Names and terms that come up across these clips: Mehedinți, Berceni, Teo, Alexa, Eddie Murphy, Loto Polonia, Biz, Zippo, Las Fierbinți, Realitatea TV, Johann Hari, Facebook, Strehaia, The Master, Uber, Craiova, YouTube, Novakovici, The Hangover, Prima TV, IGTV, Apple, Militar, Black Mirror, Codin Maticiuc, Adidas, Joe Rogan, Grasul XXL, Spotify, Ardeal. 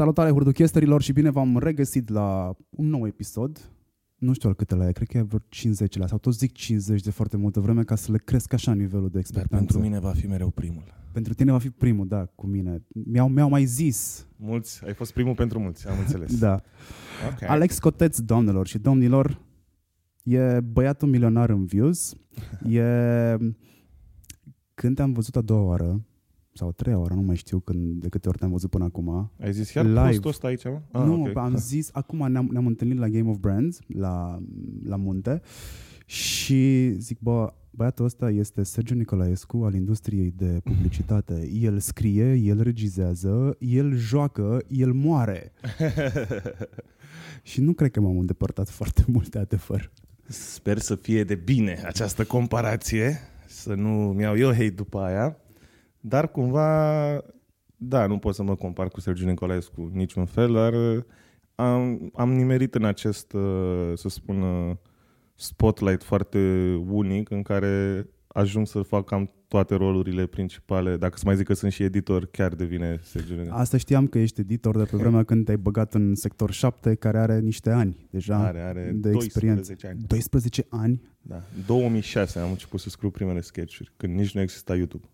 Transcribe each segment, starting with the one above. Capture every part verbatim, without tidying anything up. Salutare hurduchesterilor și bine v-am regăsit la un nou episod. Nu știu al câtele, cred că e vreo cincizeci la, sau tot zic cincizeci de foarte multă vreme ca să le cresc așa nivelul de expectanță. Dar pentru mine va fi mereu primul. Pentru tine va fi primul, da, cu mine. Mi-au, mi-au mai zis. Mulți, ai fost primul pentru mulți, am înțeles. Da. Okay. Alex Coteț, doamnelor și domnilor, e băiatul milionar în views. E... Când te-am văzut a doua oară, sau treia oară, nu mai știu când, de câte ori te-am văzut până acum. Ai zis chiar postul ăsta aici, mă? Ah, nu, okay. Am zis, acum ne-am, ne-am întâlnit la Game of Brands, la, la munte, și zic, bă, băiatul ăsta este Sergiu Nicolaescu al industriei de publicitate. El scrie, el regizează, el joacă, el moare. Și nu cred că m-am îndepărtat foarte mult de adevăr. Sper să fie de bine această comparație, să nu-mi iau eu hate după aia. Dar cumva, da, nu pot să mă compar cu Sergiu Nicolaescu niciun fel, dar am, am nimerit în acest, să spun, spotlight foarte unic în care ajung să fac cam toate rolurile principale. Dacă să mai zic că sunt și editor, chiar devine Sergiu Nicolaescu. Asta știam că ești editor de pe vremea când te-ai băgat în Sector șapte, care are niște ani deja, are, are de experiență. doisprezece ani. doisprezece ani? Da. două mii șase am început să scriu primele sketch-uri, când nici nu exista YouTube.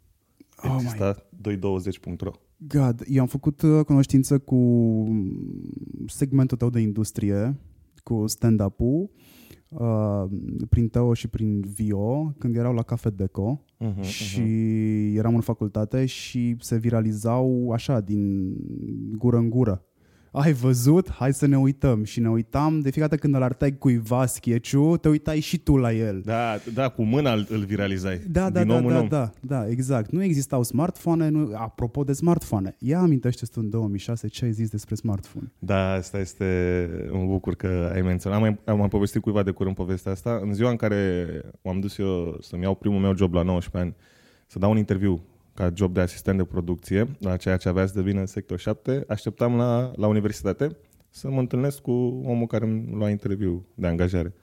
Exista oh doi douăzeci punct ro. God, eu am făcut cunoștință cu segmentul tău de industrie, cu stand-up-ul, uh, prin Teo și prin Vio, când erau la Cafe Deco uh-huh, și uh-huh. eram în facultate și se viralizau așa, din gură în gură. Ai văzut? Hai să ne uităm. Și ne uitam. De fiecare dată când îl artai cuiva sketch-ul, te uitai și tu la el. Da, da, cu mâna îl viralizai. Da, da, din da, om da, în om. da, da, exact. Nu existau smartphone, nu... apropo de smartphone. Ia amintește-ți tu în două mii șase ce ai zis despre smartphone. Da, asta este, mă bucur că ai menționat. Am mai, am mai povestit cuiva de curând povestea asta. În ziua în care m-am dus eu să-mi iau primul meu job la nouăsprezece ani, să dau un interviu ca job de asistent de producție, la ceea ce avea să devină în Sector șapte, așteptam la, la universitate să mă întâlnesc cu omul care îmi lua interviu de angajare.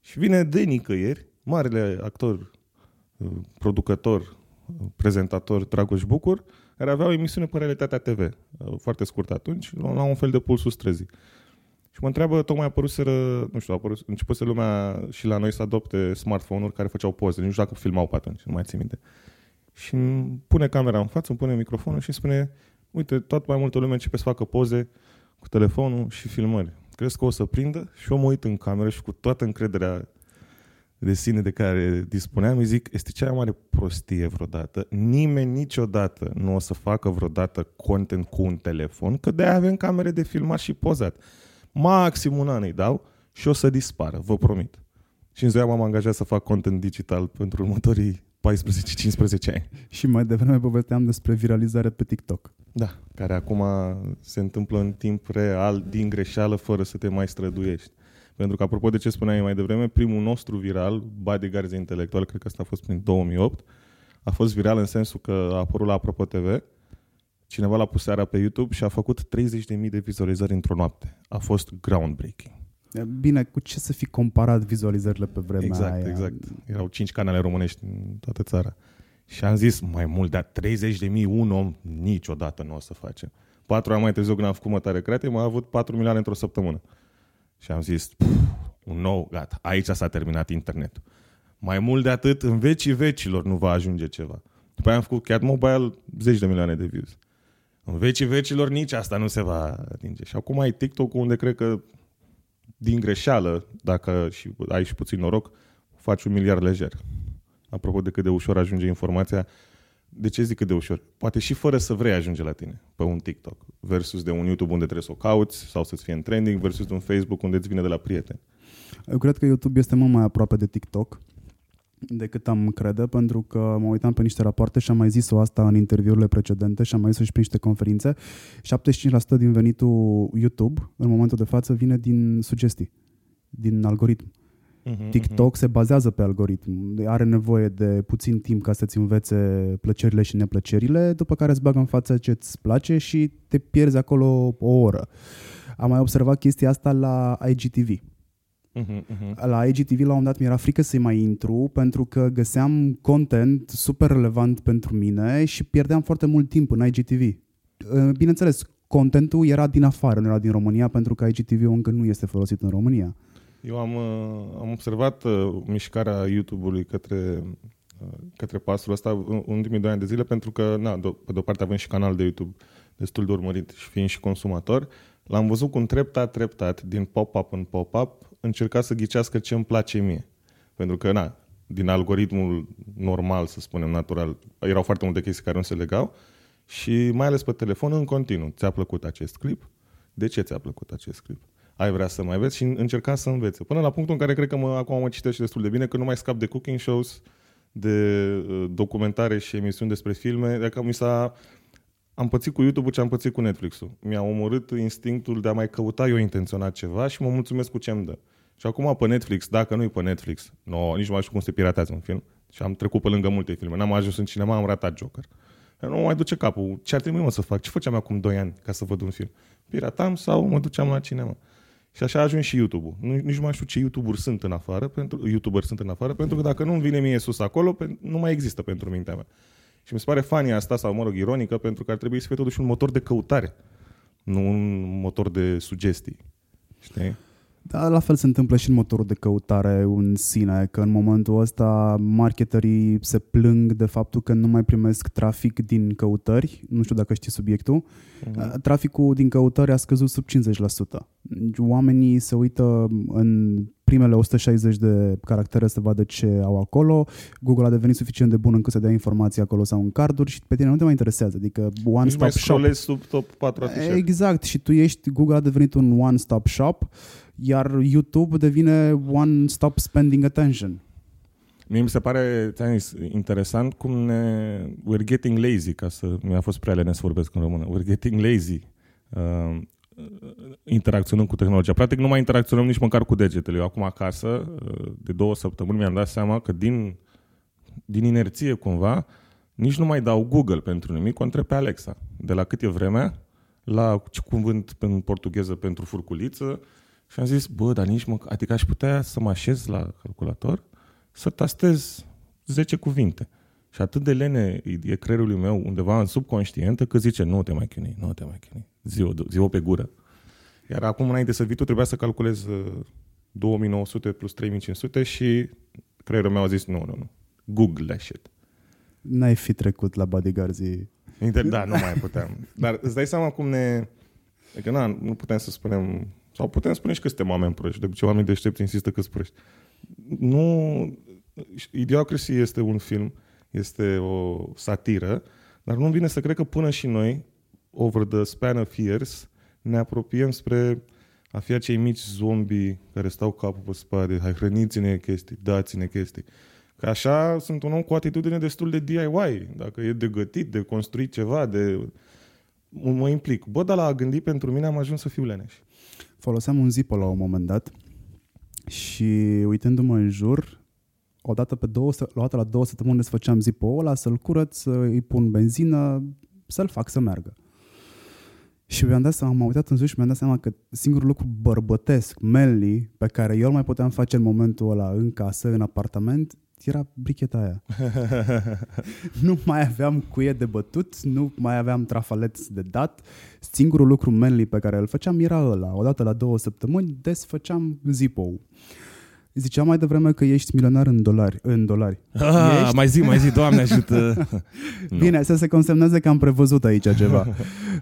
Și vine de nicăieri marele actor, producător, prezentator Dragoș Bucur, care avea o emisiune pe Realitatea T V, foarte scurt atunci, la un fel de pulsul străzii. Și mă întreabă, tocmai apăruseră, nu știu, apărus, începuse lumea și la noi să adopte smartphone-uri care făceau poze, nu știu dacă filmau pe atunci, nu mai țin minte. Și îmi pune camera în față, îmi pune microfonul și îmi spune, uite, tot mai multă lume începe să facă poze cu telefonul și filmări. Crezi că o să prindă? Și eu mă uit în cameră și cu toată încrederea de sine de care dispuneam, îi zic, este cea mai mare prostie vreodată. Nimeni niciodată nu o să facă vreodată content cu un telefon, că de-aia avem camere de filmat și pozat. Maxim un an îi dau și o să dispară, vă promit. Și în ziua m-am angajat să fac content digital pentru următorii paisprezece cincisprezece ani. Și mai devreme povesteam despre viralizare pe TikTok. Da, care acum se întâmplă în timp real, din greșeală, fără să te mai străduiești. Pentru că, apropo de ce spuneai mai devreme, primul nostru viral, bodyguards intelectual, cred că asta a fost prin două mii opt, a fost viral în sensul că a apărut la Apropo T V, cineva l-a pus seara pe YouTube și a făcut treizeci de mii de vizualizări într-o noapte. A fost groundbreaking. Bine, cu ce să fi comparat vizualizările pe vremea exact, aia? Exact, exact. Erau cinci canale românești în toată țara. Și am zis, mai mult, dar treizeci de mii un om niciodată nu o să facem. Patru ani mai târziu, când am făcut Mătare Creative, m-a avut patru milioane într-o săptămână. Și am zis, puf, un nou, gata, aici s-a terminat internetul. Mai mult de atât, în vecii vecilor nu va ajunge ceva. După aia am făcut Chat Mobile, zece de milioane de views. În vecii vecilor nici asta nu se va atinge. Și acum ai TikTok, unde cred că din greșeală, dacă și ai și puțin noroc, faci un miliard lejer. Apropo de cât de ușor ajunge informația, de ce zic cât de ușor? Poate și fără să vrei ajunge la tine pe un TikTok versus de un YouTube unde trebuie să o cauți sau să-ți fie în trending versus de un Facebook unde îți vine de la prieteni. Eu cred că YouTube este mult mai aproape de TikTok decât am crede, pentru că mă uitam pe niște rapoarte și am mai zis-o asta în interviurile precedente și am mai zis-o și pe niște conferințe. șaptezeci și cinci la sută din venitul YouTube în momentul de față vine din sugestii, din algoritm. Uh-huh, TikTok uh-huh. se bazează pe algoritm. Are nevoie de puțin timp ca să-ți învețe plăcerile și neplăcerile, după care îți bagă în față ce-ți place și te pierzi acolo o oră. Am mai observat chestia asta la I G T V. Uhum, uhum. La I G T V la un dat mi-era frică să-i mai intru, pentru că găseam content super relevant pentru mine și pierdeam foarte mult timp în I G T V. Bineînțeles, contentul era din afară, nu era din România, pentru că I G T V-ul încă nu este folosit în România. Eu am, am observat mișcarea YouTube-ului către, către pasul ăsta în ultimii doi ani de zile, pentru că, na, pe de-o parte avem și canal de YouTube destul de urmărit și fiind și consumator, l-am văzut cum treptat, treptat, din pop-up în pop-up, încerca să ghicească ce îmi place mie. Pentru că, na, din algoritmul normal, să spunem, natural, erau foarte multe chestii care nu se legau și mai ales pe telefon în continuu. Ți-a plăcut acest clip? De ce ți-a plăcut acest clip? Ai vrea să mai vezi? Și încerca să învețe. Până la punctul în care cred că mă, acum mă citesc și destul de bine, că nu mai scap de cooking shows, de documentare și emisiuni despre filme. Dacă mi s-a... Am pățit cu YouTube-ul ce am pățit cu Netflix-ul. Mi-a omorât instinctul de a mai căuta eu intenționat ceva și mă mulțumesc cu ce îmi dă. Și acum pe Netflix, dacă nu e pe Netflix, no, nici nu mai știu cum se piratează un film. Și am trecut pe lângă multe filme. N-am ajuns în cinema, am ratat Joker. Nu mai duce capul. Ce ar trebui mă să fac? Ce făceam acum doi ani ca să văd un film? Piratam sau mă duceam la cinema? Și așa a ajuns și YouTube-ul. Nici nu mai știu ce YouTuberi sunt în afară, pentru YouTuberi sunt în afară, pentru că dacă nu-mi vine mie sus acolo, nu mai există pentru mintea mea. Și mi se pare funny asta, sau mă rog, ironică, pentru că ar trebui să fie totuși un motor de căutare, nu un motor de sugestii. Știi? Da, la fel se întâmplă și în motorul de căutare în sine, că în momentul ăsta marketerii se plâng de faptul că nu mai primesc trafic din căutări, nu știu dacă știi subiectul, mm-hmm. Traficul din căutări a scăzut sub cincizeci la sută. Oamenii se uită în primele o sută șaizeci de caractere să vadă ce au acolo, Google a devenit suficient de bun încât să dea informații acolo sau în carduri și pe tine nu te mai interesează, adică one stop mai shop. Mai sub top patru afișe. Exact, și tu ești, Google a devenit un one stop shop, iar YouTube devine one stop spending attention. Mie mi se pare, ți-am zis, interesant cum ne... We're getting lazy, ca să... Mi-a fost prea lene să vorbesc în română. We're getting lazy. Uh... interacționăm cu tehnologia. Practic nu mai interacționăm nici măcar cu degetele. Eu acum acasă, de două săptămâni, mi-am dat seama că din, din inerție cumva, nici nu mai dau Google pentru nimic, o întreb pe Alexa. De la cât e vremea, la ce cuvânt în portugheză pentru furculiță și am zis, bă, dar nici măcar... Adică aș putea să mă așez la calculator să tastez zece cuvinte. Și atât de lene e creierul meu undeva în subconștientă că zice nu te mai chinui, nu te mai chinui, zi-o, zi-o pe gură. Iar acum înainte să vii tu trebuia să calculez două mii nouă sute plus trei mii cinci sute și creierul meu a zis nu, nu, nu, Google that shit. N-ai fi trecut la bodyguards-ii. Da, nu mai puteam. Dar îți dai seama cum ne... Adică na, nu putem să spunem... Sau putem spune și că suntem oameni proști, de ce oameni deștepți insistă că sunt proști. Nu... Idiocracy este un film... Este o satiră, dar nu-mi vine să cred că până și noi, over the span of years, ne apropiem spre a fi acei mici zombii care stau capul pe spate, hai hrăniți-ne chestii, dați-ne chestii. Că așa sunt un om cu atitudine destul de D I Y, dacă e de gătit, de construit ceva, de... mă implic. Bă, dar la a gândi pentru mine am ajuns să fiu leneș. Foloseam un Zippo la un moment dat și uitându-mă în jur... Odată pe două, o dată la două săptămâni îți făceam Zippo-ul ăla, să-l curăț, să-i pun benzină, să-l fac să meargă. Și mi-am dat seama, m-am uitat în sus și mi-am dat seama că singurul lucru bărbătesc, manly, pe care eu îl mai puteam face în momentul ăla în casă, în apartament, era bricheta aia. Nu mai aveam cuie de bătut, nu mai aveam trafaleți de dat. Singurul lucru manly pe care îl făceam era ăla. Odată la două săptămâni desfăceam Zippo-ul. Ziceam mai devreme că ești milionar în dolari. În dolari. Ah, ești? Mai zi, mai zi, Doamne ajută! Bine, să se consemneze că am prevăzut aici ceva.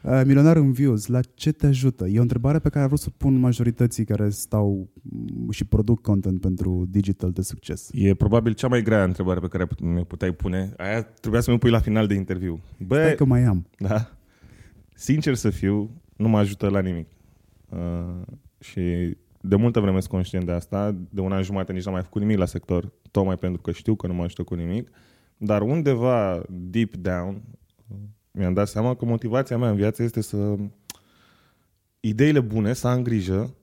Uh, milionar în views, la ce te ajută? E o întrebare pe care vreau să pun majorității care stau și produc content pentru digital de succes. E probabil cea mai grea întrebare pe care mi-o puteai pune. Aia trebuia să mi-o pui la final de interviu. Bă, stai că mai am. Da? Sincer să fiu, nu mă ajută la nimic. Uh, și... De multă vreme sunt conștient de asta, de un an jumate nici n-am mai făcut nimic la sector, tocmai pentru că știu că nu mă ajută cu nimic, dar undeva deep down mi-am dat seama că motivația mea în viață este să... Ideile bune, să am grijă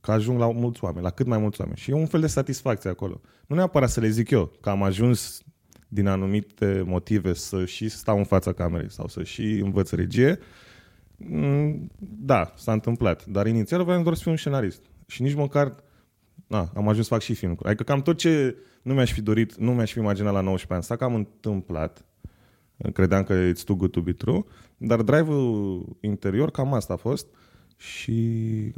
că ajung la mulți oameni, la cât mai mulți oameni. Și e un fel de satisfacție acolo. Nu neapărat să le zic eu că am ajuns din anumite motive să și stau în fața camerei sau să și învăț regie. Da, s-a întâmplat. Dar inițial vreau doar să fiu un scenarist. Și nici măcar, na, am ajuns să fac și film. Adică cam tot ce nu mi-aș fi dorit, nu mi-aș fi imaginat la nouăsprezece ani, s-a cam întâmplat. credeam că it's too good to be true, dar drive-ul interior cam asta a fost și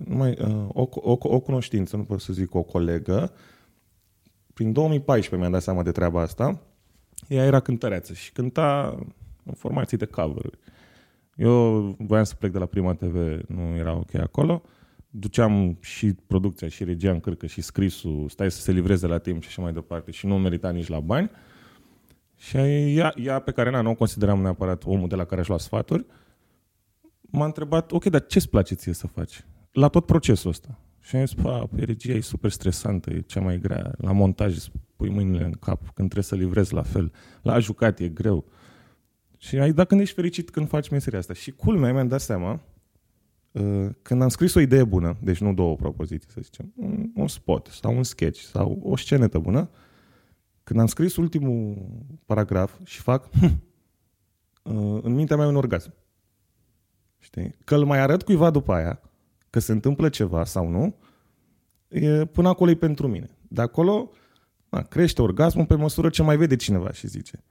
numai, o, o, o cunoștință, nu pot să zic o colegă, prin două mii paisprezece mi-am dat seama de treaba asta, ea era cântăreață și cânta în formații de cover-uri. Eu voiam să plec de la Prima T V, nu era ok acolo, duceam și producția, și regia în cârcă, și scrisul, stai să se livreze la timp și așa mai departe și nu merita nici la bani. Și ea, ea pe care na, nu o consideram neapărat omul de la care aș lua sfaturi, m-a întrebat, ok, dar ce-ți place ție să faci? La tot procesul ăsta. Și am zis, pa, păi, regia e super stresantă, e cea mai grea, la montaj îți pui mâinile în cap, când trebuie să livrezi la fel, la jucat e greu. Și ai dat când ești fericit când faci meseria asta. Și culmea, mi-am dat seama, când am scris o idee bună, deci nu două propoziții, să zicem, un spot sau un sketch sau o scenetă bună, când am scris ultimul paragraf și fac, în mintea mea un orgasm. Știi? Că îl mai arăt cuiva după aia, că se întâmplă ceva sau nu, e, până acolo e pentru mine. De acolo na, crește orgasmul pe măsură ce mai vede cineva și zice.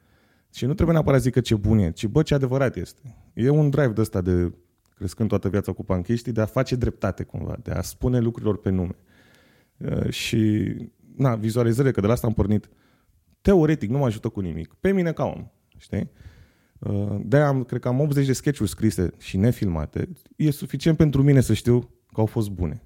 Și nu trebuie neapărat să zică ce bun e, ci bă, ce adevărat este. E un drive de ăsta de crescând toată viața cu pancheștii, de a face dreptate cumva, de a spune lucrurilor pe nume. E, și na, vizualizările, că de la asta am pornit, teoretic nu mă ajută cu nimic. Pe mine ca om, știi? De-aia am, cred că am optzeci de sketch-uri scrise și nefilmate. E suficient pentru mine să știu că au fost bune.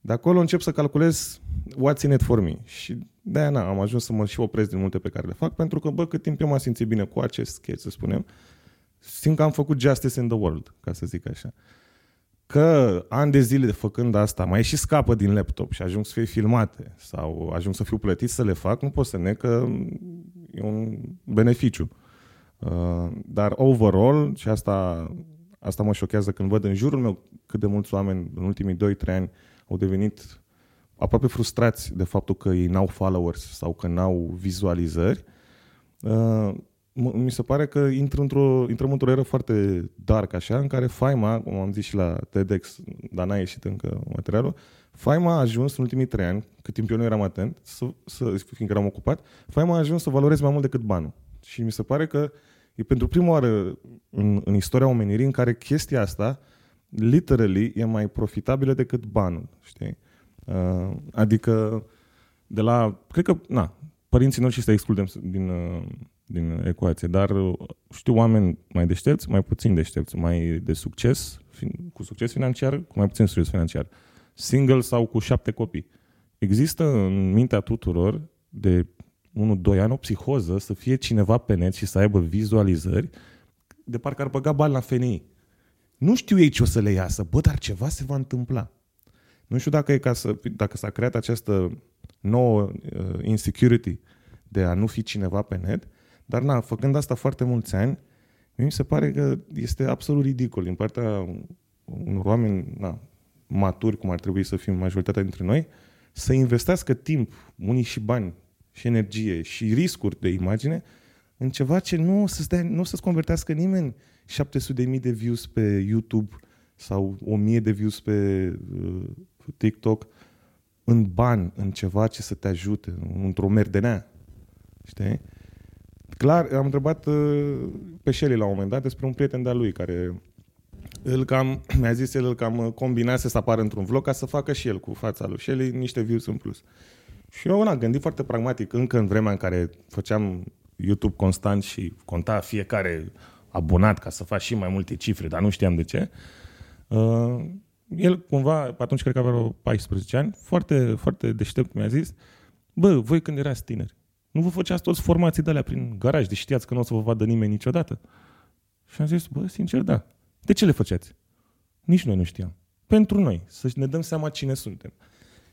De acolo încep să calculez what's in it for me. Și de-aia na, am ajuns să mă și opresc din multe pe care le fac, pentru că, bă, cât timp eu m-am simțit bine cu acest sketch, să spunem, simt că am făcut justice in the world, ca să zic așa. Că ani de zile făcând asta, mai și scapă din laptop și ajung să fie filmate sau ajung să fiu plătit să le fac, nu pot să neg că e un beneficiu. Uh, dar overall, și asta, asta mă șochează când văd în jurul meu cât de mulți oameni în ultimii doi trei ani au devenit aproape frustrați de faptul că ei n-au followers sau că n-au vizualizări, uh, m- mi se pare că intră într-o, intrăm într-o eră foarte dark așa, în care faima, cum am zis și la TEDx, dar n-a ieșit încă materialul, faima a ajuns în ultimii trei ani, cât timp eu nu eram atent, să, să, fiindcă eram ocupat, faima a ajuns să valorez mai mult decât banul. Și mi se pare că e pentru prima oară în, în istoria omenirii în care chestia asta, literally, e mai profitabilă decât banul, știi? Uh, adică, de la, cred că, na, părinții noștri să excludem din, din ecuație, dar știu oameni mai deștepți, mai puțin deștepți, mai de succes, cu succes financiar, cu mai puțin succes financiar, single sau cu șapte copii. Există în mintea tuturor de unu doi ani o psihoză să fie cineva pe net și să aibă vizualizări de parcă ar băga bani la F N I. Nu știu ei ce o să le iasă, bă, dar ceva se va întâmpla. Nu știu dacă, e ca să, dacă s-a creat această nouă uh, insecurity de a nu fi cineva pe net, dar na, făcând asta foarte mulți ani, mi se pare că este absolut ridicol din partea unor oameni na, maturi, cum ar trebui să fim majoritatea dintre noi, să investească timp, unii și bani, și energie și riscuri de imagine în ceva ce nu o să-ți, dea, nu o să-ți convertească nimeni șapte sute de mii de views pe YouTube sau o mie de views pe uh, TikTok în bani, în ceva ce să te ajute, într-o merdenea. Știi? Clar, am întrebat uh, pe Shelly la un moment dat despre un prieten de-a lui care îl cam, mi-a zis el îl cam combinase să apară într-un vlog ca să facă și el cu fața lui Shelly niște views în plus. Și eu am gândit foarte pragmatic, încă în vremea în care făceam YouTube constant și conta fiecare abonat ca să faci și mai multe cifre, dar nu știam de ce. El cumva, atunci cred că avea vreo paisprezece ani, foarte, foarte deștept mi-a zis, bă, voi când erați tineri, nu vă făceați toți formații de alea prin garaj, deci știați că nu o să vă vadă nimeni niciodată. Și am zis, bă, sincer, da. De ce le făceați? Nici noi nu știam. Pentru noi, să ne dăm seama cine suntem.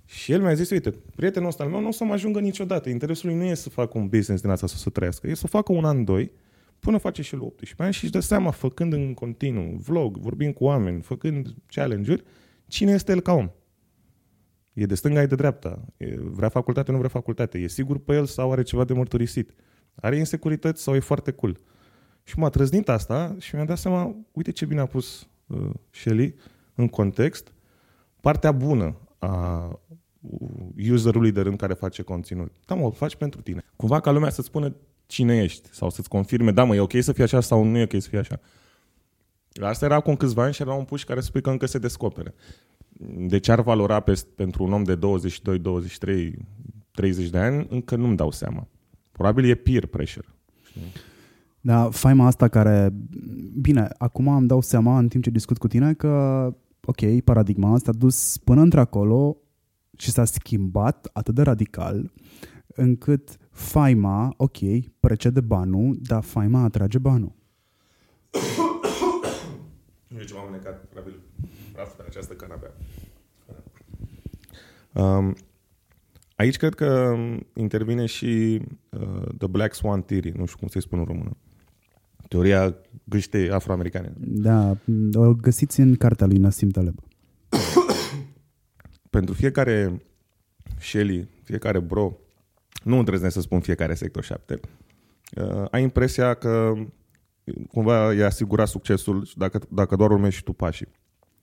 Și el mi-a zis, uite, prietenul ăsta al meu nu o să mă ajungă niciodată. Interesul lui nu e să facă un business din asta sau să trăiască. E să facă un an, doi, până face și el optsprezece ani și își dă seama, făcând în continuu vlog, vorbind cu oameni, făcând challenge-uri, cine este el ca om. E de stânga, e de dreapta. Vrea facultate, nu vrea facultate. E sigur pe el sau are ceva de mărturisit. Are insecurități sau e foarte cool. Și m-a trăznit asta și mi-a dat seama, uite ce bine a pus uh, Shelly în context. Partea bună a userului de rând care face conținut. Da, mă, o faci pentru tine. Cumva ca lumea să-ți spune cine ești sau să-ți confirme, da mă, e ok să fii așa sau nu e ok să fii așa. La asta era cu câțiva ani și erau un puș care spui că încă se descopere. Deci ar valora pe, pentru un om de douăzeci și doi, douăzeci și trei, treizeci de ani, încă nu-mi dau seama. Probabil e peer pressure. Da, faima asta care... Bine, acum îmi dau seama în timp ce discut cu tine că, ok, paradigma asta a dus până într-acolo și s-a schimbat atât de radical încât faima, ok, precede banul, dar faima atrage banul. Nu știu ce m-am necat, probabil, pe această canapea. Um, aici cred că intervine și uh, The Black Swan Theory, nu știu cum să-i spun în română. Teoria gâștei afroamericane. Da, o găsiți în cartea lui Nassim Taleb. Pentru fiecare Shelly, fiecare bro, nu îndrăznesc să spun fiecare Sector șapte, uh, ai impresia că cumva i-a asigurat succesul dacă, dacă doar urmezi și tu pașii.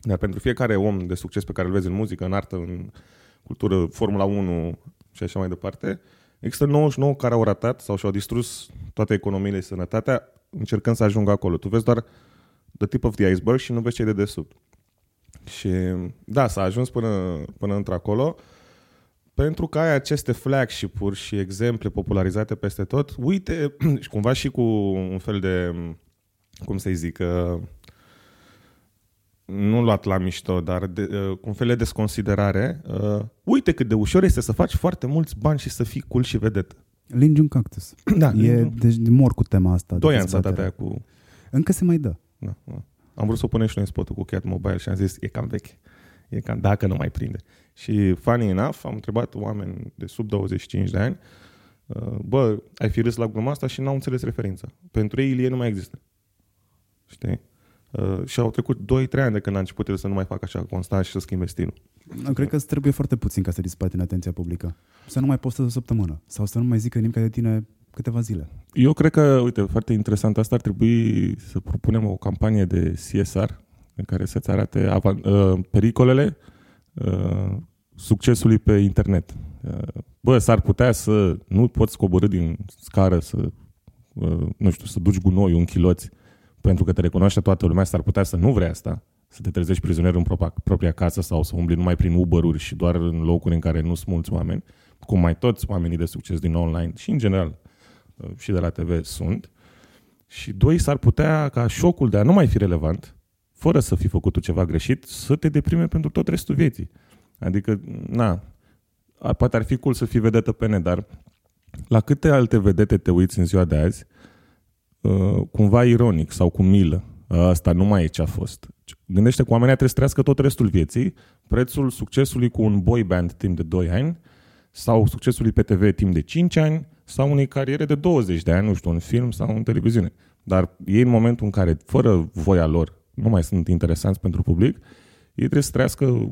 Dar pentru fiecare om de succes pe care îl vezi în muzică, în artă, în cultură, Formula unu și așa mai departe, există nouăzeci și nouă care au ratat sau și-au distrus toate economiile și sănătatea încercând să ajungă acolo. Tu vezi doar the tip of the iceberg și nu vezi cei de desubt. Și da, s-a ajuns până, până într-acolo pentru că ai aceste flagship-uri și exemple popularizate peste tot. Uite, și cumva și cu un fel de, cum să-i zic, nu luat la mișto, dar de, cu un fel de desconsiderare. Uite cât de ușor este să faci foarte mulți bani și să fii cool și vedetă. Lingi un cactus. Da, e, deci mor cu tema asta. Doi ani s-a dat aia cu... Încă se mai dă. Da, da. Am vrut să o punem și noi în spotul cu Chat Mobile și am zis, e cam vechi. E cam, dacă nu mai prinde. Și funny enough, am întrebat oameni de sub douăzeci și cinci de ani, bă, ai fi râs la gluma asta și n-au înțeles referința. Pentru ei, Ilie nu mai există. Știi? Și au trecut doi trei ani de când a început el să nu mai facă așa constant și să schimbe stilul. Eu cred că îți trebuie foarte puțin ca să dispari în atenția publică. Să nu mai postezi o săptămână sau să nu mai zică nimic de tine câteva zile. Eu cred că, uite, foarte interesant, asta ar trebui să propunem o campanie de C S R în care să-ți arate avan- uh, pericolele uh, succesului pe internet. Uh, bă, s-ar putea să nu poți coborî din scară, să, uh, nu știu, să duci gunoiul în chiloți pentru că te recunoaște toată lumea, s-ar putea să nu vrei asta, să te trezești prizonier în propria, propria casă sau să umbli numai prin Uber-uri și doar în locuri în care nu sunt mulți oameni, cum mai toți oamenii de succes din online și în general și de la T V sunt. Și doi, s-ar putea ca șocul de a nu mai fi relevant, fără să fi făcut tu ceva greșit, să te deprime pentru tot restul vieții. Adică, na, ar, poate ar fi cool să fii vedetă pe net, dar la câte alte vedete te uiți în ziua de azi, Uh, cumva ironic sau cu milă. Uh, asta nu mai e ce a fost. Gândește că oamenii trebuie să trăiască tot restul vieții, prețul succesului cu un boy band timp de doi ani sau succesului pe T V timp de cinci ani sau unei cariere de douăzeci de ani, nu știu, în film sau în televiziune. Dar ei în momentul în care, fără voia lor, nu mai sunt interesanți pentru public, ei trebuie să trăiască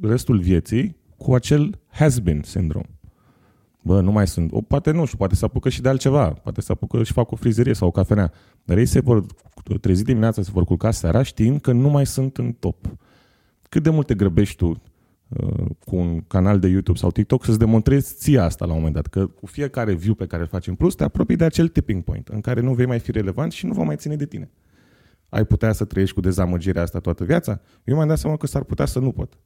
restul vieții cu acel has-been syndrome. Bă, nu mai sunt. O, poate nu știu, poate se apucă și de altceva. Poate se apucă și fac o frizerie sau o cafenea. Dar ei se vor trezi dimineața, se vor culca seara știind că nu mai sunt în top. Cât de mult te grăbești tu uh, cu un canal de YouTube sau TikTok să-ți demonstrezi ție asta la un moment dat. Că cu fiecare view pe care îl faci în plus te apropii de acel tipping point în care nu vei mai fi relevant și nu va mai ține de tine. Ai putea să trăiești cu dezamăgirea asta toată viața? Eu mi-am dat seama că s-ar putea să nu pot.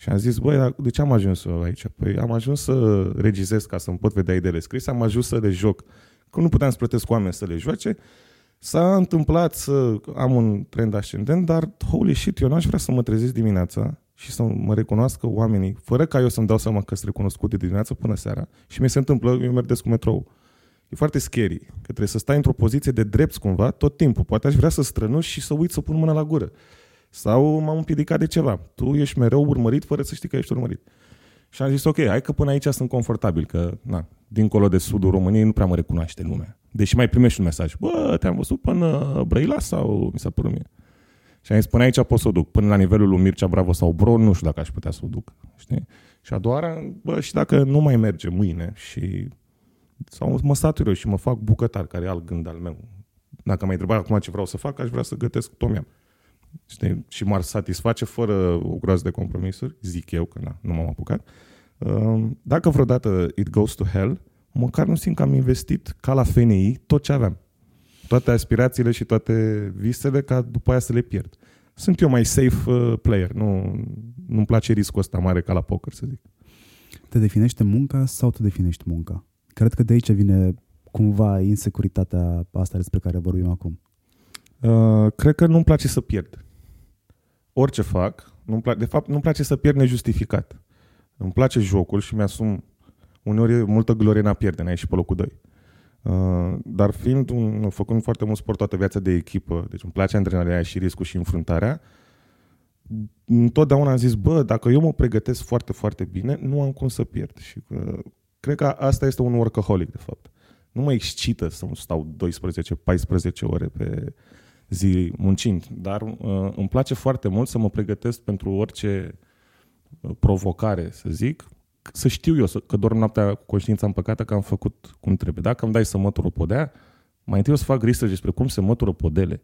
Și am zis, băi, de ce am ajuns aici? Păi am ajuns să regizez ca să-mi pot vedea ideile scrise, am ajuns să le joc. Că nu puteam să plătesc cu oameni să le joace. S-a întâmplat să am un trend ascendent, dar holy shit, eu n-aș vrea să mă trezesc dimineața și să mă recunoască oamenii, fără ca eu să-mi dau seama că sunt recunoscut de dimineața până seara. Și mi se întâmplă, eu merg cu metrou. E foarte scary, că trebuie să stai într-o poziție de drept cumva tot timpul. Poate aș vrea să strănuși și să uit să pun mâna la gură. Sau m-am împiedicat de ceva. Tu ești mereu urmărit fără să știi că ești urmărit. Și am zis, ok, hai că până aici sunt confortabil, că na, dincolo de sudul României nu prea mă recunoaște lumea. Deși mai primești un mesaj. Bă, te-am văzut până Brăila sau mi s-a părut mie? Și am zis, până aici pot să o duc. Până la nivelul lui Mircea Bravo sau Bro, nu știu dacă aș putea să o duc. Știi? Și a doua oară, bă, și dacă nu mai merge mâine și sau mă satur eu și mă fac bucătar, care e alt gând al meu. Dacă m-ai întrebat acum ce vreau să fac, aș vrea să gătesc tom yum. Știi? Și m-ar satisface fără o groază de compromisuri, zic eu că na, nu m-am apucat. Dacă vreodată it goes to hell, măcar nu simt că am investit ca la F N I tot ce aveam. Toate aspirațiile și toate visele, ca după aia să le pierd. Sunt eu mai safe player. Nu, nu-mi place riscul ăsta mare ca la poker, să zic. Te definește munca sau te definești munca? Cred că de aici vine cumva insecuritatea asta despre care vorbim acum. Uh, cred că nu-mi place să pierd. Orice fac, nu-mi pla- de fapt nu-mi place să pierd nejustificat. Îmi place jocul și mi-asum uneori multă glorie în a pierde, n-a ieșit pe locul doi. Uh, dar fiind un, făcând foarte mult sport toată viața de echipă, deci îmi place antrenarea și riscul și înfruntarea, întotdeauna am zis, bă, dacă eu mă pregătesc foarte, foarte bine, nu am cum să pierd. Și uh, cred că asta este un workaholic, de fapt. Nu mă excită să stau douăsprezece paisprezece ore pe zi muncind, dar uh, îmi place foarte mult să mă pregătesc pentru orice provocare, să zic, să știu eu că dorm noaptea cu conștiința împăcată că am făcut cum trebuie. Dacă îmi dai să mătur o podea, mai întâi o să fac research despre cum se mătură podele,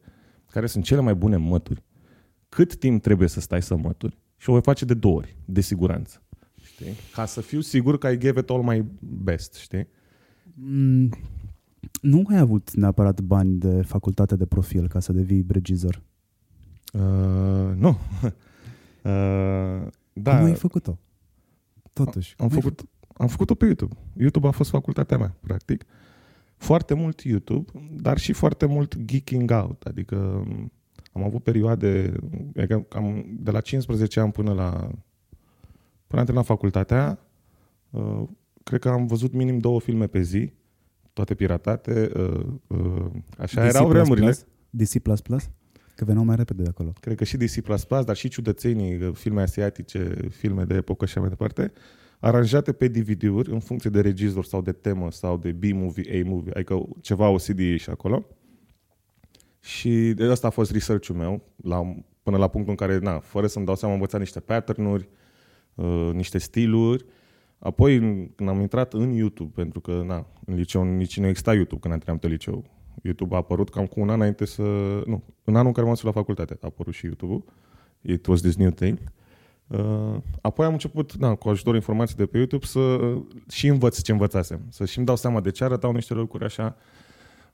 care sunt cele mai bune mături, cât timp trebuie să stai să mături, și o voi face de două ori, de siguranță. Știi? Ca să fiu sigur că I gave it all my best, știi? Mm, nu ai avut neapărat bani de facultate de profil ca să devii regizor? Uh, nu. Uh, da. Cum ai făcut-o? Totuși. Am făcut, am făcut-o pe YouTube. YouTube a fost facultatea mea, practic. Foarte mult YouTube, dar și foarte mult geeking out. Adică am avut perioade, am, de la cincisprezece ani până la până am la facultatea, uh, cred că am văzut minim două filme pe zi, toate piratate. Uh, uh, așa D C erau vremurile. D C plus plus? Că veneau mai repede de acolo. Cred că și D C plus plus, dar și ciudățenii, filme asiatice, filme de epocă și așa mai departe, aranjate pe D V D-uri în funcție de regizor sau de temă sau de B-movie, A-movie, adică ceva O C D și acolo. Și ăsta a fost research-ul meu, la, până la punctul în care, na, fără să-mi dau seama, am învățat niște pattern-uri, uh, niște stiluri. Apoi, când am intrat în YouTube, pentru că, na, în liceu nici nu exista YouTube când am trecut la liceu. YouTube a apărut cam cu un an înainte să... Nu, în anul în care m-am dus la facultate a apărut și YouTube-ul. It was this new thing. Uh, apoi am început, da, cu ajutorul informației de pe YouTube, să uh, și învăț ce învățasem. Să și îmi dau seama de ce arătau niște lucruri așa.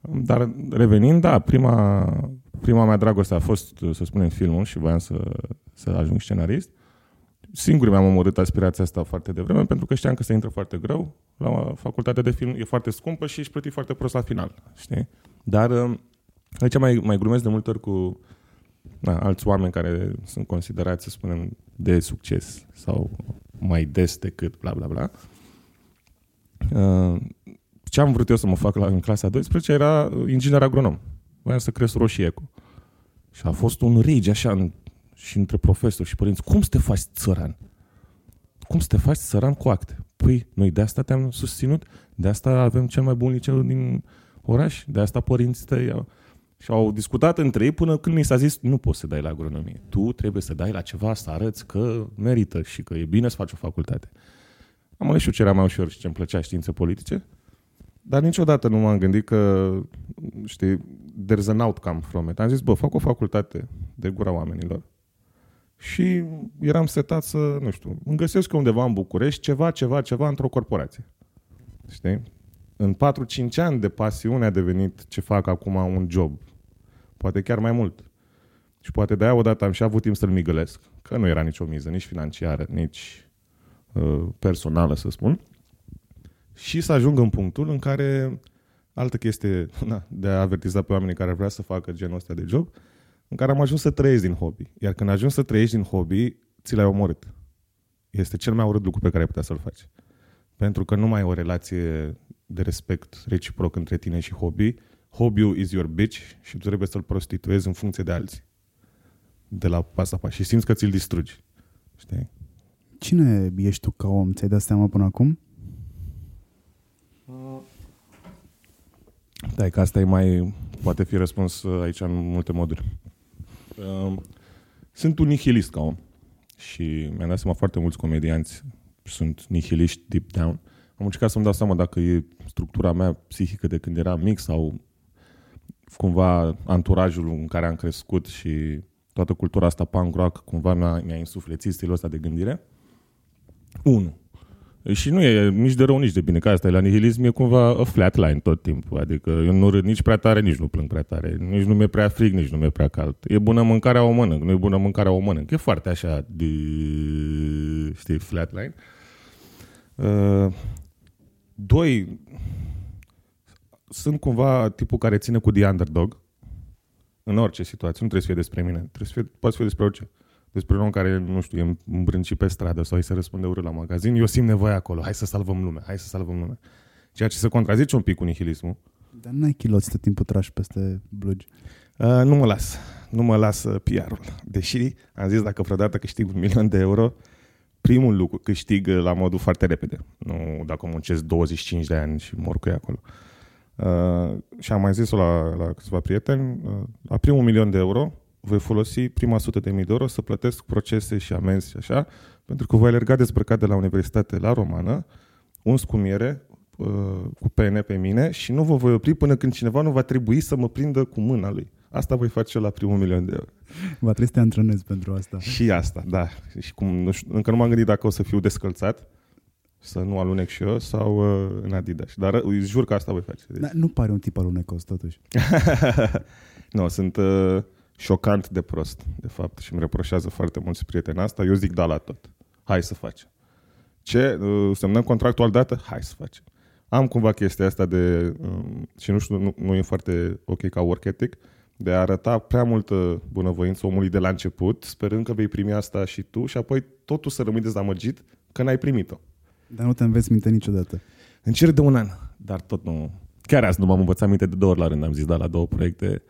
Dar revenind, da, prima, prima mea dragoste a fost, să spunem, filmul și voiam să, să ajung scenarist. Singur mi-am omorât aspirația asta foarte devreme, pentru că știam că se intră foarte greu. La facultatea de film e foarte scumpă și își plăti foarte prost la final, știi? Dar aici mai, mai glumesc de multe ori cu na, alți oameni care sunt considerați, să spunem, de succes sau mai des decât bla bla bla. Ce am vrut eu să mă fac la, în clasa a douăsprezecea era inginer agronom. Voiam să cresc roșiecu. Și a fost un rage așa în, și între profesori și părinți. Cum să te faci țăran? Cum să te faci țăran cu acte? Păi, noi de asta te-am susținut, de asta avem cel mai bun liceu din oraș, de asta părinții tăi și-au discutat între ei până când mi s-a zis nu poți să dai la agronomie, tu trebuie să dai la ceva, să arăți că merită și că e bine să faci o facultate. Am ales și eu ce era mai ușor și ce-mi plăcea, științe politice, dar niciodată nu m-am gândit că, știi, there's an outcome from it. Am zis, bă, fac o facultate de gura oamenilor și eram setat să, nu știu, îmi găsesc undeva în București ceva, ceva, ceva într-o corporație. Știi? În patru cinci ani de pasiune a devenit ce fac acum un job. Poate chiar mai mult. Și poate de-aia odată am și avut timp să-l migălesc. Că nu era nicio miză, nici financiară, nici uh, personală, să spun. Și să ajung în punctul în care, altă chestie na, de a avertiza pe oamenii care vrea să facă genul ăsta de job, în care am ajuns să trăiesc din hobby. Iar când ajungi să trăiești din hobby, ți l-ai omorât. Este cel mai urât lucru pe care ai putea să-l faci. Pentru că nu mai e o relație de respect reciproc între tine și hobby. Hobby-ul is your bitch și tu trebuie să-l prostituezi în funcție de alții. De la pas la pas. Și simți că ți-l distrugi. Știi? Cine ești tu ca om? Ți-ai dat seama până acum? Da, că asta e mai... Poate fi răspuns aici în multe moduri. Sunt un nihilist ca om. Și mi-am dat seama foarte mulți comedianți sunt nihiliști deep down. Am încercat să-mi dau seama dacă e structura mea psihică de când eram mic sau cumva anturajul în care am crescut și toată cultura asta punk rock cumva mi-a, mi-a insuflețit stilul ăsta de gândire. Unu. Și nu e nici de rău, nici de bine, că asta e la nihilism, e cumva a flat line tot timpul. Adică eu nu râd nici prea tare, nici nu plâng prea tare, nici nu mi-e prea frig, nici nu mi-e prea cald. E bună mâncarea, o mănânc, nu e bună mâncarea, o mănânc. E foarte așa, de, știi, flat line. Uh, doi, sunt cumva tipul care ține cu the underdog în orice situație, nu trebuie să fie despre mine, trebuie să fie, poate să fie despre orice. Despre un om care, nu știu, e îmbrâncit pe stradă sau îi se răspunde urât la magazin, eu simt nevoia acolo, hai să salvăm lumea, hai să salvăm lumea. Ceea ce se contrazice un pic cu nihilismul. Dar n-ai chiloți tot timpul trași peste blugi. Uh, nu mă las, nu mă las P R-ul. Deși am zis, dacă vreodată câștig un milion de euro, primul lucru câștig la modul foarte repede. Nu dacă muncesc douăzeci și cinci de ani și mor cu ei acolo. Uh, și am mai zis-o la, la câțiva prieteni, uh, la primul milion de euro, voi folosi prima sută de mii de euro să plătesc procese și amenzi și așa, pentru că voi alerga dezbrăcat de la universitate la Romană, uns cu miere, cu pene pe mine și nu vă voi opri până când cineva nu va trebui să mă prindă cu mâna lui. Asta voi face la primul milion de euro. Va trebui să te antrenezi pentru asta. Și asta, da. Și cum, nu știu, încă nu m-am gândit dacă o să fiu descălțat, să nu alunec și eu, sau uh, în Adidas. Dar îi jur că asta voi face. Deci. Da, nu pare un tip alunecos, totuși. Nu, sunt... Uh, șocant de prost, de fapt, și îmi reproșează foarte mulți prieteni asta. Eu zic da la tot. Hai să facem. Ce? Semnăm contractul altdată? Hai să facem. Am cumva chestia asta de, și nu știu, nu, nu e foarte ok ca work ethic, de a arăta prea multă bunăvoință omului de la început, sperând că vei primi asta și tu și apoi totul să rămâi dezamăgit că n-ai primit-o. Dar nu te înveți minte niciodată. Încerc de un an, dar tot nu. Chiar azi nu m-am învățat minte de două ori la rând. Am zis da la două proiecte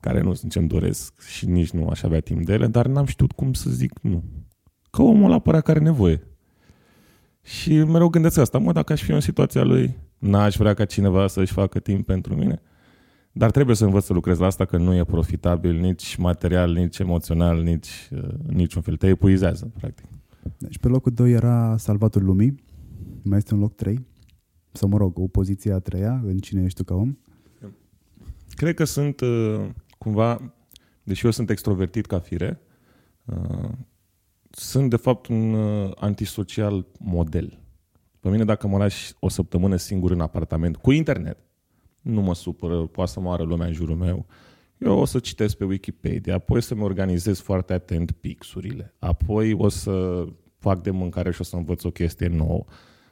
care nu sunt ce-mi doresc și nici nu aș avea timp de ele, dar n-am știut cum să zic nu. Că omul ăla părea că are nevoie. Și mereu gândesc asta, mă, dacă aș fi în situația lui, n-aș vrea ca cineva să-și facă timp pentru mine, dar trebuie să învăț să lucrez la asta, că nu e profitabil nici material, nici emoțional, nici niciun fel. Te epuizează, practic. Deci pe locul doi era salvatul lumii, mai este un loc trei, sau mă rog, o poziție a treia, în cine ești tu ca om? Cred că sunt... Uh... Cumva, deși eu sunt extrovertit ca fire, uh, sunt de fapt un uh, antisocial model. Pe mine dacă mă lași o săptămână singur în apartament, cu internet, nu mă supără, poate să moară lumea în jurul meu. Eu o să citesc pe Wikipedia, apoi să-mi organizez foarte atent pixurile, apoi o să fac de mâncare și o să învăț o chestie nouă.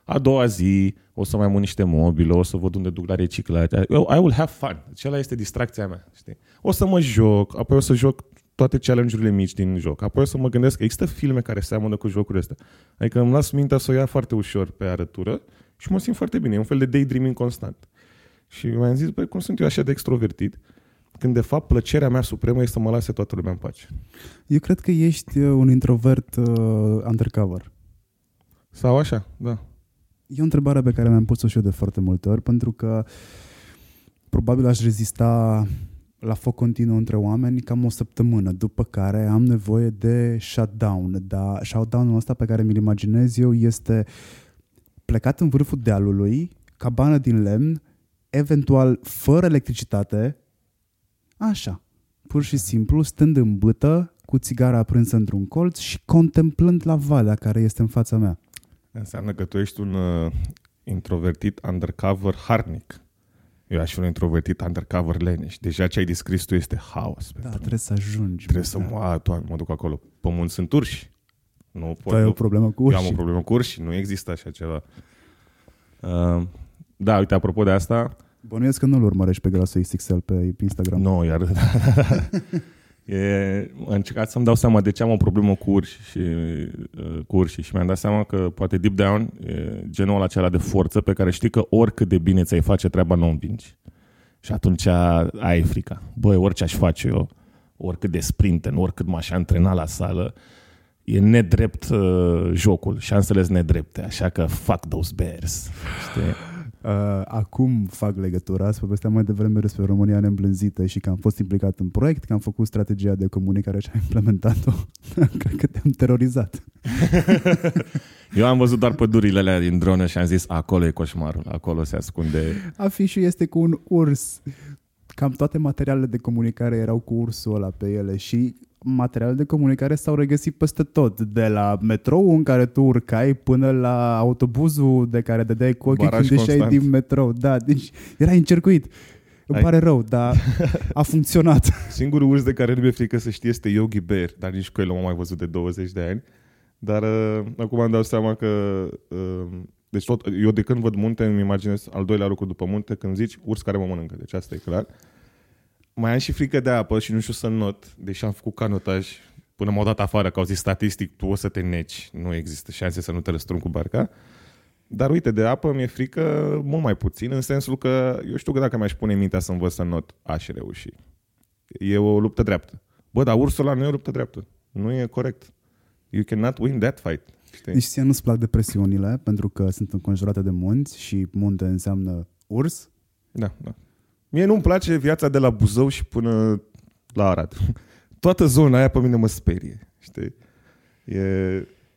A doua zi o să mai am niște mobilă, o să văd unde duc la reciclare. I will have fun. Acela este distracția mea. Știi? O să mă joc, apoi o să joc toate challenge-urile mici din joc. Apoi o să mă gândesc că există filme care seamănă cu jocurile astea. Adică îmi las mintea să o ia foarte ușor pe arătură și mă simt foarte bine. E un fel de daydreaming constant. Și mi-am zis, băi, cum sunt eu așa de extrovertit? Când de fapt plăcerea mea supremă este să mă lase toată lumea în pace. Eu cred că ești un introvert uh, undercover. Sau așa, da. E o întrebare pe care mi-am pus-o și eu de foarte multe ori, pentru că probabil aș rezista la foc continuu între oameni cam o săptămână, după care am nevoie de shutdown. Dar shutdown-ul ăsta pe care mi-l imaginez eu este plecat în vârful dealului, cabană din lemn, eventual fără electricitate, așa, pur și simplu, stând în bâtă, cu țigara aprinsă într-un colț și contemplând la valea care este în fața mea. Înseamnă că tu ești un uh, introvertit undercover harnic. Eu aș fi un introvertit undercover leneș. Deja ce ai descris tu este haos. Da, trebuie să ajungi. Trebuie să mă, a, tu, mă duc acolo. Pe munți sunt urși. Nu pot, ai o problemă cu urși. Eu am o problemă cu urși. Nu există așa ceva. Uh, da, uite, apropo de asta... Bănuiesc că nu-l urmărești pe Grasul X X L pe Instagram. Nu, no, iar... E, am încercat să-mi dau seama de ce am o problemă cu urși și, uh, cu urși și mi-am dat seama că poate deep down e genul acela de forță pe care știi că oricât de bine ți-ai face treaba nu o învingi. Și atunci ai frica. Băi, orice aș face eu, oricât de sprinten, oricât m-aș antrena la sală, e nedrept uh, jocul, șansele sunt nedrepte, așa că fuck those bears. Știi? Uh, acum fac legătura, să povesteam mai devreme despre România neîmblânzită și că am fost implicat în proiect, că am făcut strategia de comunicare și am implementat-o. Cred că te-am terorizat. Eu am văzut doar pădurile alea din dronă și am zis, acolo e coșmarul, acolo se ascunde. Afișul este cu un urs. Cam toate materialele de comunicare erau cu ursul ăla pe ele și materiale de comunicare s-au regăsit peste tot, de la metrou în care tu urcai până la autobuzul de care dădeai cu ochii când ieșeai din metrou. Da, deci erai încercuit. Îmi Ai... pare rău, dar a funcționat. Singurul urs de care nu mi-e frică să știi este Yogi Bear, dar nici cu el l-am mai văzut de douăzeci de ani. Dar uh, acum îmi dau seama că... Uh, deci tot, eu de când văd munte, îmi imaginez al doilea lucru după munte, când zici urs care mă mănâncă, deci asta e clar. Mai am și frică de apă și nu știu să not, deși am făcut canotaj până m-au dat afară, că au zis statistic, tu o să te neci, nu există șanse să nu te răstrungi cu barca. Dar uite, de apă mi-e frică mult mai puțin, în sensul că eu știu că dacă mi-aș pune mintea să învăț să not, aș reuși. E o luptă dreaptă. Bă, dar ursul ăla nu e o luptă dreaptă. Nu e corect. You cannot win that fight. Știi? Deci ție nu-ți plac depresiunile, pentru că sunt înconjurate de munți și munte înseamnă urs. Da, da. Mie nu-mi place viața de la Buzău și până la Arad. Toată zona aia pe mine mă sperie, știi? E,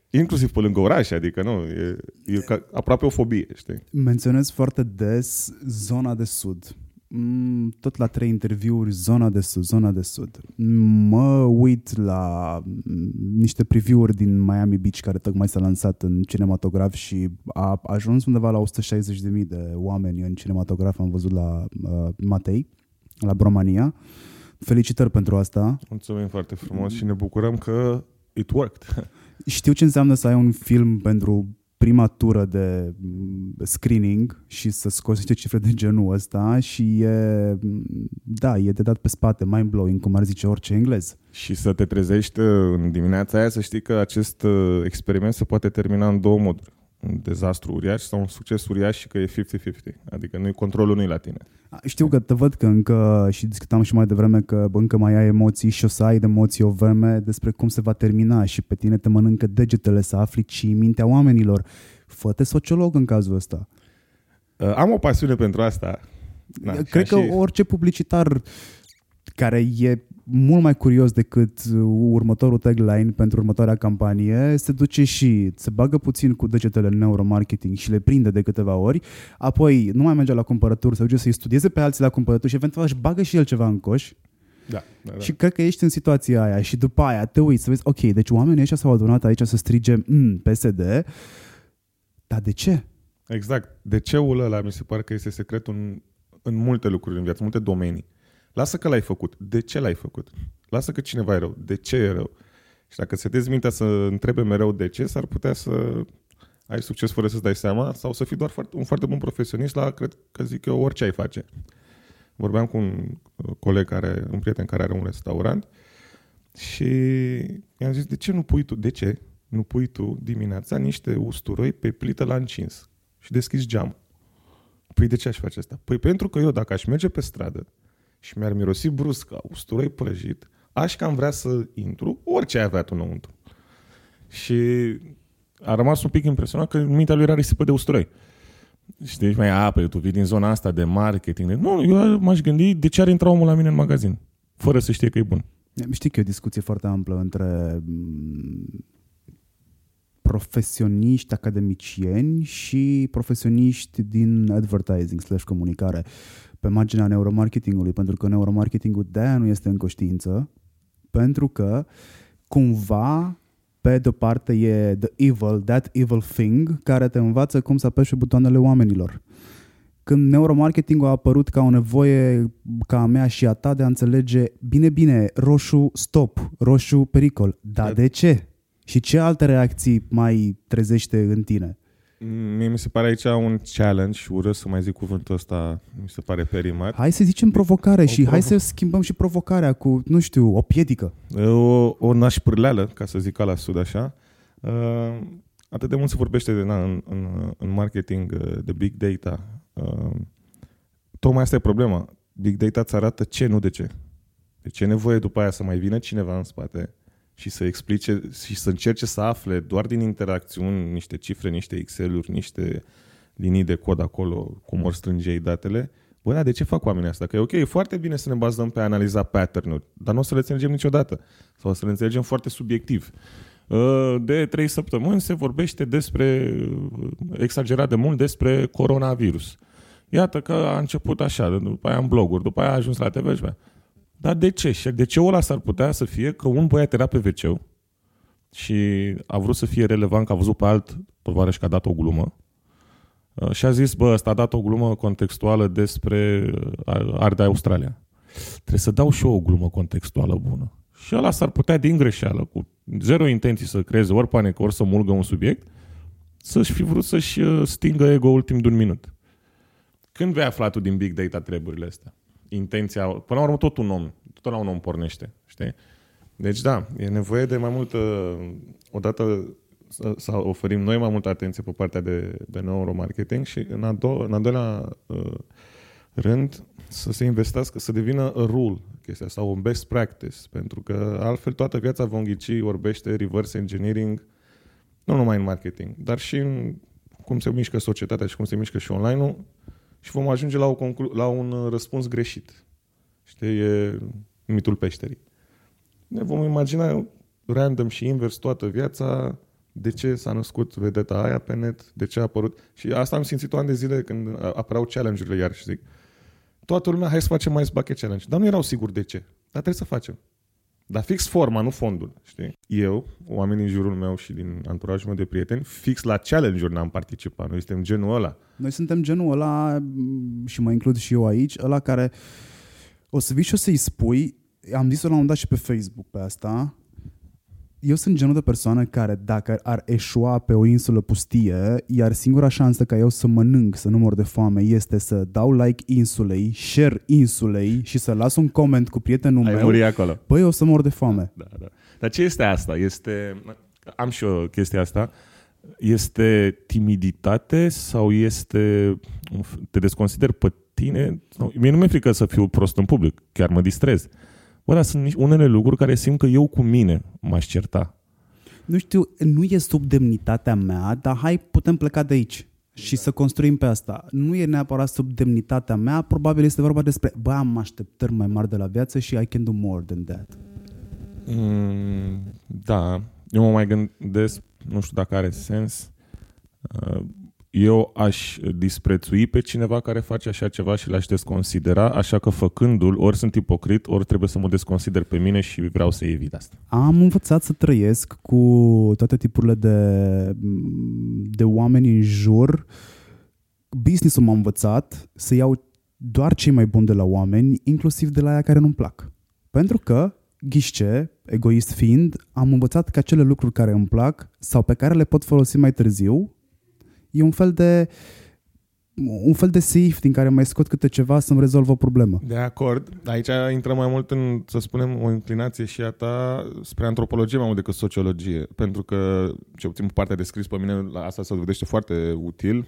inclusiv pe lângă oraș, adică nu, e, e ca, aproape o fobie, știi? Menționez foarte des zona de sud. Tot la trei interviuri, zona de sud, zona de sud. Mă uit la niște preview-uri din Miami Beach care tocmai s-a lansat în cinematograf și a ajuns undeva la o sută șaizeci de mii de oameni în cinematograf. Am văzut la uh, Matei, la Bromania. Felicitări pentru asta. Mulțumim foarte frumos și ne bucurăm că it worked. Știu ce înseamnă să ai un film pentru prima tură de screening și să scoți niște cifre de genul ăsta și e, da, e de dat pe spate, mind-blowing, cum ar zice orice englez. Și să te trezești în dimineața aia să știi că acest experiment se poate termina în două moduri. Un dezastru uriaș sau un succes uriaș și că e cincizeci cincizeci. Adică nu-i controlul, nu-i la tine. Știu că te văd că încă, și discutam și mai devreme, că încă mai ai emoții și o să ai de emoții o vreme despre cum se va termina și pe tine te mănâncă degetele să afli și mintea oamenilor. Fă-te sociolog în cazul ăsta. Am o pasiune pentru asta. Na, Cred că și... orice publicitar care e mult mai curios decât următorul tagline pentru următoarea campanie, se duce și se bagă puțin cu degetele în neuromarketing și le prinde de câteva ori, apoi nu mai merge la cumpărături, se duce să-i studieze pe alții la cumpărături și eventual își bagă și el ceva în coș. Da, da, da. Și cred că ești în situația aia și după aia te uiți să vezi, ok, deci oamenii ăștia s-au adunat aici să strige mm, P S D, dar de ce? Exact, de ce-ul ăla mi se pare că este secretul în, în multe lucruri în viață, multe domenii. Lasă că l-ai făcut. De ce l-ai făcut? Lasă că cineva e rău. De ce e rău? Și dacă setezi mintea să întrebe mereu de ce, s-ar putea să ai succes fără să-ți dai seama sau să fii doar foarte, un foarte bun profesionist la, cred că zic eu, orice ai face. Vorbeam cu un coleg, care, un prieten care are un restaurant și i-am zis, de ce nu pui tu, de ce nu pui tu dimineața niște usturoi pe plită la încins și deschizi geam? Păi de ce aș face asta? Păi pentru că eu dacă aș merge pe stradă și mi-ar mirosi brusc usturoi prăjit, aș cam vrea să intru orice ai avea tu înăuntru. Și a rămas un pic impresionat că mintea lui era risipă de usturoi. Și deci mai a, păi, tu vii din zona asta de marketing. Nu, eu m-aș gândi de ce ar intra omul la mine în magazin, fără să știe că e bun. Știi că e o discuție foarte amplă între profesioniști academicieni și profesioniști din advertising slash comunicare. Pe marginea neuromarketingului, pentru că neuromarketingul de-aia nu este în conștiință, pentru că cumva, pe de-o parte e the evil, that evil thing, care te învață cum să apeși butoanele oamenilor. Când neuromarketingul a apărut ca o nevoie ca a mea și a ta de a înțelege, bine, bine, roșu, stop, roșu, pericol, dar de ce? Și ce alte reacții mai trezește în tine? Mie mi se pare aici un challenge, urăsc să mai zic cuvântul ăsta, mi se pare perimat. Hai să zicem provocare o și provo- hai să schimbăm și provocarea cu, nu știu, o piedică. O, o nașpârleală, ca să zic la sud așa. Atât de mult se vorbește de, na, în, în, în marketing de big data. Tocmai asta e problema. Big data îți arată ce, nu de ce. Deci e nevoie după aia să mai vină cineva în spate și să explice și să încerce să afle doar din interacțiuni niște cifre, niște Excel-uri, niște linii de cod acolo, cum or strânge ei datele. Bă, da, de ce fac oamenii asta? Că e ok, e foarte bine să ne bazăm pe analiza pattern-uri, dar nu o să le înțelegem niciodată. Sau o să le înțelegem foarte subiectiv. De trei săptămâni se vorbește despre, exagerat de mult, despre coronavirus. Iată că a început așa, după aia în bloguri, după aia a ajuns la T V și Dar de ce? Și de ce ăla s-ar putea să fie că un băiat era pe ve ce și a vrut să fie relevant, că a văzut pe alt tovarăș că a dat o glumă și a zis, bă, ăsta a dat o glumă contextuală despre Ardeal, Australia. Trebuie să dau și eu o glumă contextuală bună. Și ăla s-ar putea din greșeală, cu zero intenții să creeze ori panecă, ori să mulgă un subiect, să-și fi vrut să-și stingă ego ultim de un minut. Când vei afla tu din big data treburile astea? Intenția, până la urmă tot un om, tot la un om pornește, știi? Deci da, e nevoie de mai multă, odată să, să oferim noi mai multă atenție pe partea de, de neuromarketing și în, a do- în al doilea uh, rând să se investească, să devină a rule chestia sau un best practice, pentru că altfel toată viața vom ghici, orbește, reverse engineering, nu numai în marketing, dar și în cum se mișcă societatea și cum se mișcă și online-ul și vom ajunge la, o conclu- la un răspuns greșit. Știi, e mitul peșterii. Ne vom imagina random și invers toată viața de ce s-a născut vedeta aia pe net, de ce a apărut. Și asta am simțit-o ani de zile când apărau challenge-urile iar și zic, toată lumea, hai să facem mai zbache challenge. Dar nu erau siguri de ce. Dar trebuie să facem. Dar fix forma, nu fondul, știi? Eu, oamenii în jurul meu și din anturajul meu de prieteni, fix la challenge-uri n-am participat. Noi suntem genul ăla. Noi suntem genul ăla, și mă includ și eu aici, ăla care o să vii și o să-i spui, am zis-o la un moment dat și pe Facebook pe asta, eu sunt genul de persoană care dacă ar eșua pe o insulă pustie, iar singura șansă ca eu să mănânc, să nu mor de foame, este să dau like insulei, share insulei și să las un coment cu prietenul ai meu. Muri acolo. Păi eu să mor de foame. Da, da. Dar ce este asta? Este, am și eu chestia asta. Este timiditate sau este, te desconsideri pe tine? No, mie nu mi-e frică să fiu prost în public, chiar mă distrez. Bă, dar sunt unele lucruri care simt că eu cu mine m-aș certa. Nu știu, nu e sub demnitatea mea, dar hai, putem pleca de aici și da. Să construim pe asta. Nu e neapărat sub demnitatea mea, probabil este vorba despre, bă, am așteptări mai mari de la viață și I can do more than that. Mm, da, eu mă mai gândesc, nu știu dacă are sens, eu aș disprețui pe cineva care face așa ceva și l-aș desconsidera, așa că făcându-l, ori sunt ipocrit, ori trebuie să mă desconsider pe mine și vreau să evit asta. Am învățat să trăiesc cu toate tipurile de, de oameni în jur. Business-ul m-a învățat să iau doar cei mai buni de la oameni, inclusiv de la aia care nu-mi plac. Pentru că, ghișce, egoist fiind, am învățat că acele lucruri care îmi plac sau pe care le pot folosi mai târziu, e un fel de un fel de safe din care mai scot câte ceva să-mi rezolvă o problemă. De acord. Aici intră mai mult în, să spunem, o inclinație și a ta spre antropologie mai mult decât sociologie. Pentru că, ce puțin partea de scris pe mine, la asta se dovedește foarte util.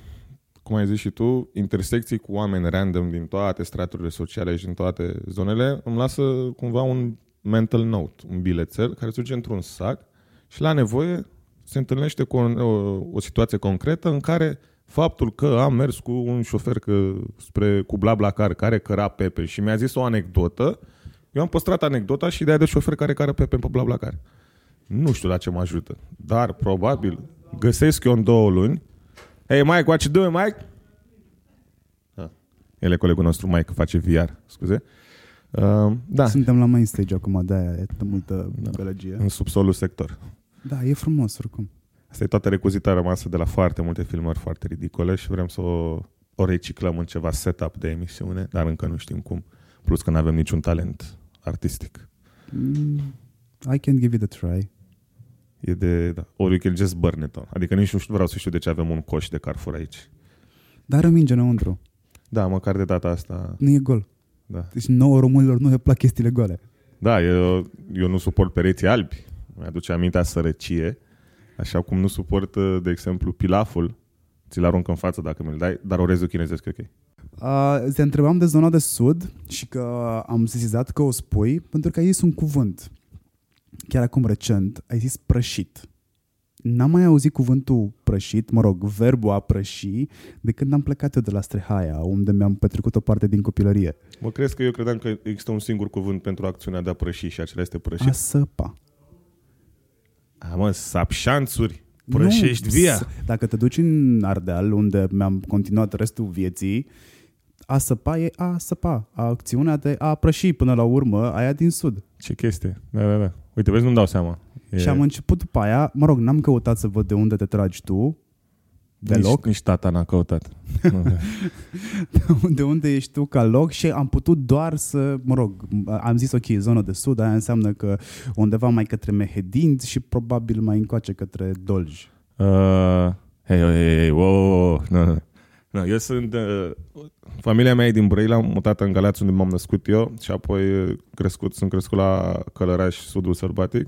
Cum ai zis și tu, intersecții cu oameni random din toate straturile sociale și din toate zonele îmi lasă cumva un mental note, un bilețel care se duce într-un sac și la nevoie se întâlnește cu o, o, o situație concretă în care faptul că am mers cu un șofer că, spre, cu BlaBlaCar care căra Pepe și mi-a zis o anecdotă, eu am păstrat anecdota și ideea de șofer care cără Pepe pe BlaBlaCar. Nu știu la ce mă ajută, dar probabil găsesc eu în două luni. Hey Mike, what you doing, Mike? Ah, el e colegul nostru, Mike, face V R, scuze. Uh, da. Suntem la main stage acum, de-aia e atât multă gălăgie. Da, în subsolul sector. Da, e frumos oricum. Asta e toată recuzita rămasă de la foarte multe filmări foarte ridicole și vrem să o, o reciclăm în ceva setup de emisiune, dar încă nu știm cum. Plus că nu avem niciun talent artistic. Mm, I can give it a try. E de, da, or you can just burn it on. Adică nici nu știu, vreau să știu de ce avem un coș de Carrefour aici. Dar o minge înăuntru. Da, măcar de data asta. Nu e gol. Da. Deci nouă românilor nu le plac chestiile goale. Da, eu, eu nu suport pereții albi. Mi-aduce amintea sărăcie, așa cum nu suport, de exemplu, pilaful, ți-l arunc în față dacă mi-l dai, dar orezul chinezesc, ok. Uh, te întrebam de zona de sud și că am sesizat că o spui, pentru că ai zis un cuvânt. Chiar acum recent, ai zis prășit. N-am mai auzit cuvântul prășit, mă rog, verbul a prăși, de când am plecat eu de la Strehaia, unde mi-am petrecut o parte din copilărie. Mă crezi că eu credeam că există un singur cuvânt pentru acțiunea de a prăși și acela este prășit? A săpa. A, mă, sapșanțuri, prășești nu, via. Dacă te duci în Ardeal, unde mi-am continuat restul vieții, a săpa e a săpa, a acțiunea de a prăși până la urmă aia din sud. Ce chestie, da, da, da. Uite, vezi, nu-mi dau seama. E... Și am început după aia, mă rog, n-am căutat să văd de unde te tragi tu, deloc. Nici, nici tata n-a căutat. De unde ești tu ca loc și am putut doar să, mă rog, am zis ok, zona de sud, aia înseamnă că undeva mai către Mehedinți și probabil mai încoace către Dolj. Uh, hei, hei, hei, wow, no, no. No, eu sunt, uh, familia mea e din Brăila, am mutat în Galați unde m-am născut eu și apoi crescut, sunt crescut la Călăraș, Sudul Sălbatic,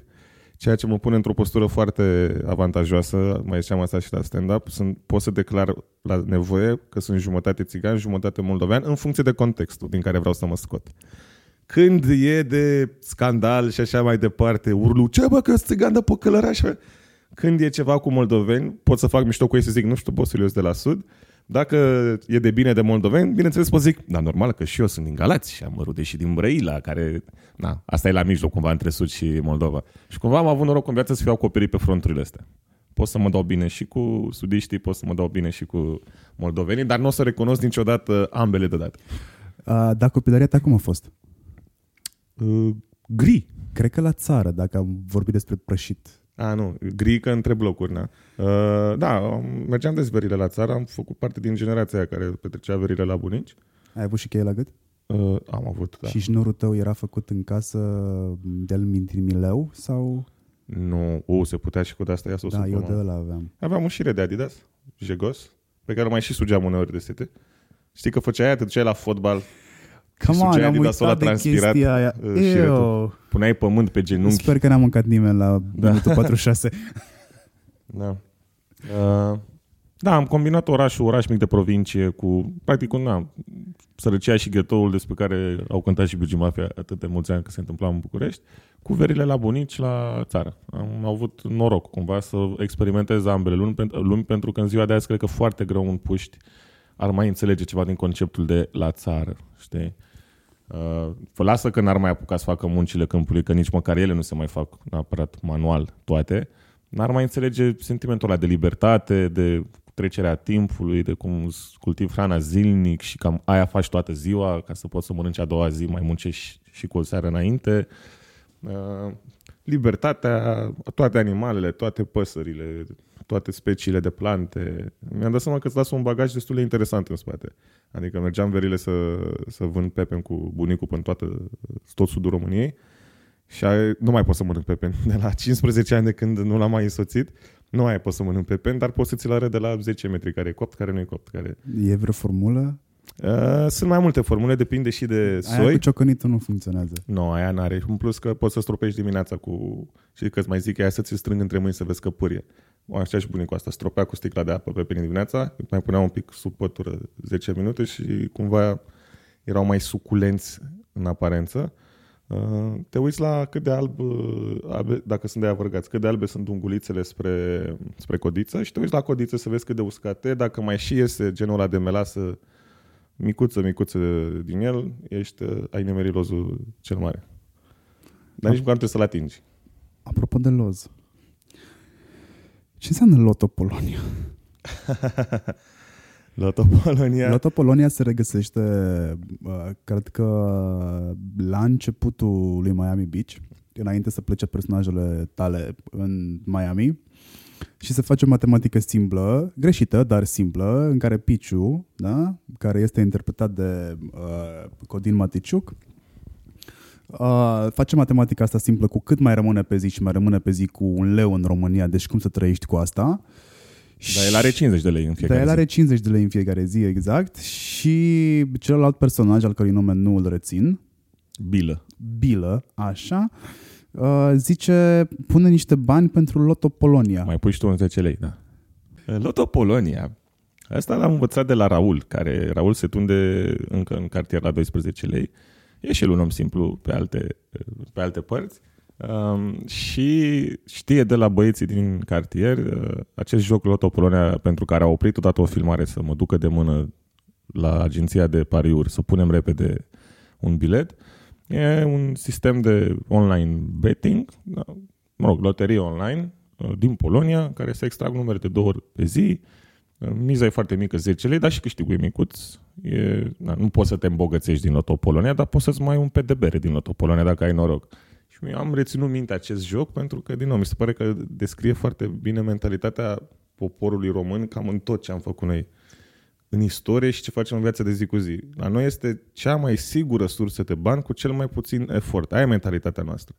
ceea ce mă pune într-o postură foarte avantajoasă, mai ziceam asta și la stand-up, sunt, pot să declar la nevoie că sunt jumătate țigan, jumătate moldovean, în funcție de contextul din care vreau să mă scot. Când e de scandal și așa mai departe, urlu, ce bă, că-s țigan de pe Călăraș? Când e ceva cu moldoveni, pot să fac mișto cu ei să zic, nu știu, bossul, eu sunt de la sud. Dacă e de bine de moldoveni, bineînțeles pot zic, da, normal că și eu sunt din Galați și am rude și din Brăila, care, na, asta e la mijloc cumva între Sud și Moldova. Și cumva am avut noroc în viață să fiu acoperit pe fronturile astea. Pot să mă dau bine și cu sudiștii, pot să mă dau bine și cu moldovenii, dar nu o să recunosc niciodată ambele deodată. Uh, dar copilăria ta cum a fost? Uh, gri. Cred că la țară, dacă am vorbit despre prășit. A, nu, grică între blocuri, na. Uh, da, mergeam des verile la țară, am făcut parte din generația care petrecea verile la bunici. Ai avut și cheie la gât? Uh, am avut, da. Și șnurul tău era făcut în casă de-al mintrimileu sau? Nu, o, se putea și cu de-asta ia s-o supămă. Da, eu de ăla aveam. Aveam ușire de Adidas, jegos, pe care mai și sugeam uneori de sete. Știi că făcea aia, te duceai la fotbal... Come on, am uitat de chestia aia. Eww. Puneai pământ pe genunchi. Sper că n-a mâncat nimeni la minutul patruzeci și șase. Da. Uh, da, am combinat orașul, oraș mic de provincie cu, practic, na, sărăcia și ghetoul despre care au cântat și Biugi Mafia atât de mulți ani că se întâmpla în București, cu verile la bunici la țară. Am avut noroc cumva să experimentez ambele lumi, lumi pentru că în ziua de azi cred că foarte greu un puști ar mai înțelege ceva din conceptul de la țară, știi? Uh, vă lasă că n-ar mai apuca să facă muncile câmpului, că nici măcar ele nu se mai fac neapărat manual toate, n-ar mai înțelege sentimentul ăla de libertate, de trecerea timpului, de cum cultivi hrana zilnic și cam aia faci toată ziua ca să poți să mănânci a doua zi, mai muncești și cu o seară înainte. Uh, libertatea, toate animalele, toate păsările, toate speciile de plante. Mi-am dat seama că îți lasă un bagaj destul de interesant în spate. Adică mergeam verile să, să vând pepen cu bunicul până toată, tot sudul României și ai, nu mai pot să mănânc pepen. De la cincisprezece ani de când nu l-am mai însoțit, nu mai pot să mănânc pepen, dar pot să ți-l arăt de la zece metri care e copt, care nu e copt. Care... E vreo formulă? Sunt mai multe formule, depinde și de soi. Aia cu ciocănitul nu funcționează. Nu, aia n-are. În plus că poți să stropești dimineața cu... Și că îți mai zic că aia să ți-l strâng între mâini să vezi că pârie. Așa și bunicul asta, stropea cu sticla de apă pe prin dimineața, mai punea un pic sub pătură zece minute și cumva erau mai suculenți în aparență. Te uiți la cât de alb, dacă sunt de avărgați, cât de albe sunt ungulițele spre, spre codiță și te uiți la codiță să vezi cât de uscate, dacă mai și iese genul ăla de melasă micuță, micuță din el, ești, ai nimerit lozul cel mare. Dar nici măcar nu trebuie să-l atingi. Apropo de loz, ce înseamnă Loto Polonia? Loto Polonia? Loto Polonia se regăsește, cred că, la începutul lui Miami Beach, înainte să plece personajele tale în Miami, și se face o matematică simplă, greșită, dar simplă, în care Piciu, da, care este interpretat de uh, Codin Maticiuc, Uh, face matematica asta simplă cu cât mai rămâne pe zi și mai rămâne pe zi cu un leu în România, deci cum să trăiești cu asta. Dar și... el are cincizeci de lei în fiecare zi. Dar el are cincizeci de lei în fiecare zi, exact. Și celălalt personaj al cărui nume nu îl rețin, Bilă. Bilă, așa, uh, zice, pune niște bani pentru Loto Polonia. Mai pui și tu zece lei, da. Loto Polonia. Asta l-am învățat de la Raul, care Raul se tunde încă în cartier la doisprezece lei. E și el un om simplu pe alte, pe alte părți um, și știe de la băieții din cartier uh, acest joc Loto Polonia pentru care a oprit odată o filmare să mă ducă de mână la agenția de pariuri să punem repede un bilet. E un sistem de online betting, mă rog, loterie online uh, din Polonia, care se extrag numere de două ori pe zi. Miza e foarte mică, zece lei, dar și câștigul e micuț. E, na, nu poți să te îmbogățești din Lotopolonia, dar poți să-ți mai un pe de bere din Lotopolonia dacă ai noroc. Și am reținut minte acest joc pentru că, din nou, mi se pare că descrie foarte bine mentalitatea poporului român cam în tot ce am făcut noi în istorie și ce facem în viața de zi cu zi. La noi este cea mai sigură sursă de bani cu cel mai puțin efort. Aia e mentalitatea noastră.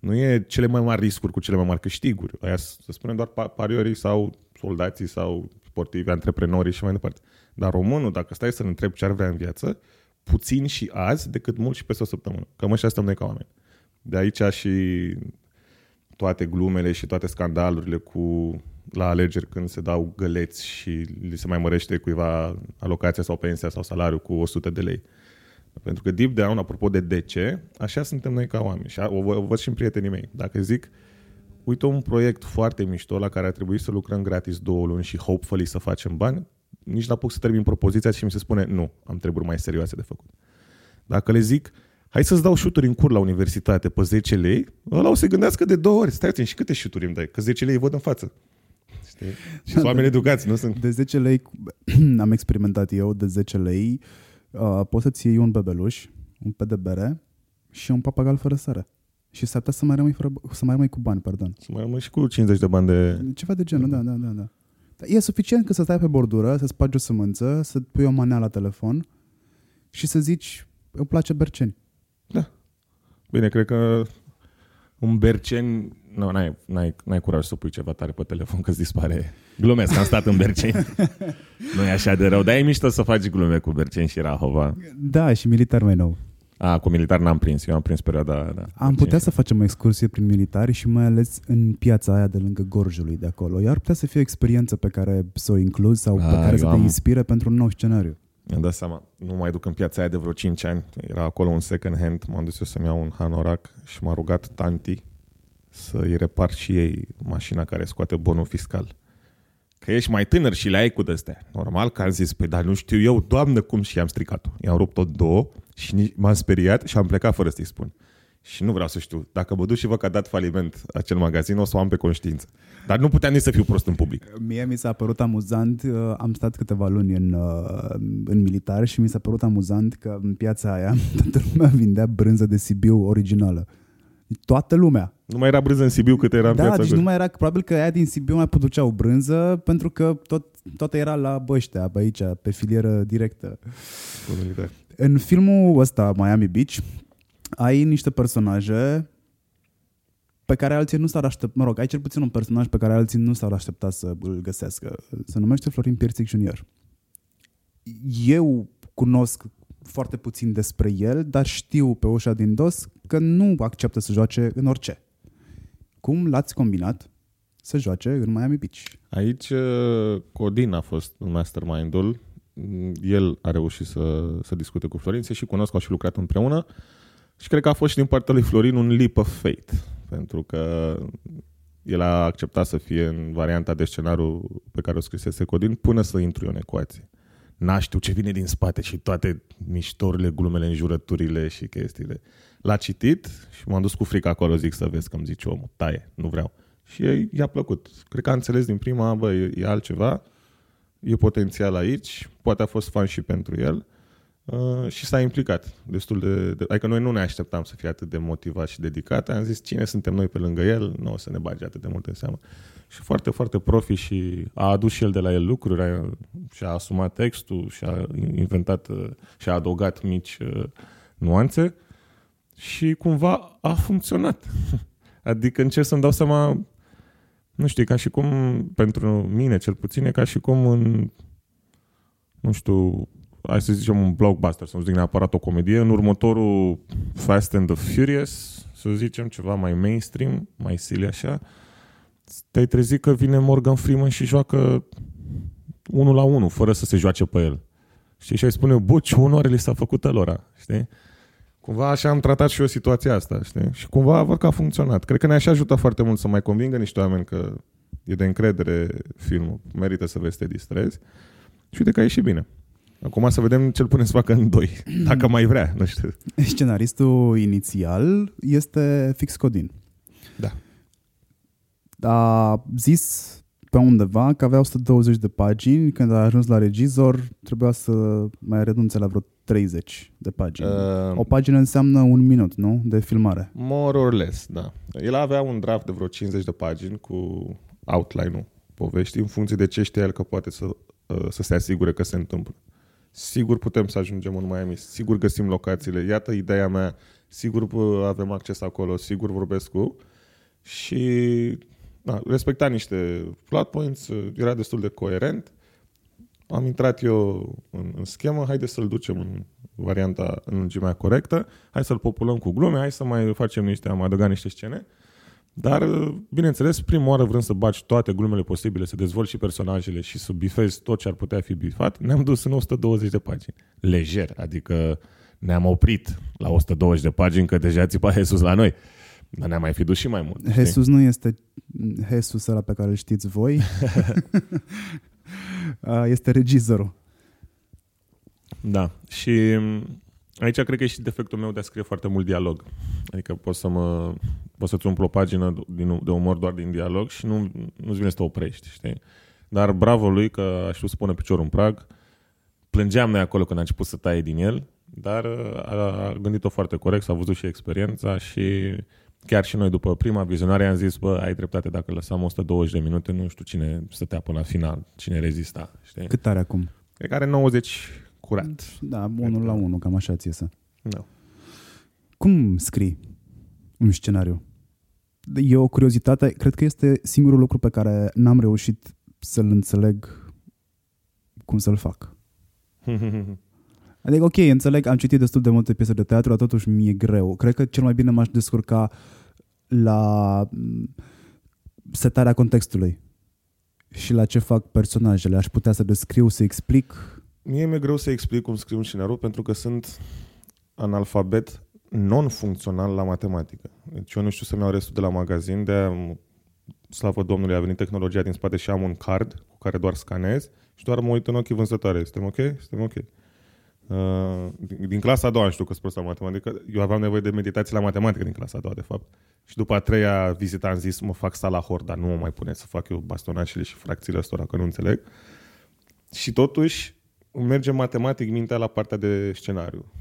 Nu e cele mai mari riscuri cu cele mai mari câștiguri. Aia, să spunem, doar pariorii sau soldații sau sportivi, antreprenorii și mai departe. Dar românul, dacă stai să-l întrebi ce ar vrea în viață, puțin și azi decât mult și peste o săptămână. Cam așa stăm noi ca oameni. De aici și toate glumele și toate scandalurile cu la alegeri când se dau găleți și li se mai mărește cuiva alocația sau pensia sau salariul cu o sută de lei. Pentru că deep down, apropo de de ce, așa suntem noi ca oameni. Și o văd și în prietenii mei. Dacă zic, uite un proiect foarte mișto la care ar trebui să lucrăm gratis două luni și hopefully să facem bani, nici n-apuc să termin propoziția și mi se spune nu, am treburi mai serioase de făcut. Dacă le zic, hai să-ți dau șuturi în cur la universitate pe zece lei, ăla o să gândească de două ori. Stai, și câte șuturi îmi dai? Că zece lei văd în față. Știi? Și sunt oameni educați, nu sunt? De zece lei, am experimentat eu, de zece lei, uh, poți să-ți iei un bebeluș, un pe de bere și un papagal fără sare. Și s-ar putea să mai rămâi, fără, să mai rămâi cu bani, pardon. Să mai rămâi și cu cincizeci de bani de... Ceva de genul, da, da, da, da. Dar e suficient că să stai pe bordură, să spargi o sămânță, să pui o manea la telefon și să zici, îmi place Berceni. Da. Bine, cred că un Berceni... Nu, no, n-ai, n-ai, n-ai curaj să pui ceva tare pe telefon că îți dispare. Glumesc, am stat în Berceni. Nu e așa de rău, dar e mișto să faci glume cu Berceni și Rahova. Da, și Militar mai nou. A, cu Militar n-am prins, eu am prins perioada... Da, am putea să facem o excursie prin Militari și mai ales în piața aia de lângă Gorjului de acolo. Iar putea să fie o experiență pe care să o incluzi sau A, pe care să am... te inspire pentru un nou scenariu. Mi-am dat seama, nu mai duc în piața aia de vreo cinci ani. Era acolo un second hand, m-am dus eu să-mi iau un hanorac și m-a rugat tanti să-i repar și ei mașina care scoate bonul fiscal. Că ești mai tânăr și le ai cu de-astea. Normal că am zis, păi dar nu știu eu, doamnă, cum, și am stricat-o. I-am rupt-o două și m-am speriat și am plecat fără să-i spun. Și nu vreau să știu. Dacă mă duc și văd că a dat faliment acel magazin, o să o am pe conștiință. Dar nu puteam nici să fiu prost în public. Mie mi s-a părut amuzant, am stat câteva luni în, în Militar și mi s-a părut amuzant că în piața aia toată lumea vindea brânză de Sibiu originală. Toată lumea. Nu mai era brânză în Sibiu cât era în da, piața. Da, deci nu mai era, probabil că aia din Sibiu mai produceau brânză pentru că tot, toată era la băștea, pe aici, pe filieră directă. Bun, în filmul ăsta, Miami Beach, ai niște personaje pe care alții nu s-ar aștepta, mă rog, ai cel puțin un personaj pe care alții nu s-ar aștepta să îl găsească. Se numește Florin Piersic junior Eu cunosc foarte puțin despre el, dar știu pe ușa din dos că nu acceptă să joace în orice. Cum l-ați combinat să joace în Miami Beach? Aici Codin a fost mastermind-ul. El a reușit să, să discute cu Florin, se și cunosc că au și lucrat împreună și cred că a fost și din partea lui Florin un leap of fate, pentru că el a acceptat să fie în varianta de scenariu pe care o scrisese Codin până să intru în ecuație. N-a știu ce vine din spate și toate miștorile, glumele, înjurăturile și chestiile. L-a citit și m-am dus cu frică acolo, zic să vezi că îmi zice omul, taie, nu vreau. Și ei, i-a plăcut. Cred că a înțeles din prima, bă, e, e altceva, e potențial aici, poate a fost fan și pentru el uh, și s-a implicat destul de, de... Adică noi nu ne așteptam să fie atât de motivat și dedicat, am zis cine suntem noi pe lângă el, nu o să ne bage atât de mult în seamă. Și foarte, foarte profi și a adus și el de la el lucruri, a, și-a asumat textul, și-a inventat, și-a adăugat mici uh, nuanțe și cumva a funcționat. Adică încerc să-mi dau seama, nu știu, ca și cum, pentru mine cel puțin, e ca și cum în, nu știu, hai să zicem un blockbuster, să nu zic neapărat o comedie, în următorul Fast and the Furious, să zicem ceva mai mainstream, mai silly așa, te-ai trezit că vine Morgan Freeman și joacă unul la unul, fără să se joace pe el. Știi? Și ai spune, bă, ce onoare li s-a făcut ălora, știi? Cumva așa am tratat și eu situația asta, știi? Și cumva văd că a funcționat. Cred că ne-a și ajutat foarte mult să mai convingă niște oameni că e de încredere filmul, merită să vezi, te distrezi. Și uite că a ieșit bine. Acum să vedem ce-l punem să facă în doi, dacă mai vrea, nu știu. Scenaristul inițial este fix Codin. Da. A zis pe undeva, că avea o sută douăzeci de pagini, când a ajuns la regizor, trebuia să mai renunțe la vreo treizeci de pagini. Uh, o pagină înseamnă un minut, nu? De filmare. More or less, da. El avea un draft de vreo cincizeci de pagini cu outline-ul poveștii, în funcție de ce știa el că poate să, să se asigure că se întâmplă. Sigur putem să ajungem în Miami, sigur găsim locațiile, iată ideea mea, sigur avem acces acolo, sigur vorbesc cu... Și da, respecta niște plot points, era destul de coerent. Am intrat eu în, în schemă, haide să-l ducem în varianta, în lungimea corectă, hai să-l populăm cu glume, hai să mai facem niște, am adăugat niște scene. Dar, bineînțeles, prima oară vrând să bagi toate glumele posibile, să dezvolți și personajele și să bifezi tot ce ar putea fi bifat, ne-am dus în o sută douăzeci de pagini. Lejer, adică ne-am oprit la o sută douăzeci de pagini, că deja țipa Jesus la noi. Dar ne-am mai fi dus și mai mult. Jesus nu este Jesus ăla pe care îl știți voi. Este regizorul. Da. Și aici cred că e și defectul meu de a scrie foarte mult dialog. Adică pot, să mă, pot să-ți umplu o pagină de umor doar din dialog și nu, nu-ți vine să te oprești, știi? Dar bravo lui că a știut să pună piciorul în prag. Plângeam noi acolo când a început să taie din el, dar a gândit-o foarte corect, s-a văzut și experiența și... Chiar și noi după prima vizionare am zis, bă, ai dreptate, dacă lăsăm o sută douăzeci de minute, nu știu cine stătea până la final, cine rezista, știi? Cât are acum? Cred că are nouăzeci curat. Da, unul la unul, cam așa ți iese. Da. Cum scrii un scenariu? E o curiozitate, cred că este singurul lucru pe care n-am reușit să-l înțeleg cum să-l fac. Adică, ok, înțeleg, am citit destul de multe piese de teatru, dar totuși mi-e greu. Cred că cel mai bine m-aș descurca la setarea contextului și la ce fac personajele. Aș putea să descriu, să explic. Mie mi-e greu să explic cum scriu un scenariu, pentru că sunt analfabet non-funcțional la matematică. Deci eu nu știu să-mi iau restul de la magazin, de-aia, slavă Domnului, a venit tehnologia din spate și am un card cu care doar scanez și doar mă uit în ochii vânzătoare. Suntem ok? Suntem ok. Din clasa a doua știu că spus la matematică. Eu aveam nevoie de meditații la matematică din clasa a doua, de fapt. Și după a treia vizită am zis, mă fac Salahor, dar nu mă mai pune să fac eu bastonașele și fracțiile astora, că nu înțeleg. Și totuși merge matematic mintea la partea de scenariu.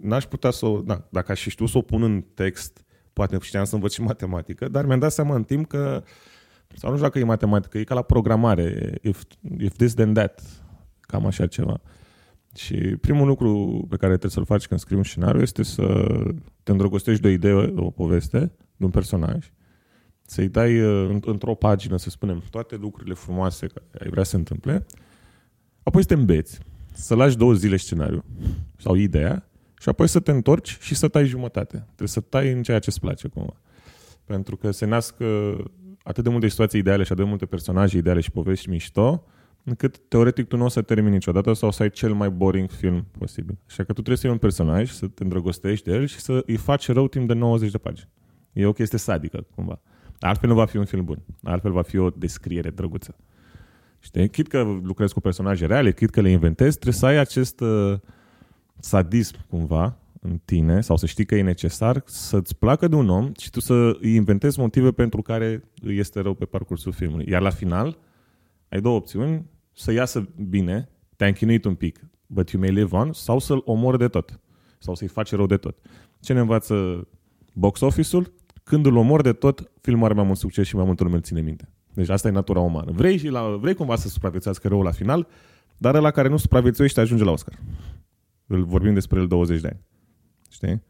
N-aș putea să o, da, dacă aș știu să o pun în text, poate știam să învăț și matematică, dar mi-am dat seama în timp că, sau nu știu dacă e matematică, e ca la programare, if, if this then that, cam așa ceva. Și primul lucru pe care trebuie să-l faci când scrii un scenariu este să te îndrăgostești de o idee, de o poveste, de un personaj, să-i dai într-o pagină, să spunem, toate lucrurile frumoase care ai vrea să se întâmple, apoi să te îmbeți, să lași două zile scenariu sau ideea și apoi să te întorci și să tai jumătate. Trebuie să tai în ceea ce îți place cumva. Pentru că se nasc atât de multe situații ideale și atât de multe personaje ideale și povești mișto, încât teoretic tu nu o să termini niciodată sau să ai cel mai boring film posibil. Așa că tu trebuie să iei un personaj, să te îndrăgostești de el și să îi faci rău timp de nouăzeci de pagini. E o chestie sadică, cumva. Altfel nu va fi un film bun. Altfel va fi o descriere drăguță. Știi? Chit că lucrezi cu personaje reale, chit că le inventezi, trebuie să ai acest uh, sadism, cumva, în tine, sau să știi că e necesar să-ți placă de un om și tu să îi inventezi motive pentru care îi este rău pe parcursul filmului. Iar la final... Ai două opțiuni, să iasă bine, te-ai închinuit un pic, but you may live on, sau să-l omori de tot, sau să-i faci rău de tot. Ce ne învață box office-ul? Când îl omori de tot, filmul are mai mult succes și mai multă lume îl ține minte. Deci asta e natura umană. Vrei, și la, vrei cumva să supraviețuiască rău la final, dar ăla care nu supraviețuiește ajunge la Oscar. Îl vorbim despre el douăzeci de ani. Știi? Nu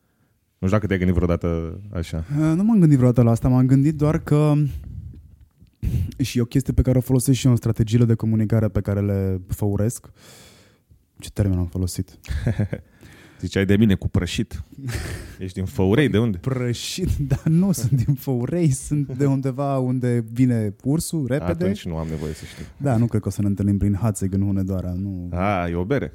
știu dacă te-ai gândit vreodată așa. Nu m-am gândit vreodată la asta, m-am gândit doar că... Și e o chestie pe care o folosesc și eu în strategiile de comunicare pe care le făuresc. Ce termen am folosit? Ziceai de mine cu prășit. Ești din Făurei, de unde? Prășit, dar nu sunt din Făurei, sunt de undeva unde vine ursul, repede. Atunci nu am nevoie să știu. Da, nu cred că o să ne întâlnim prin Hațeg în Hunedoara. Nu... A, e o bere.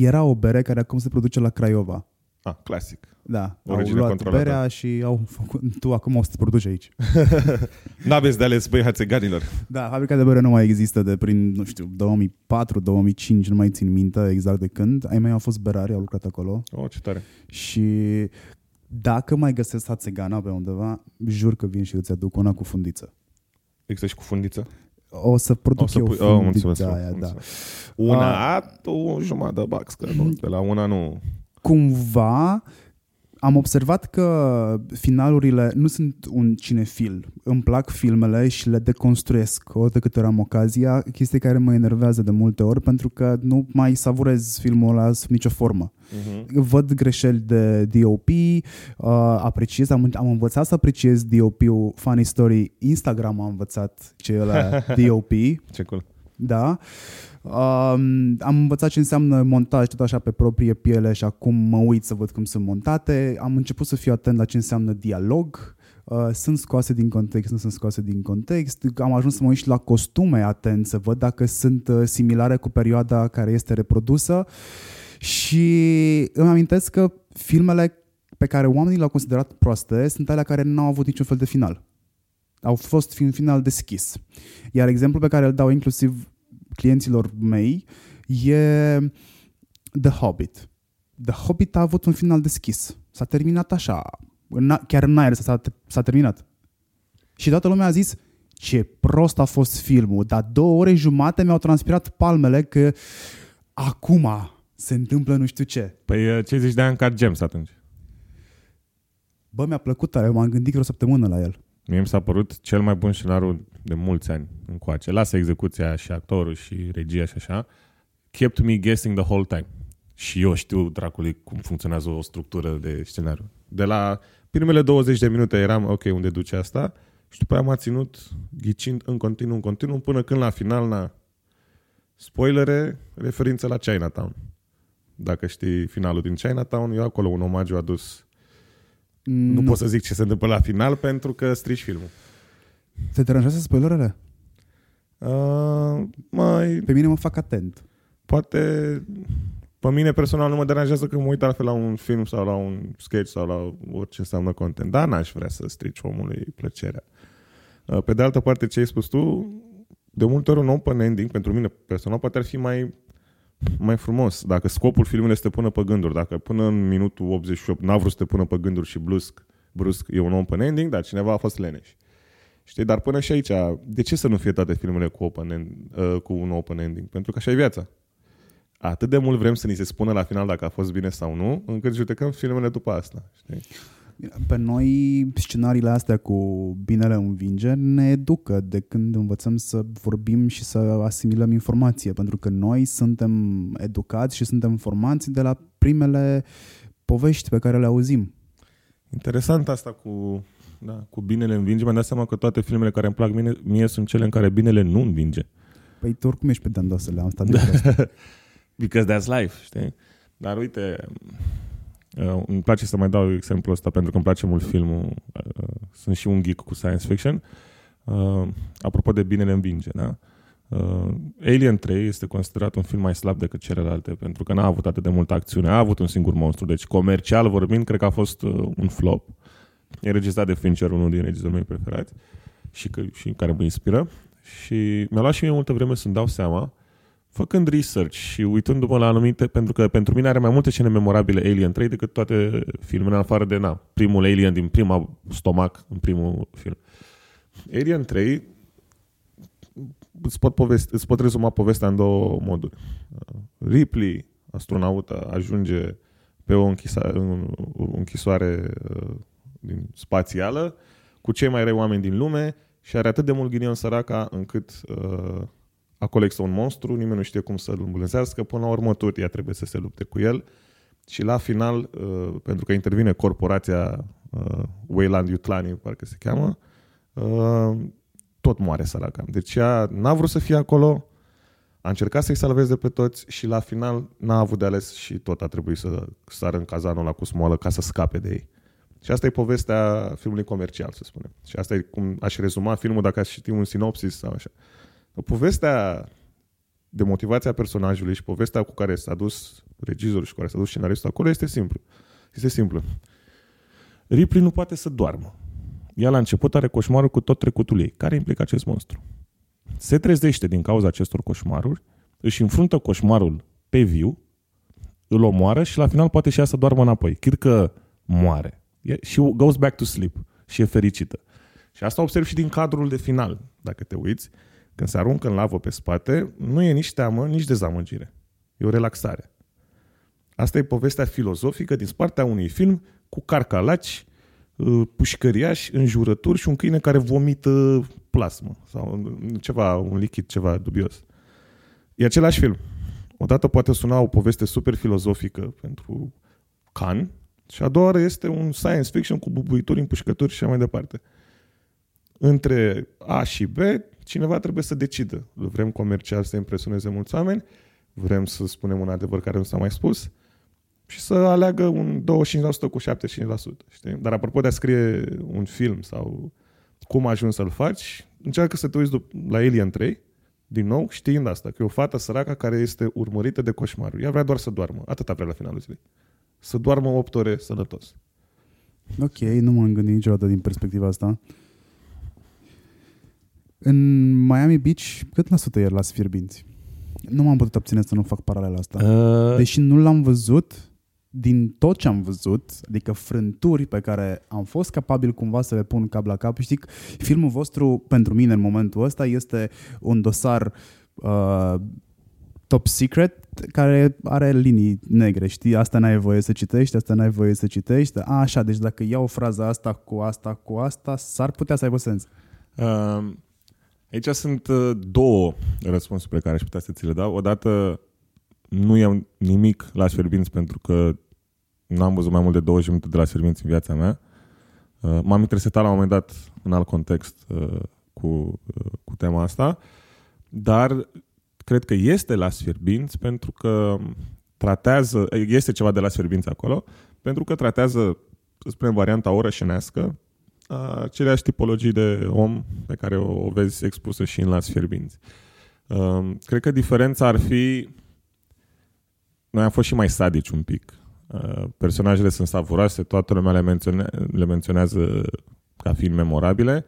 Era o bere care acum se produce la Craiova. A, clasic. Da, origine au luat berea și au făcut, tu acum o să te produci aici. N-aveți de ales, băi, hațeganilor. Da, fabrica de bere nu mai există de prin, nu știu, două mii patru, două mii cinci, nu mai țin minte exact de când. Ai mai au fost berari, au lucrat acolo. Oh, ce tare. Și dacă mai găsesc hațegana pe undeva, jur că vin și îți aduc una cu fundiță. Există și cu fundiță? O să produc o să eu pui... fundița oh, mulțumesc, aia, mulțumesc. Da. Una, a... o jumătate de bax, că nu, de la una nu... Cumva... Am observat că finalurile, nu sunt un cinefil, îmi plac filmele și le deconstruiesc ori de câte ori am ocazia, chestii care mă enervează de multe ori pentru că nu mai savurez filmul ăla sub nicio formă. Uh-huh. Văd greșeli de D O P, uh, apreciez, am, am învățat să apreciez D O P-ul, funny story, Instagram a învățat ce e ăla D O P. Ce cool. Da. Um, am învățat ce înseamnă montaj tot așa pe proprie piele și acum mă uit să văd cum sunt montate. Am început să fiu atent la ce înseamnă dialog. Uh, sunt scoase din context, nu sunt scoase din context. Am ajuns să mă uit și la costume atent să văd dacă sunt similare cu perioada care este reprodusă. Și îmi amintesc că filmele pe care oamenii le-au considerat proaste sunt alea care n-au avut niciun fel de final. Au fost film final deschis. Iar exemplul pe care îl dau inclusiv clienților mei e The Hobbit. The Hobbit a avut un final deschis. S-a terminat așa. Chiar în aer s-a, s-a terminat. Și toată lumea a zis ce prost a fost filmul, dar două ore jumate mi-au transpirat palmele că acum se întâmplă nu știu ce. Păi ce zici de Uncut Gems atunci? Bă, mi-a plăcut tare. M-am gândit că o săptămână la el. Mie mi s-a părut cel mai bun scenariu de mulți ani încoace. Lasă execuția și actorul și regia și așa. Kept me guessing the whole time. Și eu știu, dracului, cum funcționează o structură de scenariu. De la primele douăzeci de minute eram, ok, unde duce asta? Și după aia m-a ținut ghicind în continuu, în continuu, până când la final, na, spoilere, referință la Chinatown. Dacă știi finalul din Chinatown, eu acolo un omagiu adus. Nu, nu pot să zic ce se întâmplă la final pentru că strici filmul. Te deranjează spoilerele? Uh, mai... Pe mine mă fac atent. Poate... Pe mine personal nu mă deranjează că mă uit altfel la un film sau la un sketch sau la orice înseamnă content. Dar n-aș vrea să strici omului plăcerea. Uh, pe de altă parte, ce ai spus tu, de multe ori un open ending, pentru mine personal, poate ar fi mai... mai frumos, dacă scopul filmului este până pe gânduri, dacă până în minutul optzeci și opt n-a vrut să te pună pe gânduri și brusc, brusc e un open ending, dar cineva a fost leneș. Știi, dar până și aici, de ce să nu fie toate filmele cu, open end, uh, cu un open ending? Pentru că așa e viața. Atât de mult vrem să ni se spună la final dacă a fost bine sau nu, încât judecăm filmele după asta. Știi? Pe noi, scenariile astea cu binele învinge ne educă de când învățăm să vorbim și să asimilăm informație, pentru că noi suntem educați și suntem formați de la primele povești pe care le auzim. Interesant asta cu, da, cu binele învinge. Mi-am dat seama că toate filmele care îmi plac mie, mie sunt cele în care binele nu învinge. Păi tu oricum ești pe dandoasele, am stat de asta. Because that's life, știi? Dar uite... Uh, îmi place să mai dau exemplul ăsta pentru că îmi place mult filmul. Uh, sunt și un geek cu science fiction. Uh, apropo de binele învinge, da? uh, Alien trei este considerat un film mai slab decât celelalte pentru că n-a avut atât de multă acțiune. A avut un singur monstru, deci comercial vorbind cred că a fost uh, un flop. E regizat de Fincher, unul din regizorii mei preferați și, că, și care mă inspiră. Și mi-a luat și mie multă vreme să-mi dau seama, făcând research și uitându-mă la anumite, pentru că pentru mine are mai multe scene memorabile Alien trei decât toate filmele, afară de na, primul Alien din prima stomac, în primul film. Alien trei, îți pot, povesti, îți pot rezuma povestea în două moduri. Ripley, astronaută, ajunge pe o închisoare spațială cu cei mai răi oameni din lume și are atât de mult ghinion săraca încât... Acolo există un monstru, nimeni nu știe cum să-l îmbunătățească, până la urmă tot ea trebuie să se lupte cu el și la final, pentru că intervine corporația Weyland Yutlani, parcă se cheamă, tot moare săraca. Deci ea n-a vrut să fie acolo, a încercat să-i salveze pe toți și la final n-a avut de ales și tot a trebuit să sară în cazanul ăla cu smoală ca să scape de ei. Și asta e povestea filmului comercial, să spunem. Și asta e cum aș rezuma filmul dacă aș citi un sinopsis sau așa. Povestea de motivația personajului și povestea cu care s-a dus regizorul și cu care s-a dus scenaristul acolo este simplu. Este simplu. Ripley nu poate să doarmă. Ea la început are coșmarul cu tot trecutul ei, care implică acest monstru. Se trezește din cauza acestor coșmaruri, își înfruntă coșmarul pe viu, îl omoară și la final poate și ea să doarmă înapoi. Chid că moare. She goes back to sleep și e fericită. Și asta observ și din cadrul de final, dacă te uiți. Când se aruncă în lavă pe spate, nu e nici teamă, nici dezamăgire. E o relaxare. Asta e povestea filozofică din partea unui film cu carcalaci, pușcăriași, înjurături și un câine care vomită plasmă sau ceva, un lichid, ceva dubios. E același film. Odată poate suna o poveste super filozofică pentru Cannes și a doua oară este un science fiction cu bubuituri, împușcături și așa mai departe. Între A și B, cineva trebuie să decidă. Vrem comercial să impresioneze mulți oameni, vrem să spunem un adevăr care nu s-a mai spus și să aleagă un douăzeci și cinci la sută cu șaptezeci și cinci la sută. Știi? Dar apropo de a scrie un film sau cum ajungi să-l faci, încearcă să te uiți la Alien trei, din nou, știind asta, că e o fată săracă care este urmărită de coșmarul. Ea vrea doar să doarmă. Atâta vrea la finalul zilei. Să doarmă opt ore sănătos. Ok, nu m-am gândit niciodată din perspectiva asta. În Miami Beach, cât la sută ieri la sfierbinți? Nu m-am putut abține să nu fac paralela asta. Uh... Deși nu l-am văzut, din tot ce am văzut, adică frânturi pe care am fost capabil cumva să le pun cap la cap, știi, filmul vostru pentru mine în momentul ăsta este un dosar uh, top secret care are linii negre, știi, asta n-ai voie să citești, asta n-ai voie să citești, a, așa, deci dacă iau fraza asta cu asta cu asta, s-ar putea să aibă sens. Uh... Aici sunt două răspunsuri pe care aș putea să ți le dau. Odată, nu iau nimic la sferbinți pentru că n-am văzut mai mult de douăzeci de minute de la sferbinți în viața mea. M-am interesat la un moment dat în alt context cu, cu tema asta, dar cred că este la sferbinți pentru că tratează, este ceva de la sferbinți acolo, pentru că tratează, să spunem, varianta orășenească, aceleași tipologii de om pe care o vezi expusă și în Las Fierbinți. Cred că diferența ar fi... Noi am fost și mai sadici un pic. Personajele sunt savuroase, toată lumea le, mențione- le menționează ca fiind memorabile,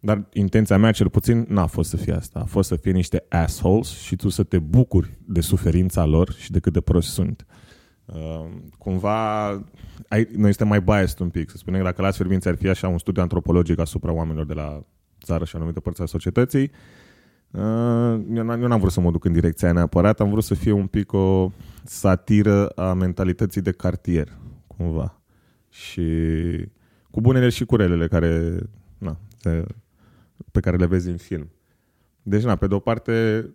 dar intenția mea, cel puțin, n-a fost să fie asta. A fost să fie niște assholes și tu să te bucuri de suferința lor și de cât de proști sunt. Uh, cumva ai, noi suntem mai biased un pic, să spunem că dacă la sferbinți ar fi așa un studiu antropologic asupra oamenilor de la țară și anumite părți ale societății, uh, eu, n- eu n-am vrut să mă duc în direcția aia neapărat, am vrut să fie un pic o satiră a mentalității de cartier cumva și cu bunele și cu relele care, na, se, pe care le vezi în film. Deci na, pe de o parte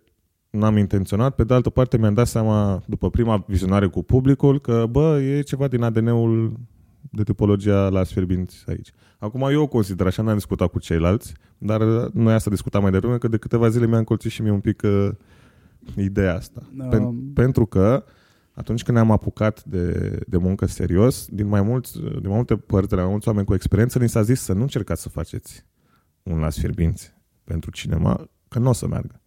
n-am intenționat, pe de altă parte mi-am dat seama după prima vizionare cu publicul că, bă, e ceva din A D N-ul de tipologia la sferbinți aici. Acum eu o consider așa, n-am discutat cu ceilalți, dar noi asta discutam mai devreme, că de câteva zile mi-a încolțit și mie un pic uh, ideea asta. No. Pentru că atunci când ne-am apucat de, de muncă serios, din mai, mulți, din mai multe părți, de la mai mulți oameni cu experiență, ni s-a zis să nu încercați să faceți un la sferbinți pentru cinema, că nu o să meargă.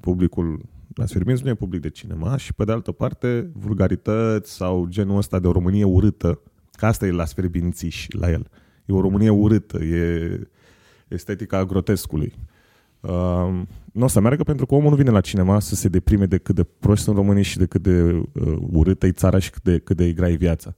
Publicul la sferbinți nu e public de cinema și pe de altă parte vulgarități sau genul ăsta de o Românie urâtă, că asta e la sferbințiși la el, e o Românie urâtă, e estetica grotescului. Uh, nu o să meargă pentru că omul nu vine la cinema să se deprime de cât de proști sunt românii și de cât de uh, urâtă e țara și cât de, cât de grea e viața.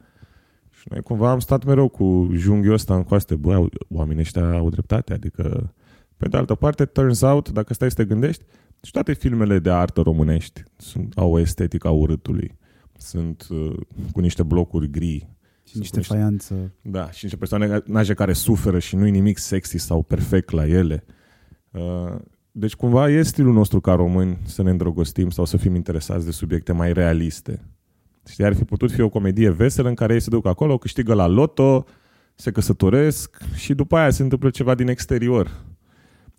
Și noi cumva am stat mereu cu junghiul ăsta în coaste, bă, oamenii ăștia au dreptate, adică pe de altă parte, turns out, dacă stai să te gândești, și toate filmele de artă românești sunt, au o estetică a urâtului. Sunt uh, cu niște blocuri gri. Și niște faianță. Da, și niște personaje care suferă și nu-i nimic sexy sau perfect la ele. Uh, deci cumva e stilul nostru ca români să ne îndrăgostim sau să fim interesați de subiecte mai realiste. Știi, ar fi putut fi o comedie veselă în care ei se duc acolo, câștigă la loto, se căsătoresc și după aia se întâmplă ceva din exterior,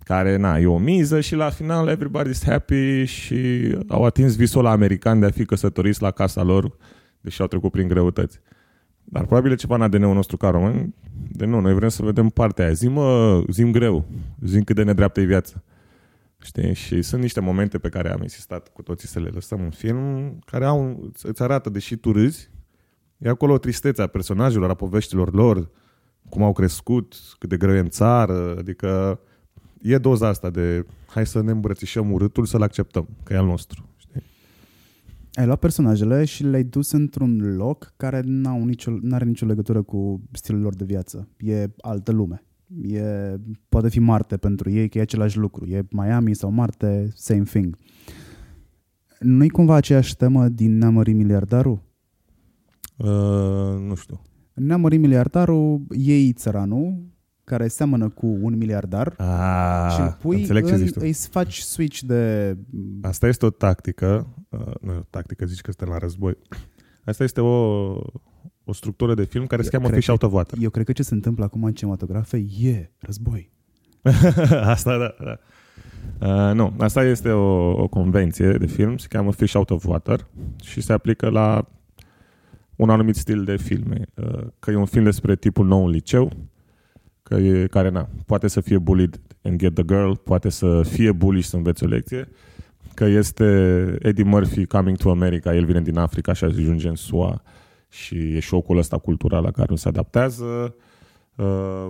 care, na, e o miză și la final everybody's happy și au atins visul la american de a fi căsătoriți la casa lor, deși au trecut prin greutăți. Dar probabil e ceva în A D N-ul nostru ca român, de nu, noi vrem să vedem partea aia. Zi-mi, zi-mi greu, zi-mi cât de nedreaptă e viața. Știi? Și sunt niște momente pe care am insistat cu toții să le lăsăm în film, care au, îți arată, deși tu râzi, e acolo tristețea personajelor, a poveștilor lor, cum au crescut, cât de greu e în țară, adică e doza asta de hai să ne îmbrățișăm urâtul, să-l acceptăm, că e al nostru. Știi? Ai luat personajele și le-ai dus într-un loc care n-au nicio, n-are nicio legătură cu stilul lor de viață. E altă lume. e, poate fi Marte pentru ei, că e același lucru. E Miami sau Marte, same thing. Nu-i cumva aceeași temă din Ne-a mărit miliardarul? Uh, nu știu. Ne-a mărit miliardarul, ei țăranul, care seamănă cu un miliardar ah, și îl pui, în, îi faci switch de... Asta este o tactică, uh, nu e o tactică, zici că suntem la război. Asta este o, o structură de film care eu se cheamă Fish Out of Water. Eu cred că ce se întâmplă acum în cinematografe e război. Asta, da, da. Uh, nu, asta este o, o convenție de film, se cheamă Fish Out of Water și se aplică la un anumit stil de filme. Uh, că e un film despre tipul nou în liceu, că e, care na, poate să fie bullied and get the girl, poate să fie bully și să înveți o lecție, că este Eddie Murphy coming to America, el vine din Africa și ajunge în S U A și e șocul ăsta cultural la care nu se adaptează. Uh,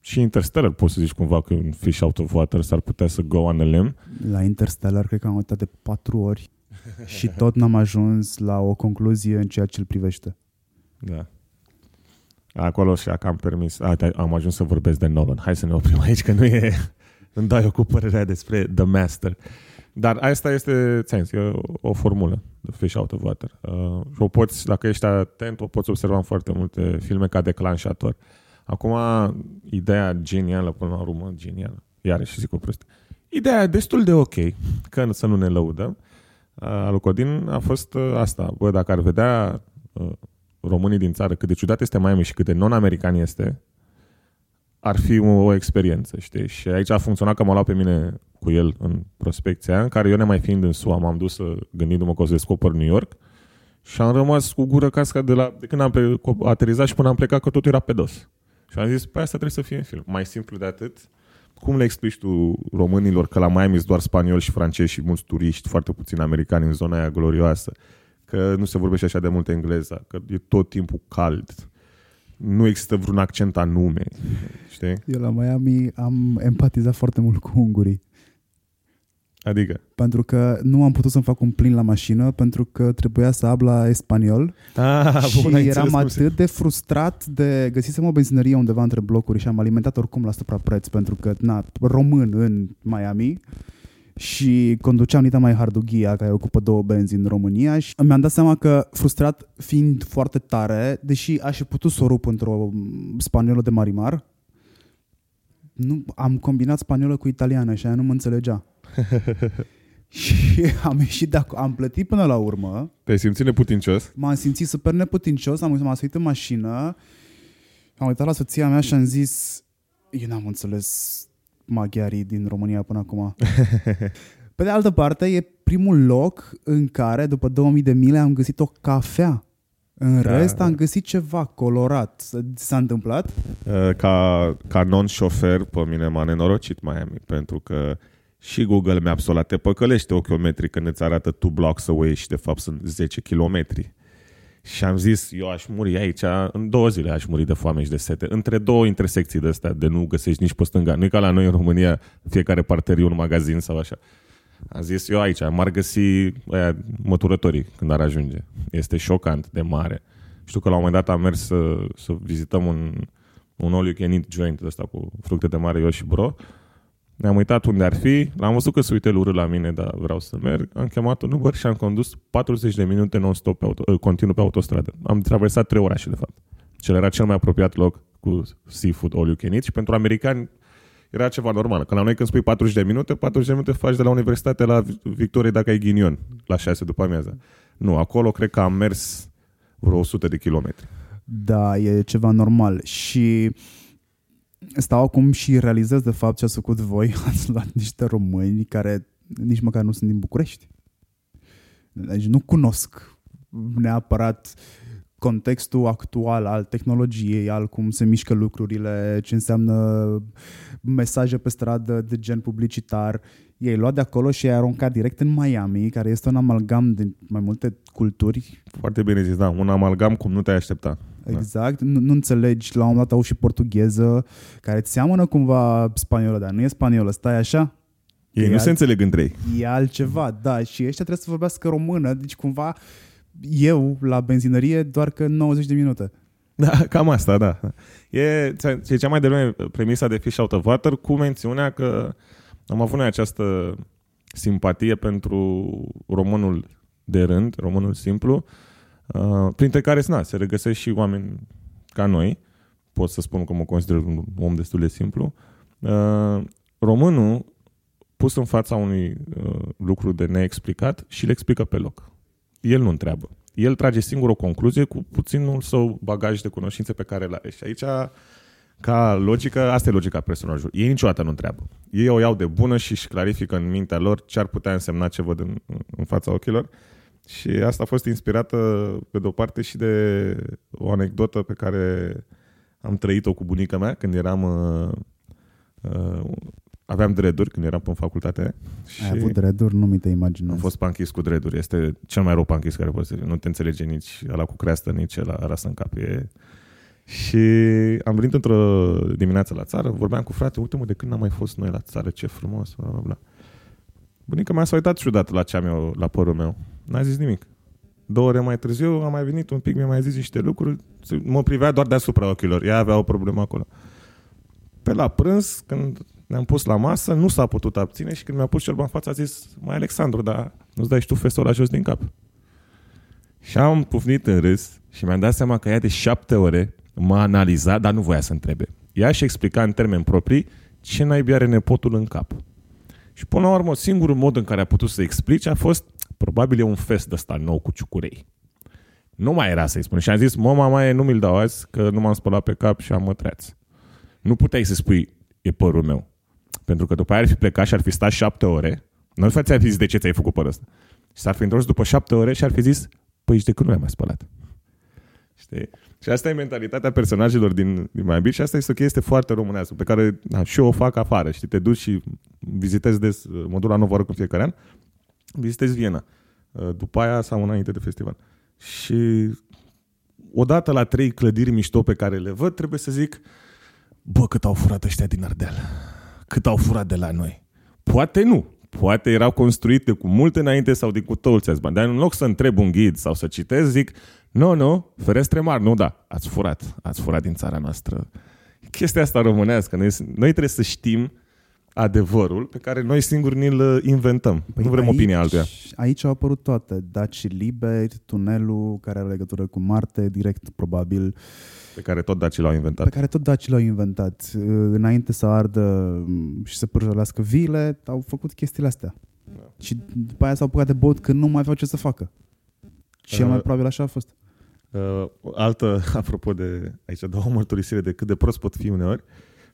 Și Interstellar, poți să zici cumva că un Fish Out of Water s-ar putea să go on a limb. La Interstellar cred că am uitat de patru ori și tot n-am ajuns la o concluzie în ceea ce îl privește. Da. Acolo și am permis. A, am ajuns să vorbesc de Nolan. Hai să ne oprim aici, că nu e... Îmi dau eu cu părerea despre The Master. Dar asta este, ți-am zis, o formulă de Fish Out of Water. Uh, o poți, dacă ești atent, o poți observa în foarte multe filme ca declanșator. Acum, ideea genială, până la urmă, genială, iarăși zic o prostie. Ideea destul de ok, că să nu ne lăudăm, al Codin a fost asta. Bă, dacă ar vedea românii din țară cât de ciudat este Miami și cât de non-american este, ar fi o experiență, știi? Și aici a funcționat că m-a luat pe mine cu el în prospecția în care eu, nemai fiind în S U A, m-am dus gândindu-mă că o să descoper New York și am rămas cu gură casca de, la, de când am ple- aterizat și până am plecat, că totul era pe dos. Și am zis, păi asta trebuie să fie în film. Mai simplu de atât. Cum le explici tu românilor că la Miami sunt doar spanioli și francezi și mulți turiști, foarte puțini americani în zona aia glorioasă, că nu se vorbește așa de mult engleză, că e tot timpul cald, nu există vreun accent anume, știi? Eu la Miami am empatizat foarte mult cu ungurii. Adică? Pentru că nu am putut să-mi fac un plin la mașină, pentru că trebuia să habla spaniol. Ah, și bun, eram atât de frustrat de... Găsisem o benzinărie undeva între blocuri și am alimentat oricum la suprapreț, pentru că, na, român în Miami, și conduceam Nita Mai Hardughia, care ocupă două benzi în România, și mi-am dat seama că, frustrat fiind foarte tare, deși aș fi putut să o rup într-o spaniolă de marimar, nu, am combinat spaniolă cu italiană și aia nu mă înțelegea. Și am ieșit de acolo, am plătit până la urmă. Te-ai simțit neputincios? M-am simțit super neputincios, am uitat, m-am suit în mașină, am uitat la soția mea și am zis, eu n-am înțeles maghiarii din România până acum. Pe de altă parte, e primul loc în care, după două mii de mile, am găsit o cafea. În da. Rest am găsit ceva colorat. S-a întâmplat? Ca, ca non-șofer, pe mine m-a nenorocit Miami, pentru că și Google Maps ăla te păcălește ochiometrii când îți arată two blocks away și de fapt sunt zece kilometri. Și am zis, eu aș muri aici, în două zile aș muri de foame și de sete. Între două intersecții de astea, de nu găsești nici pe stânga. Nu e ca la noi în România, fiecare parterie un magazin sau așa. Am zis, eu aici, m-ar găsi aia, măturătorii când ar ajunge. Este șocant de mare. Știu că la un moment dat am mers să, să vizităm un, un all you can eat joint ăsta cu fructe de mare, eu și bro. Ne-am uitat unde ar fi, l-am văzut că se uită urât la mine, dar vreau să merg. Am chemat un Uber și am condus patruzeci de minute non-stop pe auto, continuu pe autostradă. Am traversat trei orașe, de fapt. Cel era cel mai apropiat loc cu seafood all you can eat și pentru americani era ceva normal. Că la noi când spui patruzeci de minute, patruzeci de minute faci de la universitate la Victorie dacă ai ghinion, la șase după amiază. Nu, acolo cred că am mers vreo o sută de kilometri. Da, e ceva normal și... Stau acum și realizez de fapt ce ați făcut voi. Ați luat niște români care nici măcar nu sunt din București. Deci nu cunosc neapărat contextul actual al tehnologiei, al cum se mișcă lucrurile, ce înseamnă mesaje pe stradă de gen publicitar. Ei luat de acolo și i-a aruncat direct în Miami, care este un amalgam din mai multe culturi. Foarte bine zis, da. Un amalgam cum nu te-ai aștepta. Exact. Da. Nu, nu înțelegi. La un moment dat au și portugheză, care îți seamănă cumva spaniolă, dar nu e spaniolă. Stai așa? Ei e nu alt... se înțeleg între ei. E altceva, da. Și ăștia trebuie să vorbească română. Deci cumva eu la benzinărie doar că nouăzeci de minute. Da, cam asta, da. E, e cea mai de lume premisa de Fish Out of Water, cu mențiunea că am avut noi această simpatie pentru românul de rând, românul simplu, printre care na, se regăsesc și oameni ca noi. Pot să spun că mă consider un om destul de simplu. Românul pus în fața unui lucru de neexplicat și îl explică pe loc. El nu întreabă. El trage singur o concluzie cu puținul său bagaj de cunoștințe pe care îl are. Și aici, ca logică, asta e logica personajului. Ei niciodată nu întreabă. Ei o iau de bună și își clarifică în mintea lor ce ar putea însemna ce văd în, în fața ochilor. Și asta a fost inspirată, pe de-o parte, și de o anecdotă pe care am trăit-o cu bunica mea când eram... Uh, uh, aveam dreaduri când eram în facultate. Și ai avut dreaduri? Nu mi te imaginez. Am fost panchis cu dreaduri. Este cel mai rău panchis care poți să fie. Nu te înțelege nici ăla cu creastă, nici ăla rasă în cap. E... Și am venit într-o dimineață la țară, vorbeam cu frate, uite mă, de când n-am mai fost noi la țară, ce frumos, bla, bla, bla. Bunica mea s-a uitat ciudat la ce am eu, la părul meu. N-a zis nimic. Două ore mai târziu am mai venit un pic, mi-a mai zis niște lucruri, mă privea doar deasupra ochilor. Ea avea o problemă acolo. Pe la prânz, când ne-am pus la masă, nu s-a putut abține și când mi-a pus ciorba în față a zis, mai Alexandru, dar nu-ți dai și tu fesul ăla jos din cap? Și am pufnit în râs și mi-am dat seama că ea de șapte ore m-a analizat, dar nu voia să întrebe. Ea și explica în termeni proprii ce naibii are nepotul în cap. Și până la urmă, singurul mod în care a putut să explice a fost, probabil e un fest de ăsta nou cu ciucurei. Nu mai era să-i spun. Și am zis, mă, mamaie, nu mi-l dau azi, că nu m-am spălat pe cap și am mătreați. Nu puteai să spui, e părul meu. Pentru că după aia ar fi plecat și ar fi stat șapte ore. Nu ți-ar fi zis de ce ți-ai făcut părul ăsta. Și s-ar fi întors după șapte ore și ar fi zis, păi și de când nu l-ai mai spălat? Știi? Și asta e mentalitatea personajelor din, din Miami Beach și asta este o chestie foarte românească, pe care na, și eu o fac afară. Știi? Te duci și vizitezi des, mă duc la Novo Rock în fiecare an, vizitezi Viena. După aia sau înainte de festival. Și odată la trei clădiri mișto pe care le văd, trebuie să zic, bă, cât au furat ăștia din Ardeal. Cât au furat de la noi. Poate nu. Poate erau construite cu mult înainte sau din cu toți alți bani. Dar în loc să întreb un ghid sau să citesc, zic, nu, nu, ferestre mari, nu, da, ați furat. Ați furat din țara noastră. Chestia asta românească. Noi, noi trebuie să știm adevărul pe care noi singuri ni-l inventăm. Păi nu vrem aici, opinia altuia. Aici au apărut toate. Daci liberi, tunelul care are legătură cu Marte, direct probabil... Pe care tot dacii l-au inventat. Pe care tot dacii l-au inventat. Înainte să ardă și să pârjolească viile, au făcut chestiile astea. Da. Și după aia s-au apucat de băut că nu mai aveau ce să facă. Și uh, mai probabil așa a fost. Uh, altă, apropo de aici, două mărturisire de cât de prost pot fi uneori.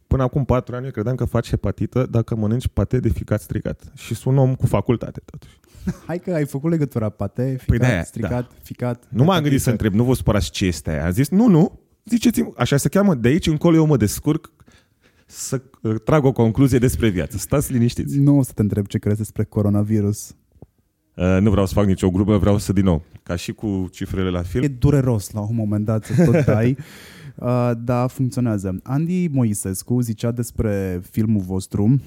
Până acum patru ani eu credeam că faci hepatită dacă mănânci pate de ficat stricat. Și sunt om cu facultate totuși. Hai că ai făcut legătura pate, ficat, păi stricat, da. Ficat. Nu m-am gândit să întreb, nu vă supărați ce este aia. Am zis, nu, nu. Ziceți-mi, așa se cheamă, de aici încolo eu mă descurc să trag o concluzie despre viață. Stați liniștiți. Nu o să te întreb ce crezi despre coronavirus. Uh, nu vreau să fac nicio glumă, vreau să din nou. Ca și cu cifrele la film. E dureros la un moment dat să tot dai, uh, dar funcționează. Andy Moisescu zicea despre filmul vostru.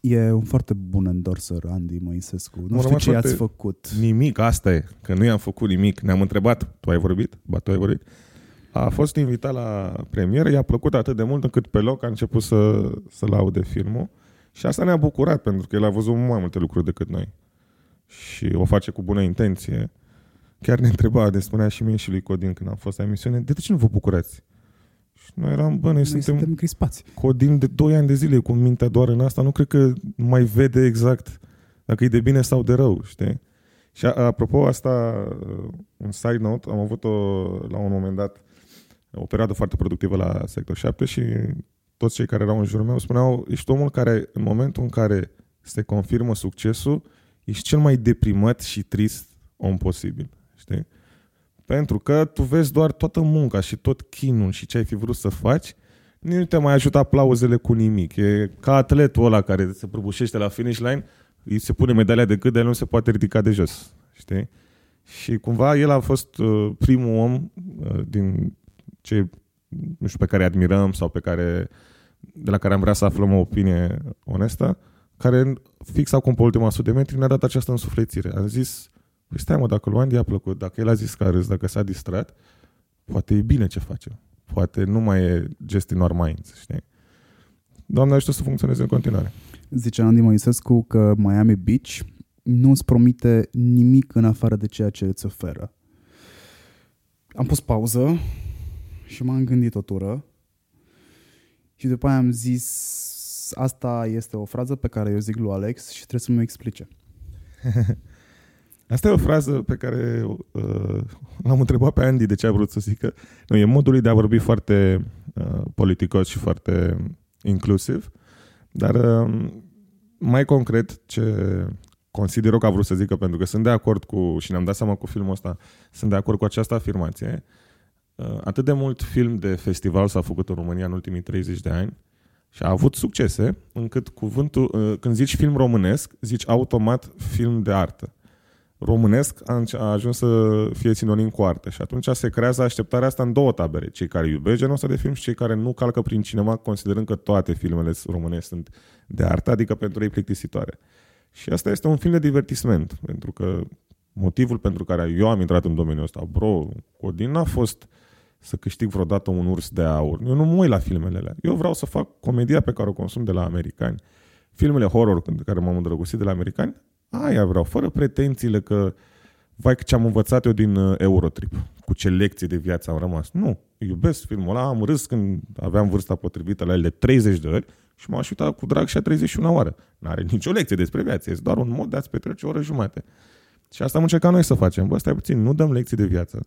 E un foarte bun endorser, Andy Moisescu. Nu știu ce i-ați făcut. Nimic, asta e. Că nu i-am făcut nimic. Ne-am întrebat, tu ai vorbit? Ba, tu ai vorbit? A fost invitat la premieră, i-a plăcut atât de mult încât pe loc a început să, să laude filmul și asta ne-a bucurat pentru că el a văzut mai multe lucruri decât noi și o face cu bună intenție. Chiar ne întreba, ne spunea și mie și lui Codin când am fost la emisiune, de ce nu vă bucurați? Și noi eram, bă, noi, noi suntem, suntem crispați. Codin de doi ani de zile cu mintea doar în asta, nu cred că mai vede exact dacă e de bine sau de rău, știi? Și apropo asta, un side note, am avut-o la un moment dat o perioadă foarte productivă la Sector șapte și toți cei care erau în jurul meu spuneau, ești omul care în momentul în care se confirmă succesul ești cel mai deprimat și trist om posibil, știi? Pentru că tu vezi doar toată munca și tot chinul și ce ai fi vrut să faci, nu te mai ajută aplauzele cu nimic. E ca atletul ăla care se prăbușește la finish line, îi se pune medalia de gât, dar nu se poate ridica de jos, știi? Și cumva el a fost primul om din ce, nu știu, pe care admirăm sau pe care, de la care am vrea să aflăm o opinie onestă, care fix acum pe ultima sută de metri ne-a dat această însuflețire. Am zis, păi stai mă, dacă lui Andy i-a plăcut, dacă el a zis că a râs, dacă s-a distrat, poate e bine ce face. Poate nu mai e just in our minds, știi? Doamne, ajută să funcționeze în continuare. Zice Andy Moisescu că Miami Beach nu îți promite nimic în afară de ceea ce îți oferă. Am pus pauză și m-am gândit o tură și după aia am zis, asta este o frază pe care eu zic lui Alex și trebuie să mi-o explice. Asta e o frază pe care uh, l-am întrebat pe Andy de ce a vrut să zică. Nu, e modul de a vorbi foarte uh, politicos și foarte inclusiv, dar uh, mai concret ce consider eu că a vrut să zică, pentru că sunt de acord cu, și ne-am dat seama cu filmul ăsta, sunt de acord cu această afirmație. Uh, atât de mult film de festival s-a făcut în România în ultimii treizeci de ani și a avut succese, încât cuvântul, uh, când zici film românesc, zici automat film de artă. Românesc a ajuns să fie sinonim cu artă și atunci se creează așteptarea asta în două tabere. Cei care iubesc genul ăsta de film și cei care nu calcă prin cinema considerând că toate filmele românești sunt de artă, adică pentru ei plictisitoare. Și asta este un film de divertisment, pentru că motivul pentru care eu am intrat în domeniul ăsta, bro, Codin, n-a fost să câștig vreodată un urs de aur. Eu nu mă uit la filmele alea. Eu vreau să fac comedia pe care o consum de la americani. Filmele horror de care m-am îndrăgostit de la americani, aia vreau, fără pretențiile că vai că ce-am învățat eu din Eurotrip, cu ce lecții de viață am rămas. Nu, iubesc filmul ăla, am râs când aveam vârsta potrivită la el de treizeci de ori și m-aș uita cu drag și a treizeci și una oară. N-are nicio lecție despre viață, este doar un mod de a-ți petrece o oră jumate. Și asta am încercat noi să facem. Bă, stai puțin, nu dăm lecții de viață.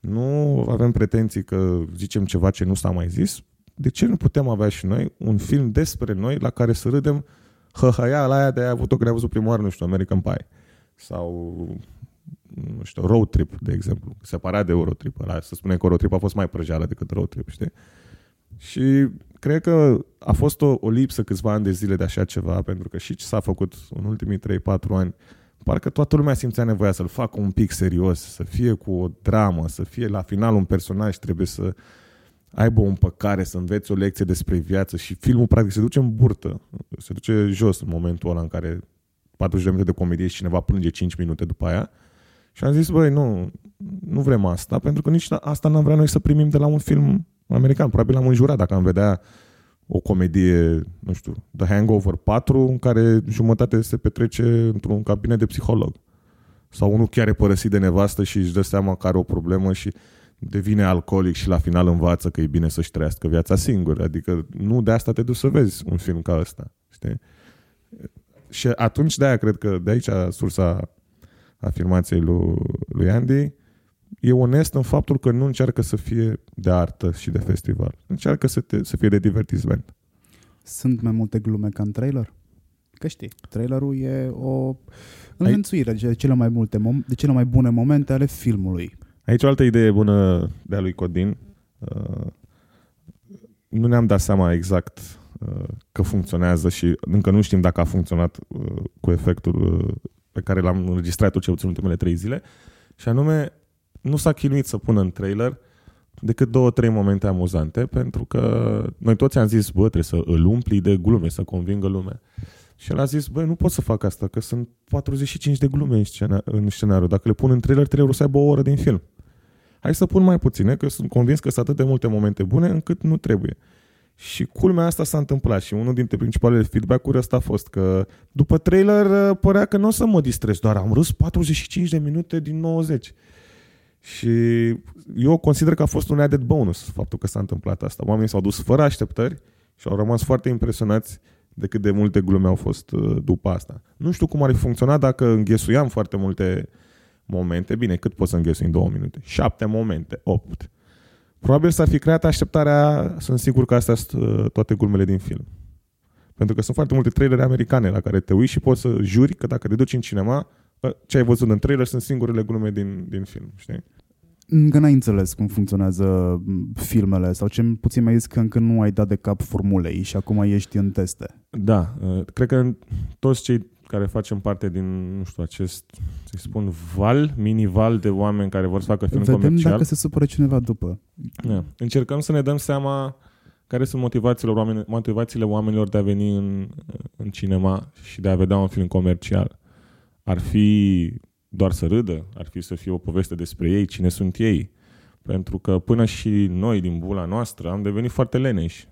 Nu avem pretenții că zicem ceva ce nu s-a mai zis. De ce nu putem avea și noi un film despre noi la care să râdem hăhăia la aia de aia avut-o când ai văzut prima oară, nu știu, American Pie sau, nu știu, Road Trip, de exemplu, separat de Eurotrip ăla, să spunem că Eurotrip a fost mai prăjeală decât Road Trip, știi? Și cred că a fost o, o lipsă câțiva ani de zile de așa ceva, pentru că și ce s-a făcut în ultimii trei patru ani, parcă toată lumea simțea nevoia să-l facă un pic serios, să fie cu o dramă, să fie la final un personaj trebuie să aibă o împăcare, să înveți o lecție despre viață și filmul practic se duce în burtă, se duce jos în momentul ăla în care patruzeci de minute de comedie și cineva plânge cinci minute după aia și am zis, băi, nu, nu vrem asta, pentru că nici asta n-am vrea noi să primim de la un film american, probabil am înjurat dacă am vedea o comedie, nu știu, The Hangover patru, în care jumătate se petrece într-un cabinet de psiholog sau unul chiar e părăsit de nevastă și își dă seama că are o problemă și devine alcoolic și la final învață că e bine să-și trăiască viața singur. Adică nu de asta te duci să vezi un film ca ăsta, știi? Și atunci de-aia cred că de aici sursa afirmației lui, lui Andy e onest în faptul că nu încearcă să fie de artă și de festival. Încearcă să, te, să fie de divertisment. Sunt mai multe glume ca în trailer? Că știi, trailerul e o înlănțuire de cele mai multe, de cele mai bune momente ale filmului. Aici o altă idee bună de-a lui Codin. Uh, nu ne-am dat seama exact uh, că funcționează și încă nu știm dacă a funcționat uh, cu efectul uh, pe care l-am înregistrat eu cel puțin în ultimele trei zile. Și anume, nu s-a chinuit să pună în trailer decât două, trei momente amuzante, pentru că noi toți am zis, bă, trebuie să îl umpli de glume, să convingă lumea. Și el a zis, băi, nu pot să fac asta, că sunt patruzeci și cinci de glume în, scena, în scenariu. Dacă le pun în trailer, trebuie să aibă o oră din film. Hai să pun mai puține, că sunt convins că sunt atât de multe momente bune încât nu trebuie. Și culmea asta s-a întâmplat și unul dintre principalele feedback-uri ăsta a fost că după trailer părea că nu o să mă distrez, doar am râs patruzeci și cinci de minute din nouăzeci. Și eu consider că a fost un added bonus faptul că s-a întâmplat asta. Oamenii s-au dus fără așteptări și au rămas foarte impresionați de cât de multe glume au fost după asta. Nu știu cum ar funcționa dacă înghesuiam foarte multe momente. Bine, cât poți să înghesui în două minute? Șapte momente, opt. Probabil s-ar fi creat așteptarea, sunt sigur că astea sunt toate glumele din film. Pentru că sunt foarte multe trailere americane la care te uiți și poți să juri că dacă te duci în cinema, ce ai văzut în trailer sunt singurele glume din, din film, știi? Încă n-ai înțeles cum funcționează filmele sau cel puțin mi-ai zis că încă nu ai dat de cap formulei și acum ești în teste. Da, cred că toți cei care facem parte din, nu știu, acest, să-i spun, val, mini-val de oameni care vor să facă film comercial. Vedem dacă se supără cineva după. Da. Încercăm să ne dăm seama care sunt motivațiile, oameni, motivațiile oamenilor de a veni în, în cinema și de a vedea un film comercial. Ar fi doar să râdă, ar fi să fie o poveste despre ei, cine sunt ei. Pentru că până și noi din bula noastră am devenit foarte leneși.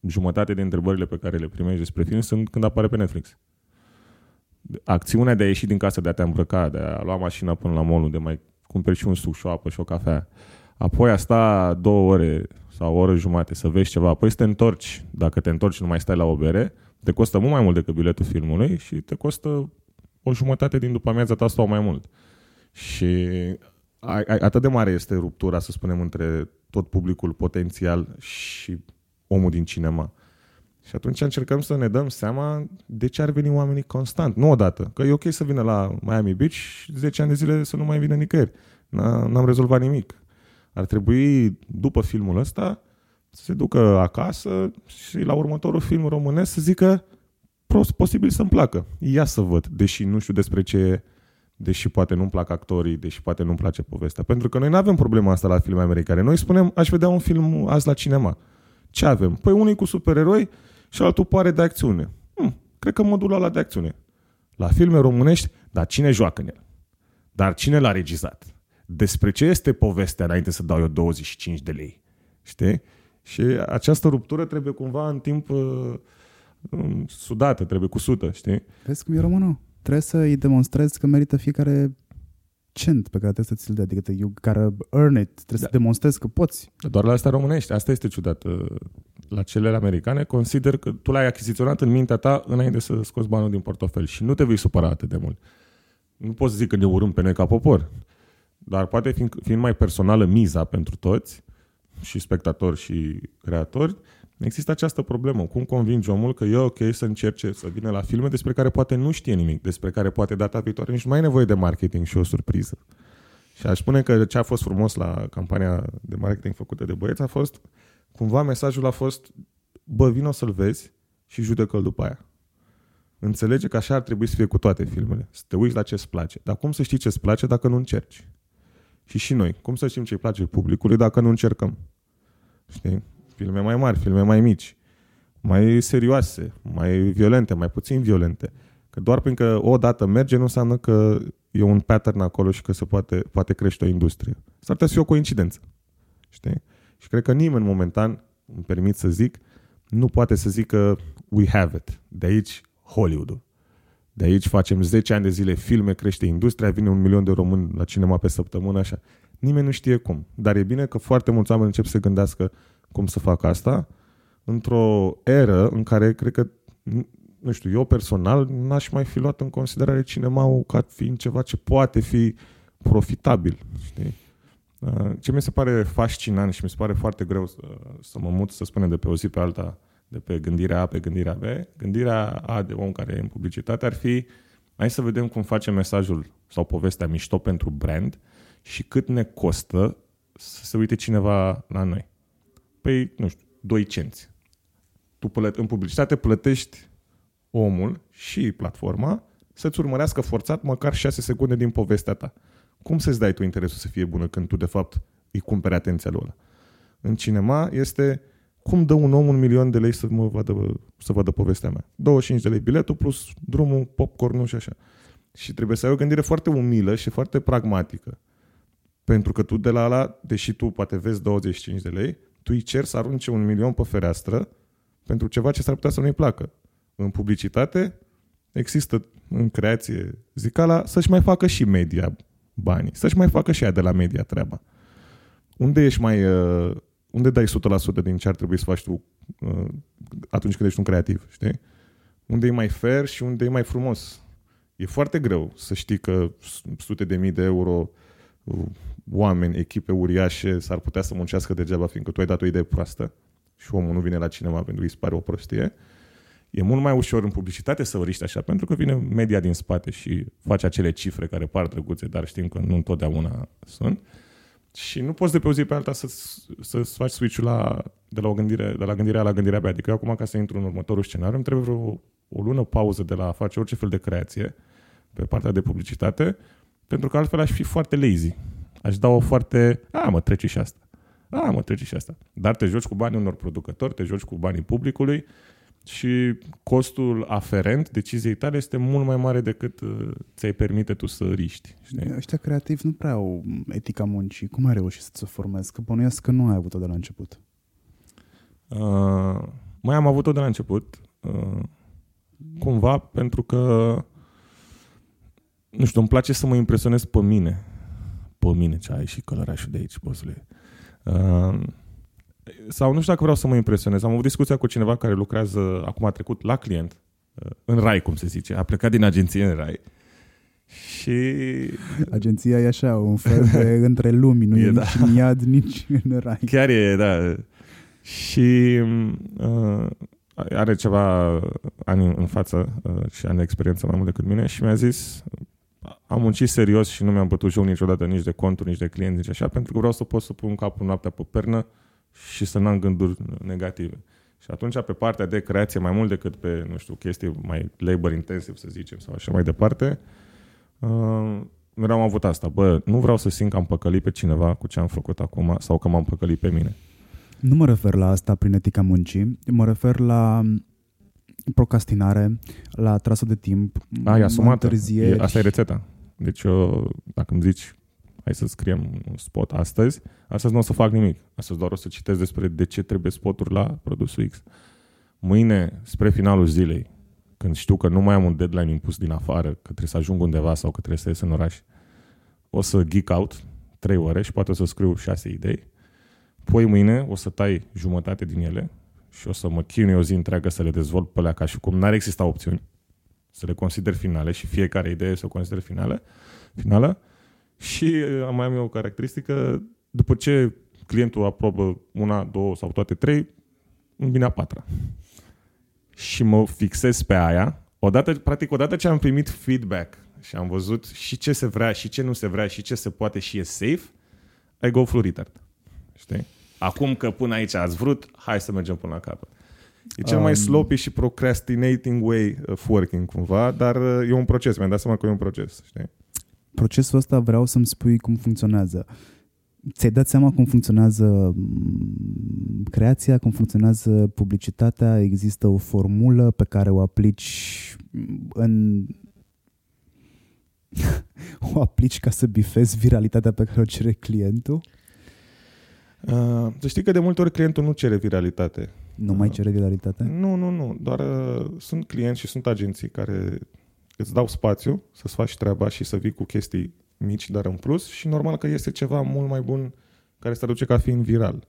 Jumătate de întrebările pe care le primești despre film sunt când apare pe Netflix. Acțiunea de a ieși din casă, de a te îmbrăca, de a lua mașina până la mall, de mai cumperi și un suc și o apă și o cafea, apoi a sta două ore sau o oră jumate să vezi ceva, apoi să te întorci. Dacă te întorci nu mai stai la o bere, te costă mult mai mult decât biletul filmului și te costă o jumătate din după amiaza ta sau mai mult. Și atât de mare este ruptura, să spunem, între tot publicul potențial și omul din cinema. Și atunci încercăm să ne dăm seama de ce ar veni oamenii constant, nu odată. Că e ok să vină la Miami Beach zece ani de zile să nu mai vină nicăieri. N-am rezolvat nimic. Ar trebui, după filmul ăsta, să se ducă acasă și la următorul film românesc să zică prost posibil să-mi placă. Ia să văd, deși nu știu despre ce e, deși poate nu-mi plac actorii, deși poate nu-mi place povestea. Pentru că noi nu avem problema asta la filme americane. Noi spunem, aș vedea un film azi la cinema. Ce avem? Păi unul cu supereroi și altul pare de acțiune. Hm, cred că mă duc la ăla de acțiune. La filme românești, dar cine joacă în el? Dar cine l-a regizat? Despre ce este povestea înainte să dau eu douăzeci și cinci de lei? Știi? Și această ruptură trebuie cumva în timp uh, sudată, trebuie cusută, știi? Vezi cum e românul? Trebuie să îi demonstrezi că merită fiecare cent pe care trebuie să ți-l dea, adică you gotta earn it, trebuie da. Să demonstrezi că poți. Doar la asta românești, asta este ciudat. La cele americane consider că tu l-ai achiziționat în mintea ta înainte să scoți banul din portofel și nu te vei supăra atât de mult. Nu poți să zic că ne urâm pe noi ca popor, dar poate fiind, fiind mai personală miza pentru toți, și spectatori și creatori, există această problemă. Cum convingi omul că e ok să încerce să vină la filme despre care poate nu știe nimic, despre care poate data viitoare nici nu mai e nevoie de marketing și o surpriză. Și aș spune că ce a fost frumos la campania de marketing făcută de băieți a fost, cumva mesajul a fost, bă, vino să-l vezi și judecă-l după aia. Înțelege că așa ar trebui să fie cu toate filmele. Să te uiți la ce-ți place. Dar cum să știi ce-ți place dacă nu încerci? Și și noi. Cum să știm ce-i place publicului dacă nu încercăm? Știi? Filme mai mari, filme mai mici, mai serioase, mai violente, mai puțin violente. Că doar pentru că o dată merge nu înseamnă că e un pattern acolo și că se poate, poate crește o industrie. S-ar putea să fie o coincidență. Știi? Și cred că nimeni momentan, îmi permit să zic, nu poate să zică we have it. De aici Hollywood-ul. De aici facem zece ani de zile filme, crește industria, vine un milion de români la cinema pe săptămână, așa. Nimeni nu știe cum. Dar e bine că foarte mulți oameni încep să gândească cum să fac asta, într-o eră în care, cred că, nu știu, eu personal n-aș mai fi luat în considerare cinemaul ca fiind ceva ce poate fi profitabil, știi? Ce mi se pare fascinant și mi se pare foarte greu să, să mă mut, să spunem, de pe o zi pe alta, de pe gândirea A pe gândirea B, gândirea A de om care e în publicitate ar fi, hai să vedem cum face mesajul sau povestea mișto pentru brand și cât ne costă să se uite cineva la noi. Păi, nu știu, doi cenți. Tu plăte- în publicitate plătești omul și platforma să-ți urmărească forțat măcar șase secunde din povestea ta. Cum să-ți dai tu interesul să fie bună când tu, de fapt, îi cumperi atenția lui ăla? În cinema este cum dă un om un milion de lei să mă vadă, să vadă povestea mea. douăzeci și cinci de lei biletul plus drumul, popcorn-ul și așa. Și trebuie să ai o gândire foarte umilă și foarte pragmatică. Pentru că tu de la ala, deși tu poate vezi douăzeci și cinci de lei, tu îi ceri să arunce un milion pe fereastră pentru ceva ce s-ar putea să nu-i placă. În publicitate există în creație zicala să-și mai facă și media banii, să-și mai facă și ea de la media treaba. Unde ești mai... Unde dai o sută la sută din ce ar trebui să faci tu atunci când ești un creativ, știi? Unde e mai fair și unde e mai frumos. E foarte greu să știi că sute de mii de euro, oameni, echipe uriașe s-ar putea să muncească degeaba fiindcă tu ai dat o idee proastă și omul nu vine la cinema pentru că îi se pare o prostie. E mult mai ușor în publicitate să riști așa pentru că vine media din spate și face acele cifre care par drăguțe, dar știm că nu întotdeauna sunt. Și nu poți de pe o zi pe alta să, să-ți faci switch-ul la, de, la o gândire, de la gândirea la gândirea B. Adică eu acum ca să intru în următorul scenariu îmi trebuie vreo o lună pauză de la a face orice fel de creație pe partea de publicitate pentru că altfel aș fi foarte lazy. Aș da o foarte... A, mă, trece și asta. A, mă, trece și asta. Dar te joci cu banii unor producători, te joci cu banii publicului și costul aferent deciziei tale este mult mai mare decât ți-ai permite tu să riști. Știi? Ăștia creativi nu prea au etica muncii. Cum ai reușit să-ți o formezi? Că bănuiesc că nu ai avut-o de la început. Uh, mai am avut-o de la început. Uh, cumva pentru că nu știu, îmi place să mă impresionez pe mine. Pe mine ce ai și călărașul de aici, bosule. Uh, sau nu știu dacă vreau să mă impresionez. Am avut discuția cu cineva care lucrează, acum a trecut la client, în Rai, cum se zice. A plecat din agenție în Rai. Și... Agenția e așa, un fel de între lumi, nu e, e da. Nici în iad, nici în Rai. Chiar e, da. Și uh, are ceva ani în față uh, și ani de experiență mai mult decât mine și mi-a zis... Am muncit serios și nu mi-am bătut joc niciodată nici de conturi, nici de clienți, nici așa, pentru că vreau să pot să pun capul noaptea pe pernă și să n-am gânduri negative. Și atunci, pe partea de creație, mai mult decât pe, nu știu, chestii mai labor intensive, să zicem, sau așa mai departe, uh, mereu am avut asta. Bă, nu vreau să simt că am păcălit pe cineva cu ce am făcut acum sau că m-am păcălit pe mine. Nu mă refer la asta prin etica muncii, mă refer la... procrastinare, la trasă de timp, a, e asumată. Întârzieri. Asta e rețeta. Deci eu, dacă îmi zici, hai să scriem un spot astăzi, astăzi nu o să fac nimic. Astăzi doar o să citesc despre de ce trebuie spoturi la produsul X. Mâine, spre finalul zilei, când știu că nu mai am un deadline impus din afară, că trebuie să ajung undeva sau că trebuie să ies în oraș, o să geek out trei ore și poate o să scriu șase idei. Poi mâine o să tai jumătate din ele și o să mă chinui o zi întreagă să le dezvolt pe alea ca și cum n-ar exista opțiuni, să le consider finale și fiecare idee să o consider finală, finală. Și mai am eu o caracteristică, după ce clientul aprobă una, două sau toate trei, îmi vine a patra. Și mă fixez pe aia, odată, practic odată ce am primit feedback și am văzut și ce se vrea și ce nu se vrea și ce se poate și e safe, I go full retard. Știi? Acum că până aici ați vrut, hai să mergem până la capăt. E cel mai um, sloppy și procrastinating way of working, cumva, dar e un proces. Mi-am dat seama că e un proces, știi? Procesul ăsta vreau să-mi spui cum funcționează. Ți-ai dat seama cum funcționează creația, cum funcționează publicitatea? Există o formulă pe care o aplici în... o aplici ca să bifezi viralitatea pe care o cere clientul? Uh, să știi că de multe ori clientul nu cere viralitate. Nu mai cere viralitate? Uh, nu, nu, nu. Doar uh, sunt clienți și sunt agenții care îți dau spațiu să-ți faci treaba și să vii cu chestii mici, dar în plus. Și normal că este ceva mult mai bun care se traduce ca fiind viral.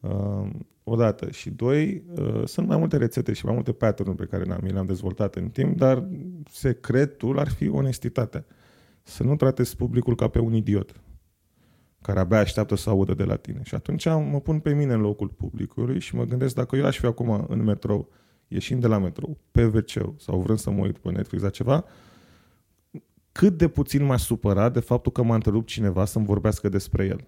Uh, odată. Și doi, uh, sunt mai multe rețete și mai multe pattern-uri pe care mi le-am dezvoltat în timp, dar secretul ar fi onestitatea. Să nu tratezi publicul ca pe un idiot care abia așteaptă să audă de la tine. Și atunci mă pun pe mine în locul publicului și mă gândesc dacă eu aș fi acum în metrou, ieșind de la metrou, pe ve ce-ul sau vrând să mă uit pe Netflix la ceva, cât de puțin m-aș supăra de faptul că m-a întrerupt cineva să-mi vorbească despre el.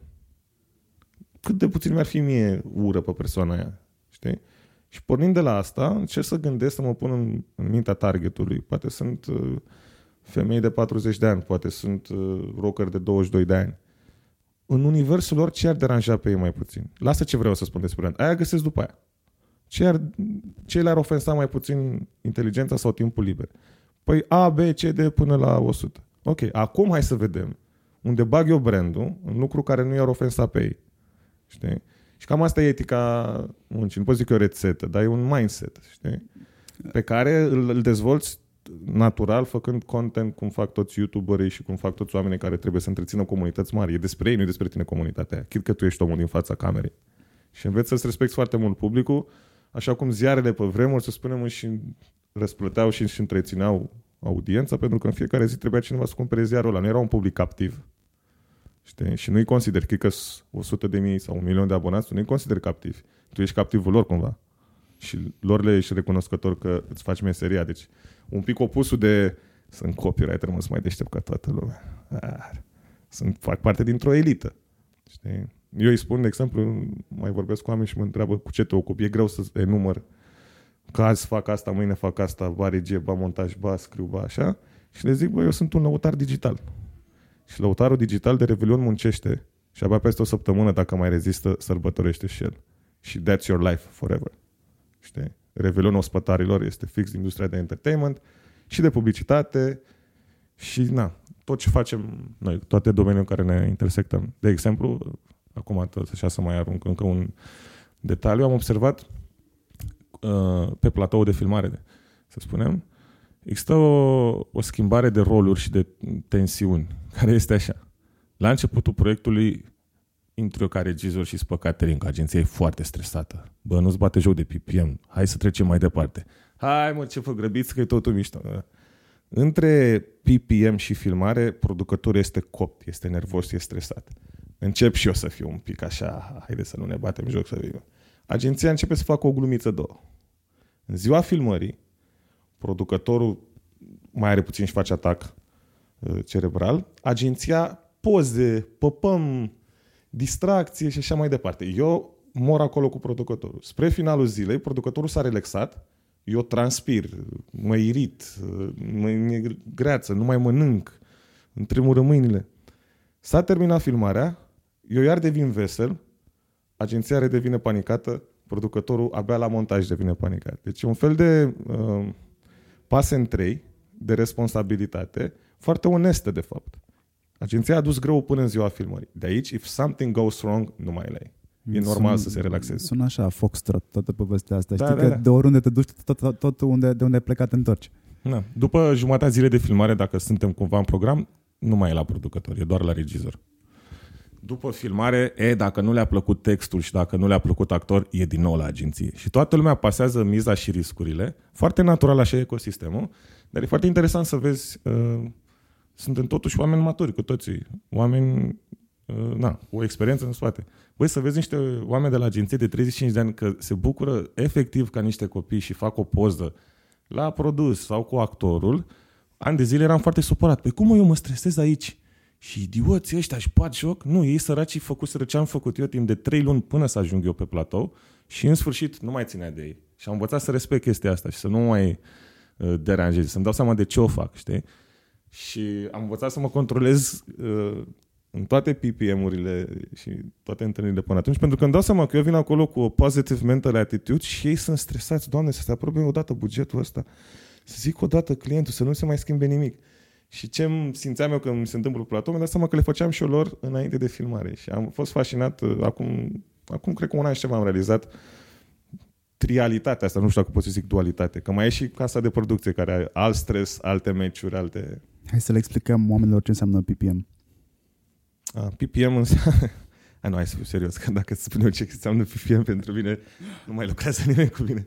Cât de puțin mi-ar fi mie ură pe persoana aia. Știi? Și pornind de la asta, încerc să gândesc să mă pun în, în mintea targetului. Poate sunt uh, femei de patruzeci de ani, poate sunt uh, rockeri de douăzeci și doi de ani. În universul lor, ce ar deranja pe ei mai puțin? Lasă ce vreau să spun despre brand. Aia găsesc după aia. Ce, ar, ce le-ar ofensa mai puțin inteligența sau timpul liber? Păi A, B, C, D până la o sută. Ok, acum hai să vedem unde bag eu brandul, un lucru care nu i-ar ofensa pe ei. Știi? Și cam asta e etica muncii. Nu pot zic că e o rețetă, dar e un mindset, știi? Pe care îl, îl dezvolți natural, făcând content cum fac toți youtuberii și cum fac toți oamenii care trebuie să întrețină comunități mari. E despre ei, nu e despre tine comunitatea. Chit că tu ești omul din fața camerei. Și înveți să-ți respecti foarte mult publicul, așa cum ziarele pe vremuri, să spunem, își răsplăteau și își întrețineau audiența, pentru că în fiecare zi trebuia cineva să cumpere ziarul ăla. Nu era un public captiv. Știi? Și nu-i consideri, chit că o sută de mii sau un milion de abonați, tu nu-i consideri captivi. Tu ești captivul lor cumva. Și lor le ești recunoscător că îți faci meseria. Deci un pic opusul de sunt copywriter, mă, sunt mai deștept ca toată lumea. Sunt, fac parte dintr-o elită. Știi? Eu îi spun, de exemplu, mai vorbesc cu oameni și mă întreabă cu ce te ocupi. E greu să enumăr că azi fac asta, mâine fac asta, ba regie, ba montaj, ba scriu, ba așa. Și le zic, bă, eu sunt un lăutar digital. Și lăutarul digital de Revelion muncește și abia peste o săptămână, dacă mai rezistă, sărbătorește și el. Și that's your life forever. Știi? Revelionul ospătarilor este fix industria de entertainment și de publicitate și na, tot ce facem noi, toate domeniile în care ne intersectăm. De exemplu, acum așa să mai arunc încă un detaliu, am observat uh, pe platou de filmare, să spunem, există o, o schimbare de roluri și de tensiuni, care este așa. La începutul proiectului intru eu ca regizor și spă catering, că agenția e foarte stresată. Bă, nu-ți bate joc de P P M, hai să trecem mai departe. Hai mă, ce vă grăbiți, că e totul mișto. Între P P M și filmare, producătorul este copt, este nervos, e stresat. Încep și eu să fiu un pic așa, haide să nu ne batem joc, să vii. Agenția începe să facă o glumiță două. În ziua filmării, producătorul mai are puțin și face atac cerebral, agenția poze, păpăm, distracție și așa mai departe. Eu mor acolo cu producătorul. Spre finalul zilei, producătorul s-a relaxat, eu transpir, mă irit, mă greață, nu mai mănânc, îmi tremură mâinile. S-a terminat filmarea, eu iar devin vesel, agenția redevine panicată, producătorul abia la montaj devine panicat. Deci un fel de uh, pase în trei de responsabilitate, foarte onestă de fapt. Agenția a dus greu până în ziua filmării. De aici, if something goes wrong, nu mai le-ai. E normal să se relaxeze. Sună așa, foxtrot, toată povestea asta. Știi că de oriunde te duci, tot unde ai plecat, te întorci. După jumătatea zilei de filmare, dacă suntem cumva în program, nu mai e la producător, e doar la regizor. După filmare, e, dacă nu le-a plăcut textul și dacă nu le-a plăcut actor, e din nou la agenție. Și toată lumea pasează miza și riscurile. Foarte natural așa e ecosistemul, dar e foarte interesant să vezi... Uh, suntem totuși oameni maturi cu toții. Oameni... Uh, na, o experiență în spate. Voi să vezi niște oameni de la agenție de treizeci și cinci de ani că se bucură efectiv ca niște copii și fac o poză la produs sau cu actorul. Ani de zile eram foarte supărat. Păi cum eu mă stresez aici? Și idioții ăștia își bat joc? Nu, ei săracii făcuseră ce am făcut eu timp de trei luni până să ajung eu pe platou și în sfârșit nu mai ținea de ei. Și am învățat să respect chestia asta și să nu mai uh, deranjez, să-mi dau seama de ce o fac, știi? Și am învățat să mă controlez uh, în toate P P M-urile și toate întâlnirile până atunci, pentru că îmi dau seama că eu vin acolo cu o positive mental attitude și ei sunt stresați, Doamne, să se aprobe odată bugetul ăsta, să zic odată clientul, să nu se mai schimbe nimic. Și ce simțeam eu că îmi se întâmplă platou, mi-am dat seama că le făceam și eu lor înainte de filmare. Și am fost fascinat, acum, acum cred că un an și ceva am realizat trialitatea asta, nu știu dacă pot să zic dualitate, că mai e și casa de producție care are alt stres, alte meciuri, alte... Hai să le explicăm oamenilor ce înseamnă P P M. A, P P M înseamnă... A, nu, hai să fiu serios, că dacă îți spun eu ce înseamnă P P M pentru mine, nu mai lucrează nimeni cu mine.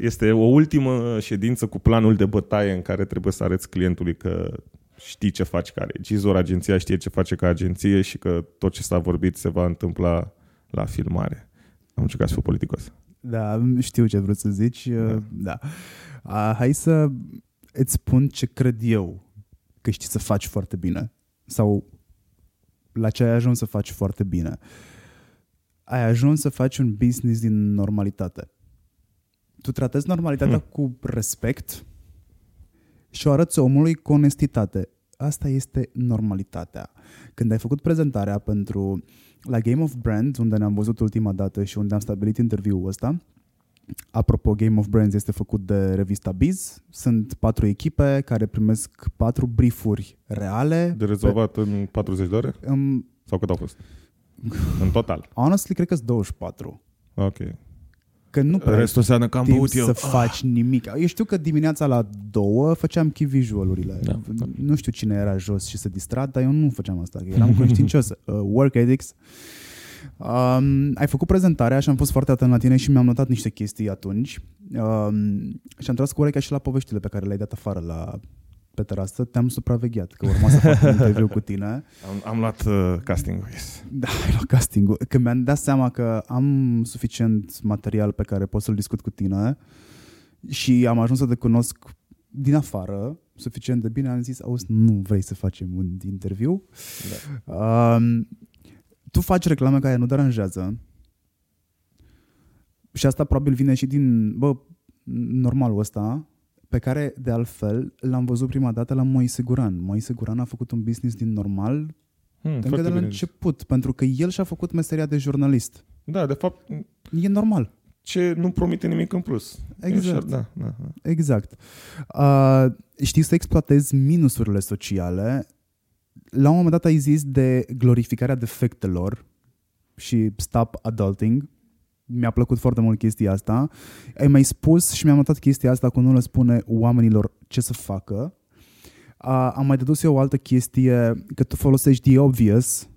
Este o ultimă ședință cu planul de bătaie în care trebuie să arăți clientului că știi ce faci ca regizor, agenția știe ce face ca agenție și că tot ce s-a vorbit se va întâmpla la filmare. Am încercat să fiu politicos. Da, știu ce vreau să zici. Da. Da. A, hai să îți spun ce cred eu că știi să faci foarte bine sau la ce ai ajuns să faci foarte bine. Ai ajuns să faci un business din normalitate. Tu tratezi normalitatea hmm. cu respect și o arăți omului cu onestitate. Asta este normalitatea. Când ai făcut prezentarea pentru la Game of Brands, unde ne-am văzut ultima dată și unde am stabilit interviul ăsta, apropo, Game of Brands este făcut de revista Biz. Sunt patru echipe care primesc patru briefuri reale. De rezolvat pe... în patruzeci de ore? În... Sau cât au fost? În total? Honestly, cred că sunt douăzeci și patru. Ok. Că nu prea restul seamnă că am băut eu. Să faci nimic. Eu știu că dimineața la două făceam key visual-urile. Da, da. Nu știu cine era jos și se distra, dar eu nu făceam asta. Eram conștiincios. Uh, work ethics. Um, ai făcut prezentarea și am fost foarte atent la tine și mi-am notat niște chestii atunci. Um, și am tras cu urechea și la poveștile pe care le-ai dat afară la... pe terasă, te-am supravegheat, că urma să fac un interviu cu tine. Am, am luat uh, castingul, yes. Da, ai luat castingul. Când mi-am dat seama că am suficient material pe care pot să-l discut cu tine și am ajuns să te cunosc din afară suficient de bine, am zis, auzi, nu vrei să facem un interviu? Da. Uh, tu faci reclame care nu deranjează și asta probabil vine și din, bă, normalul ăsta, pe care, de altfel, l-am văzut prima dată la Moise Guran. Moise Guran a făcut un business din normal hmm, încă de la început, zis. Pentru că el și-a făcut meseria de jurnalist. Da, de fapt... E normal. ce nu promite nimic în plus. Exact. Da, da, da. Exact. Uh, știi să exploatezi minusurile sociale. La un moment dat ai zis de glorificarea defectelor și stop adulting. Mi-a plăcut foarte mult chestia asta. Ai mai spus și mi-am notat chestia asta că nu le spune oamenilor ce să facă. Uh, am mai dedus eu o altă chestie, că tu folosești the obvious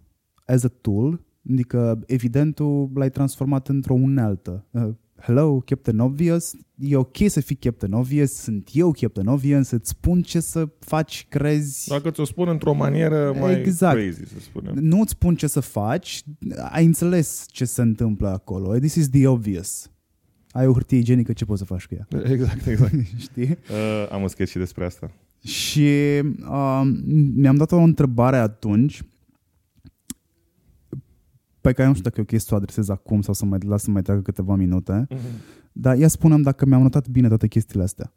as a tool, adică evidentul l-ai transformat într-o unealtă. Uh, hello, Captain Obvious, e ok să fii Captain Obvious, sunt eu Captain Obvious, îți spun ce să faci, crezi... Dacă ți-o spun într-o manieră mai exact. Crazy, să spunem. Nu îți spun ce să faci, ai înțeles ce se întâmplă acolo. This is the obvious. Ai o hârtie igienică, ce poți să faci cu ea? Exact, exact. Știi? Uh, am scris și despre asta. Și uh, mi-am dat o întrebare atunci pe care nu știu dacă e ok să o adresez acum sau să mai las să mai treacă câteva minute, uh-huh. Dar ia spune-mi dacă mi-am notat bine toate chestiile astea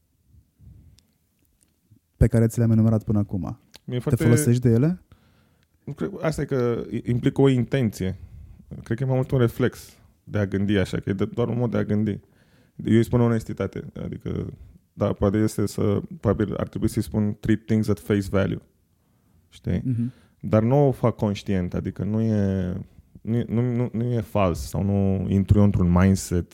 pe care ți le-am enumerat până acum. Mie Te folosești de ele? Cred, asta e că implică o intenție. Cred că e mai mult un reflex de a gândi așa, că e doar un mod de a gândi. Eu îi spun onestitate, adică da, poate este să, probabil ar trebui să-i spun treat things at face value. Știi? Uh-huh. Dar nu o fac conștient, adică nu e... Nu, nu, nu e fals sau nu intru eu într-un mindset.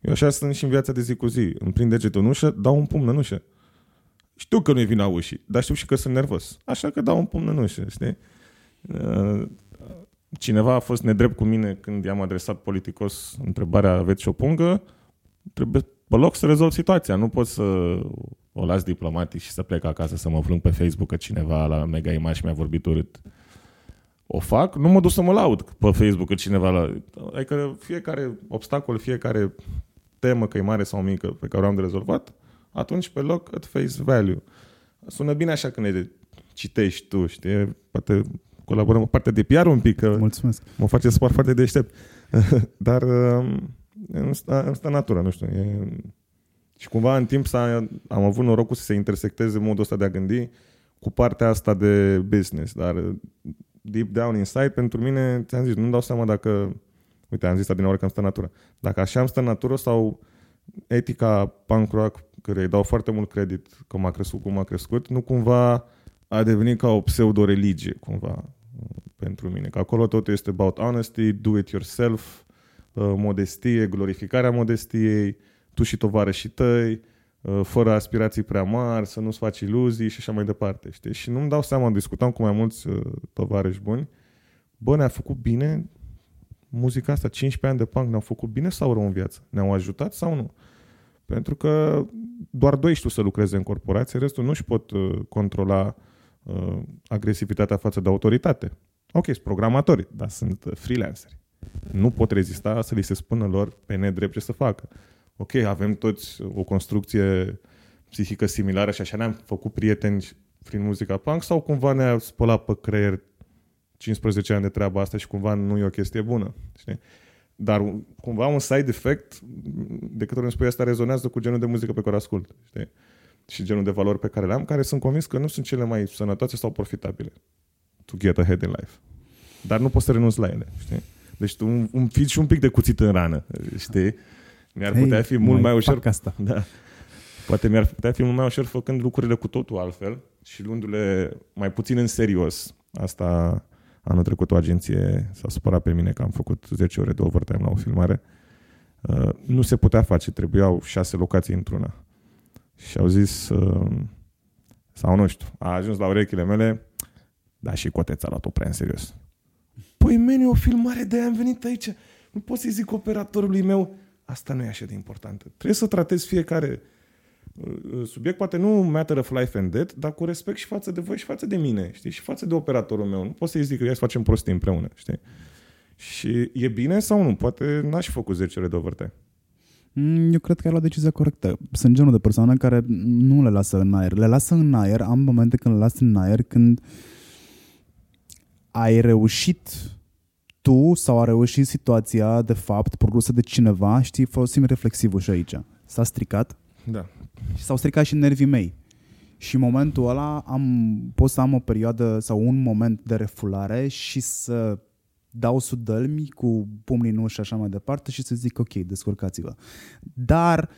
Eu așa sunt și în viața de zi cu zi. Îmi prind degetul în ușă, dau un pumn în ușă. Știu că nu-i vina ușii, dar știu și că sunt nervos. Așa că dau un pumn în ușă, știi? Cineva a fost nedrept cu mine când i-am adresat politicos întrebarea aveți și o pungă. Trebuie pe loc să rezolv situația. Nu pot să o las diplomatic și să plec acasă să mă plâng pe Facebook că cineva la Mega Image mi-a vorbit urât. O fac, nu mă duc să mă laud pe Facebook că cineva la... Adică fiecare obstacol, fiecare temă, că e mare sau mică, pe care o am de rezolvat, atunci pe loc at face value. Sună bine așa când le citești tu, știi? Poate colaborăm pe partea de P R un pic, că mulțumesc. Mă face să par foarte deștept. Dar îmi stă, îmi stă natura, nu știu. E... Și cumva în timp s-a, am avut norocul să se intersecteze modul ăsta de a gândi cu partea asta de business, dar... deep down inside, pentru mine, ți-am zis, nu-mi dau seama dacă, uite, am zis asta din oră că am stă în natură, dacă așa am stă în natură sau etica punk rock, care îi dau foarte mult credit că m-a crescut cum m-a crescut, nu cumva a devenit ca o pseudo-religie, cumva, pentru mine. Că acolo totul este about honesty, do it yourself, modestie, glorificarea modestiei, tu și tovarășii tăi, fără aspirații prea mari, să nu-ți faci iluzii și așa mai departe, știi? Și nu-mi dau seama, discutam cu mai mulți tovarăși buni, bă, ne-a făcut bine muzica asta, cincisprezece ani de punk ne-au făcut bine sau rău în viață? Ne-au ajutat sau nu? Pentru că doar doi știu să lucreze în corporație, restul nu-și pot controla agresivitatea față de autoritate. Ok, sunt programatori, dar sunt freelanceri. Nu pot rezista să li se spună lor pe nedrept ce să facă. Ok, avem toți o construcție psihică similară și așa ne-am făcut prieteni prin muzica punk sau cumva ne-a spălat pe creier cincisprezece ani de treaba asta și cumva nu e o chestie bună, știi? Dar cumva un side effect, de câte ori îmi spui asta, rezonează cu genul de muzică pe care o ascult, știi? Și genul de valori pe care le am, care sunt convins că nu sunt cele mai sănătoase sau profitabile to get ahead in life. Dar nu poți să renunți la ele, știi? Deci tu un, un fiți și un pic de cuțit în rană, știi? Mi-ar putea hey, fi mult mai, mai ușor asta. Da. Poate mi-ar putea fi mult mai ușor făcând lucrurile cu totul altfel și luându-le mai puțin în serios. Asta anul trecut o agenție s-a supărat pe mine că am făcut zece ore de overtime la o filmare. Uh, nu se putea face, trebuiau șase locații într-una. Și au zis uh, sau nu știu, a ajuns la urechile mele, dar și Coteț a luat-o prea în serios. Păi meni, o filmare, de-aia am venit aici. Nu pot să-i zic operatorului meu asta nu e așa de importantă. Trebuie să tratezi fiecare subiect, poate nu matter of life and death, dar cu respect și față de voi și față de mine, știi? Și față de operatorul meu. Nu pot să-i zic că ia să facem prostii împreună, știi? Și e bine sau nu? Poate n-aș fi făcut zece ore de overtime. Eu cred că ai luat decizia corectă. Sunt genul de persoană care nu le lasă în aer. Le lasă în aer, am momente când le las în aer, când ai reușit... tu sau a reușit situația, de fapt, produsă de cineva, știi, folosim reflexivul și aici. S-a stricat. Da. Și s-au stricat și nervii mei. Și în momentul ăla am, pot să am o perioadă sau un moment de refulare și să dau sudălmi cu pumnii în ușă și așa mai departe și să zic ok, descurcați-vă. Dar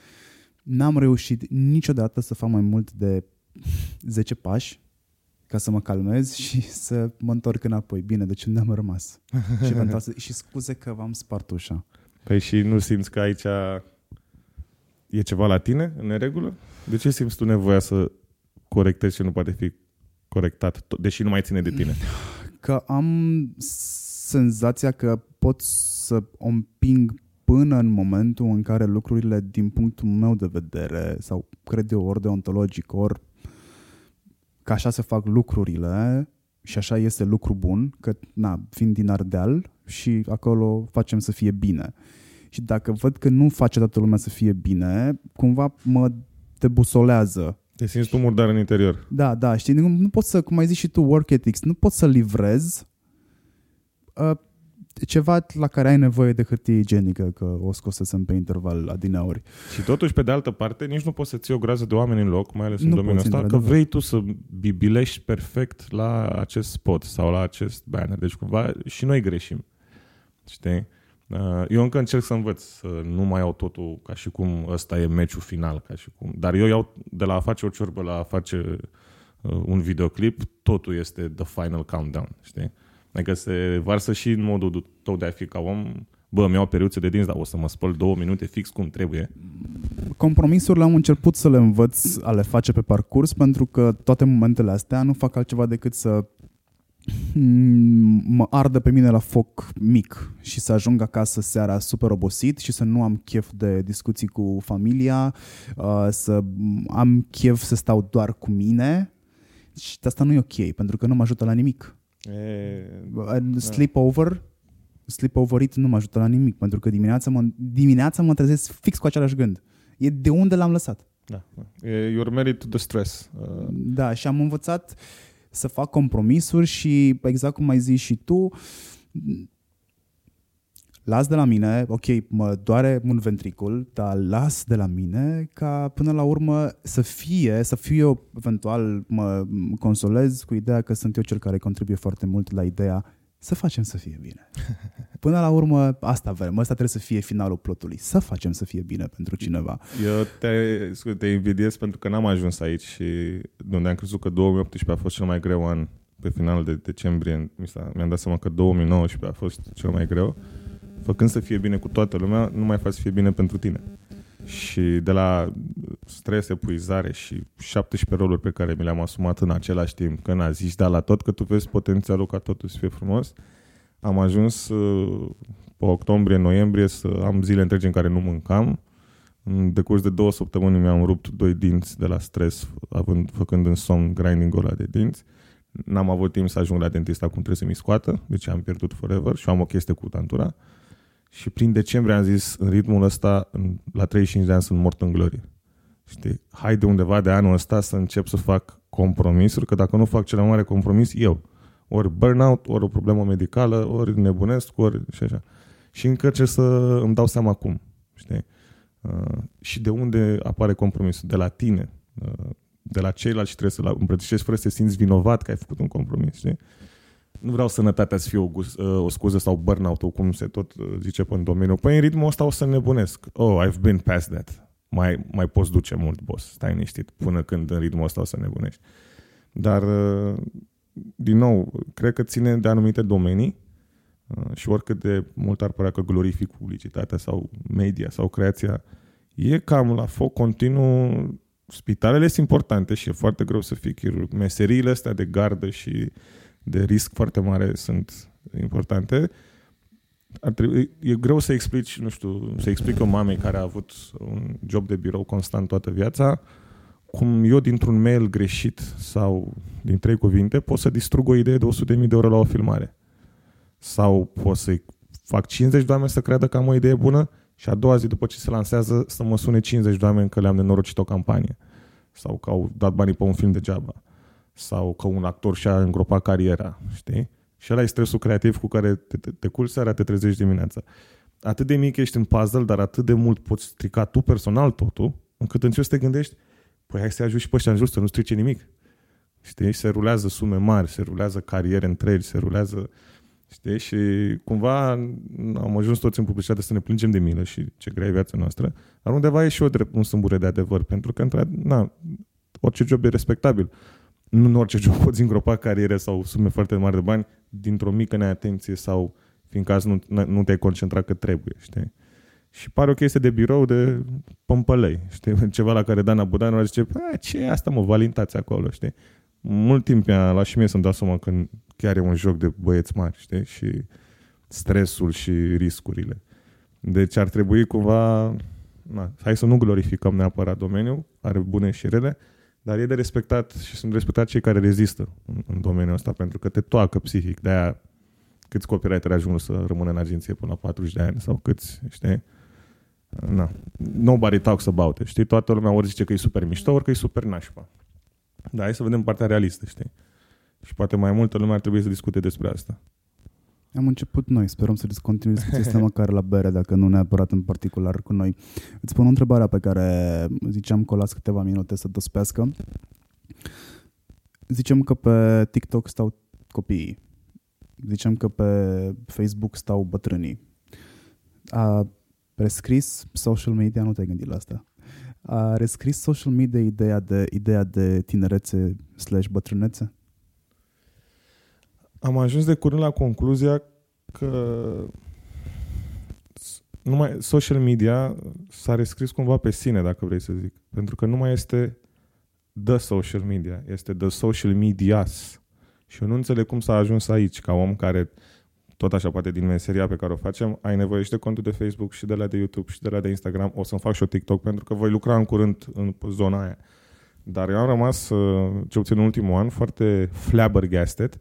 n-am reușit niciodată să fac mai mult de zece pași ca să mă calmez și să mă întorc înapoi. Bine, deci unde am rămas? Și, pentru asta, și scuze că v-am spart ușa. Păi și nu simți că aici e ceva la tine în neregulă? De ce simți tu nevoia să corectezi și nu poate fi corectat, deși nu mai ține de tine? Că am senzația că pot să o împing până în momentul în care lucrurile din punctul meu de vedere sau cred eu ori deontologic, ori că așa se fac lucrurile și așa este lucru bun, că na, fiind din Ardeal și acolo facem să fie bine. Și dacă văd că nu face toată lumea să fie bine, cumva mă debusolează. Te simți tu murdar în interior. Da, da, știi, nu, nu pot să, cum ai zis și tu, work ethics, nu pot să livrez uh, ceva la care ai nevoie de hârtie igienică, că o scosesem pe interval adineauri. Și totuși, pe de altă parte, nici nu poți să ții o groază de oameni în loc, mai ales în nu domeniul ăsta, că vrei tu să bibilești perfect la acest spot sau la acest banner. Deci cumva și noi greșim. Știi? Eu încă încerc să învăț să nu mai iau totul ca și cum ăsta e meciul final, ca și cum. Dar eu iau de la a face o ciorbă la a face un videoclip, totul este the final countdown, știi? Adică se varsă și în modul tău de a fi ca om, bă, mi-au periuțe de dinți, dar o să mă spăl două minute fix cum trebuie. Compromisurile am început să le învăț a le face pe parcurs, pentru că toate momentele astea nu fac altceva decât să mă ardă pe mine la foc mic și să ajung acasă seara super obosit și să nu am chef de discuții cu familia, să am chef să stau doar cu mine și asta nu e ok, pentru că nu mă ajută la nimic. E, sleep over, sleep over it nu mă ajută la nimic, pentru că dimineața mă, dimineața mă trezesc fix cu același gând. E de unde l-am lăsat. Da. You're married to the stress. Da, și am învățat să fac compromisuri și exact cum ai zis și tu, las de la mine, ok, mă doare un ventricul, dar las de la mine ca până la urmă să fie, să fiu eu, eventual mă consolez cu ideea că sunt eu cel care contribuie foarte mult la ideea să facem să fie bine. Până la urmă, asta vrem, asta trebuie să fie finalul plotului, să facem să fie bine pentru cineva. Eu te, scuze, te invidiez pentru că n-am ajuns aici și de unde am crezut că două mii optsprezece a fost cel mai greu an, pe final de decembrie mi-am dat seama că două mii nouăsprezece a fost cel mai greu. Făcând să fie bine cu toată lumea, nu mai faci să fie bine pentru tine. Și de la stres, epuizare și șaptesprezece roluri pe care mi le-am asumat în același timp, că n-a zis, da la tot, că tu vezi potențialul ca totul să fie frumos, am ajuns pe octombrie, noiembrie să am zile întregi în care nu mâncam. În decurs de două săptămâni mi-am rupt doi dinți de la stres, având, făcând în somn grinding-ul ăla de dinți. N-am avut timp să ajung la dentist acum, trebuie să mi scoată, deci am pierdut forever și am o chestie cu tantura. Și prin decembrie am zis, în ritmul ăsta, la treizeci și cinci de ani sunt mort în glorie. Știi? Hai de undeva de anul ăsta să încep să fac compromisuri, că dacă nu fac cel mai mare compromis, eu. Ori burnout, ori o problemă medicală, ori nebunesc, ori și așa. Și încă ce să îmi dau seama acum. Știi? Uh, și de unde apare compromisul? De la tine, uh, de la ceilalți trebuie să-l îmbrățișezi fără să te simți vinovat că ai făcut un compromis. Știi? Nu vreau sănătatea să fie o, o scuză sau burnout-ul, cum se tot zice pe în domeniu. Păi în ritmul ăsta o să nebunesc. Oh, I've been past that. Mai, mai poți duce mult, boss. Stai liniștit până când în ritmul ăsta o să nebunești. Dar, din nou, cred că ține de anumite domenii și oricât de mult ar părea că glorific publicitatea sau media sau creația, e cam la foc continuu. Spitalele sunt importante și e foarte greu să fii chirurg. Meseriile astea de gardă și de risc foarte mare sunt importante. Ar trebui, e greu să explici, nu știu, să explic o mamei care a avut un job de birou constant toată viața, cum eu dintr-un mail greșit sau din trei cuvinte pot să distrug o idee de o sută de mii de euro la o filmare. Sau pot să fac cincizeci de oameni să creadă că am o idee bună și a doua zi după ce se lansează să mă sune cincizeci de oameni că le-am nenorocit o campanie. Sau că au dat banii pe un film degeaba. Sau că un actor și-a îngropat cariera, știi? Și ăla e stresul creativ cu care te, te, te culci seara, te trezești dimineața. Atât de mic ești în puzzle, dar atât de mult poți strica tu personal totul, încât în ce să te gândești, păi hai să-i ajut și pe ăștia în jur, să nu strice nimic. Știi? Se rulează sume mari, se rulează cariere întregi, se rulează Știi? Și cumva am ajuns toți în publicitate să ne plângem de milă și ce grea e viața noastră, dar undeva e și o drept, un sâmbure de adevăr, pentru că na, orice job e respectabil. Nu în orice job poți îngropa cariere sau sume foarte mari de bani dintr-o mică neatenție sau fiindcă azi nu, nu te-ai concentrat că trebuie, știi? Și pare o chestie de birou de pămpălăi, știi? Ceva la care Dana Budanu ar zice, ce e asta mă, valintați acolo, știi? Mult timp mi-a luat și mie să-mi dau seama că chiar e un joc de băieți mari, știi? Și stresul și riscurile. Deci ar trebui cumva, na, hai să nu glorificăm neapărat domeniul, are bune și rele, dar e de respectat și sunt respectați cei care rezistă în, în domeniul ăsta, pentru că te toacă psihic. De-aia câți copywriteri ajung să rămână în agenție până la patruzeci de ani sau câți, știi? Na. Nobody talks about it, știi? Toată lumea ori zice că e super mișto, ori că e super nașpa. Dar hai să vedem partea realistă, știi? Și poate mai multă lume ar trebui să discute despre asta. Am început noi, sperăm să discontinui discuția asta măcar la bere, dacă nu neapărat în particular cu noi. Îți pun o întrebare pe care ziceam că o las câteva minute să dospească. Zicem că pe TikTok stau copiii. Zicem că pe Facebook stau bătrânii. A prescris social media, nu te-ai gândit la asta. A rescris social media ideea de, ideea de tinerețe slash bătrânețe? Am ajuns de curând la concluzia că numai social media s-a rescris cumva pe sine, dacă vrei să zic. Pentru că nu mai este the social media, este the social medias. Și eu nu înțeleg cum s-a ajuns aici, ca om care, tot așa poate din meseria pe care o facem, ai nevoie și de contul de Facebook, și de la de YouTube, și de la de Instagram. O să-mi fac și o TikTok, pentru că voi lucra în curând în zona aia. Dar eu am rămas, ce puțin în ultimul an, foarte flabbergasted,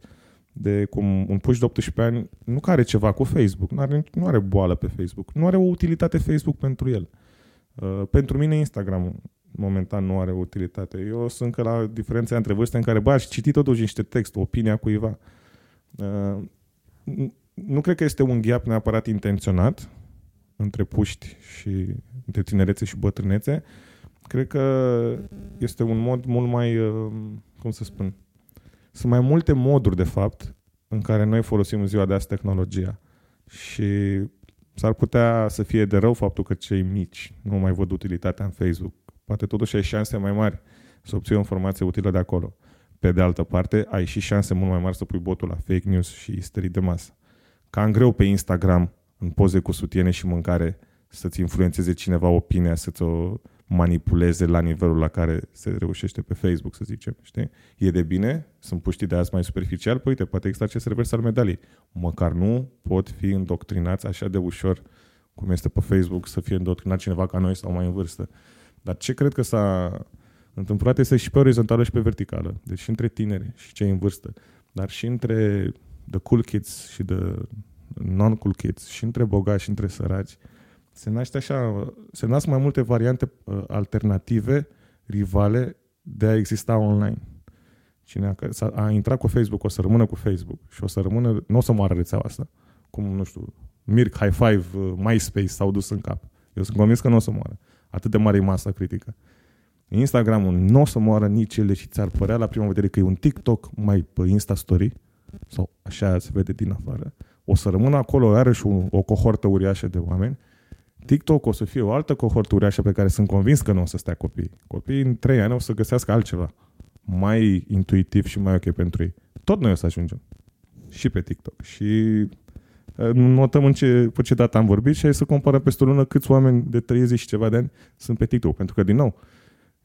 de cum un puș de optsprezece ani nu are ceva cu Facebook, nu are, nu are boală pe Facebook, nu are o utilitate Facebook pentru el. Uh, pentru mine Instagram momentan nu are o utilitate. Eu sunt încă la diferența între vârste în care bă, aș citi totuși niște text, opinia cuiva. Uh, nu cred că este un gap neapărat intenționat între puști și între tinerețe și bătrânețe. Cred că este un mod mult mai, uh, cum să spun, sunt mai multe moduri, de fapt, în care noi folosim în ziua de azi tehnologia. Și s-ar putea să fie de rău faptul că cei mici nu mai văd utilitatea în Facebook. Poate totuși ai șanse mai mari să obții o informație utilă de acolo. Pe de altă parte, ai și șanse mult mai mari să pui botul la fake news și isterii de masă. Cam greu pe Instagram, în poze cu sutiene și mâncare, să-ți influențeze cineva opinia, să-ți o manipuleze la nivelul la care se reușește pe Facebook, să zicem, știi? E de bine, sunt puștii de azi mai superficial, păi uite, poate există acest revers al medalii. Măcar nu pot fi îndoctrinați așa de ușor cum este pe Facebook să fie îndoctrinat cineva ca noi sau mai în vârstă. Dar ce cred că s-a întâmplat este și pe orizontală și pe verticală. Deci și între tineri și cei în vârstă, dar și între the cool kids și the non-cool kids, și între bogați și între săraci. Se naște așa, se nasc mai multe variante alternative, rivale, de a exista online. Cine a, a intrat cu Facebook, o să rămână cu Facebook și o să rămână, nu o să moară rețeaua asta. Cum, nu știu, Mirc, High Five, MySpace s-au dus în cap. Eu sunt convins că nu o să moară. Atât de mare e masa critică. Instagram-ul nu o să moară nici ele și ți-ar părea la prima vedere că e un TikTok mai pe Insta Story sau așa se vede din afară. O să rămână acolo iarăși o, o cohortă uriașă de oameni. TikTok o să fie o altă cohortă uriașă pe care sunt convins că nu o să stea copiii. Copiii în trei ani o să găsească altceva mai intuitiv și mai ok pentru ei. Tot noi o să ajungem. Și pe TikTok. Și notăm în ce, pe ce dată am vorbit și hai să comparăm peste o lună câți oameni de treizeci și ceva de ani sunt pe TikTok. Pentru că, din nou,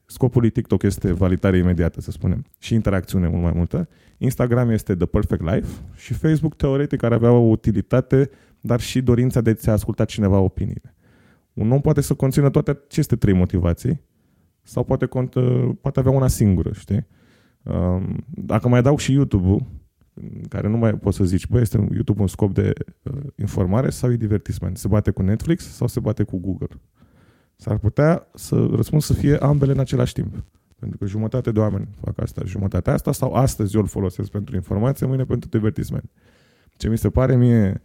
scopul lui TikTok este validare imediată, să spunem, și interacțiune mult mai multă. Instagram este the perfect life și Facebook, teoretic, ar avea o utilitate, dar și dorința de a asculta cineva opiniile. Un om poate să conțină toate aceste trei motivații sau poate, contă, poate avea una singură, știi? Dacă mai dau și YouTube-ul, care nu mai poți să zici, bă, este YouTube un scop de informare sau e divertisment? Se bate cu Netflix sau se bate cu Google? S-ar putea să răspuns să fie ambele în același timp. Pentru că jumătate de oameni fac asta, jumătatea asta sau astăzi eu îl folosesc pentru informație, mâine pentru divertisment. Ce mi se pare mie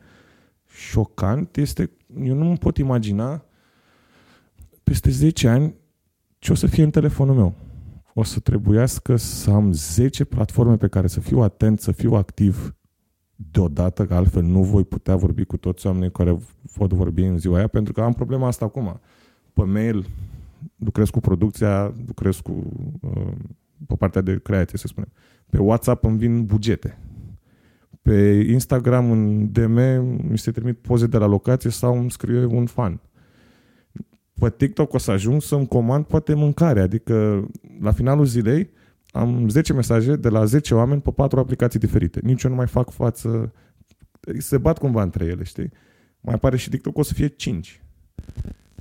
șocant este, eu nu pot imagina peste zece ani, ce o să fie în telefonul meu? O să trebuiască să am zece platforme pe care să fiu atent, să fiu activ deodată, că altfel nu voi putea vorbi cu toți oamenii care pot vorbi în ziua aia, pentru că am problema asta acum. Pe mail lucrez cu producția, lucrez cu pe partea de creație, să spunem. Pe WhatsApp îmi vin bugete. Pe Instagram, în D M, mi se trimit poze de la locație sau îmi scrie un fan. Pe TikTok o să ajung să-mi comand poate mâncare. Adică, la finalul zilei, am zece mesaje de la zece oameni pe patru aplicații diferite. Nici eu nu mai fac față. Se bat cumva între ele, știi? Mai pare și TikTok, o să fie cinci.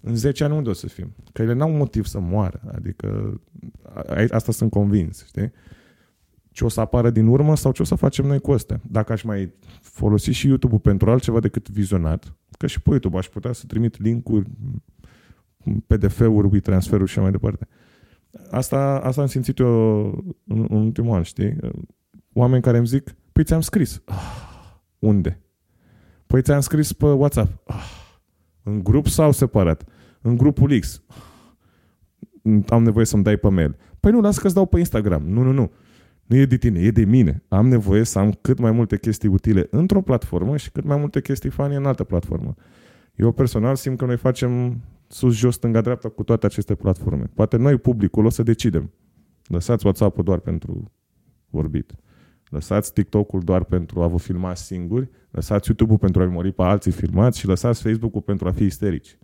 În zece ani unde o să fim? Că ele n-au motiv să moară. Adică, asta sunt convins, știi? Ce o să apară din urmă sau ce o să facem noi cu astea. Dacă aș mai folosi și YouTube-ul pentru altceva decât vizionat, că și pe YouTube aș putea să trimit link-uri, P D F-uri, WeTransfer-uri și mai departe. Asta, asta am simțit eu în, în ultimul an, știi? Oameni care îmi zic, păi ți-am scris. Ah, unde? Păi ți-am scris pe WhatsApp. Ah, în grup sau separat? În grupul X. Am nevoie să-mi dai pe mail. Păi nu, las că-ți dau pe Instagram. Nu, nu, nu. Nu e de tine, e de mine. Am nevoie să am cât mai multe chestii utile într-o platformă și cât mai multe chestii funny în altă platformă. Eu personal simt că noi facem sus, jos, stânga, dreapta cu toate aceste platforme. Poate noi, publicul, o să decidem. Lăsați WhatsApp-ul doar pentru vorbit. Lăsați TikTok-ul doar pentru a vă filma singuri. Lăsați YouTube-ul pentru a-i mori pe alții filmați și lăsați Facebook-ul pentru a fi isterici.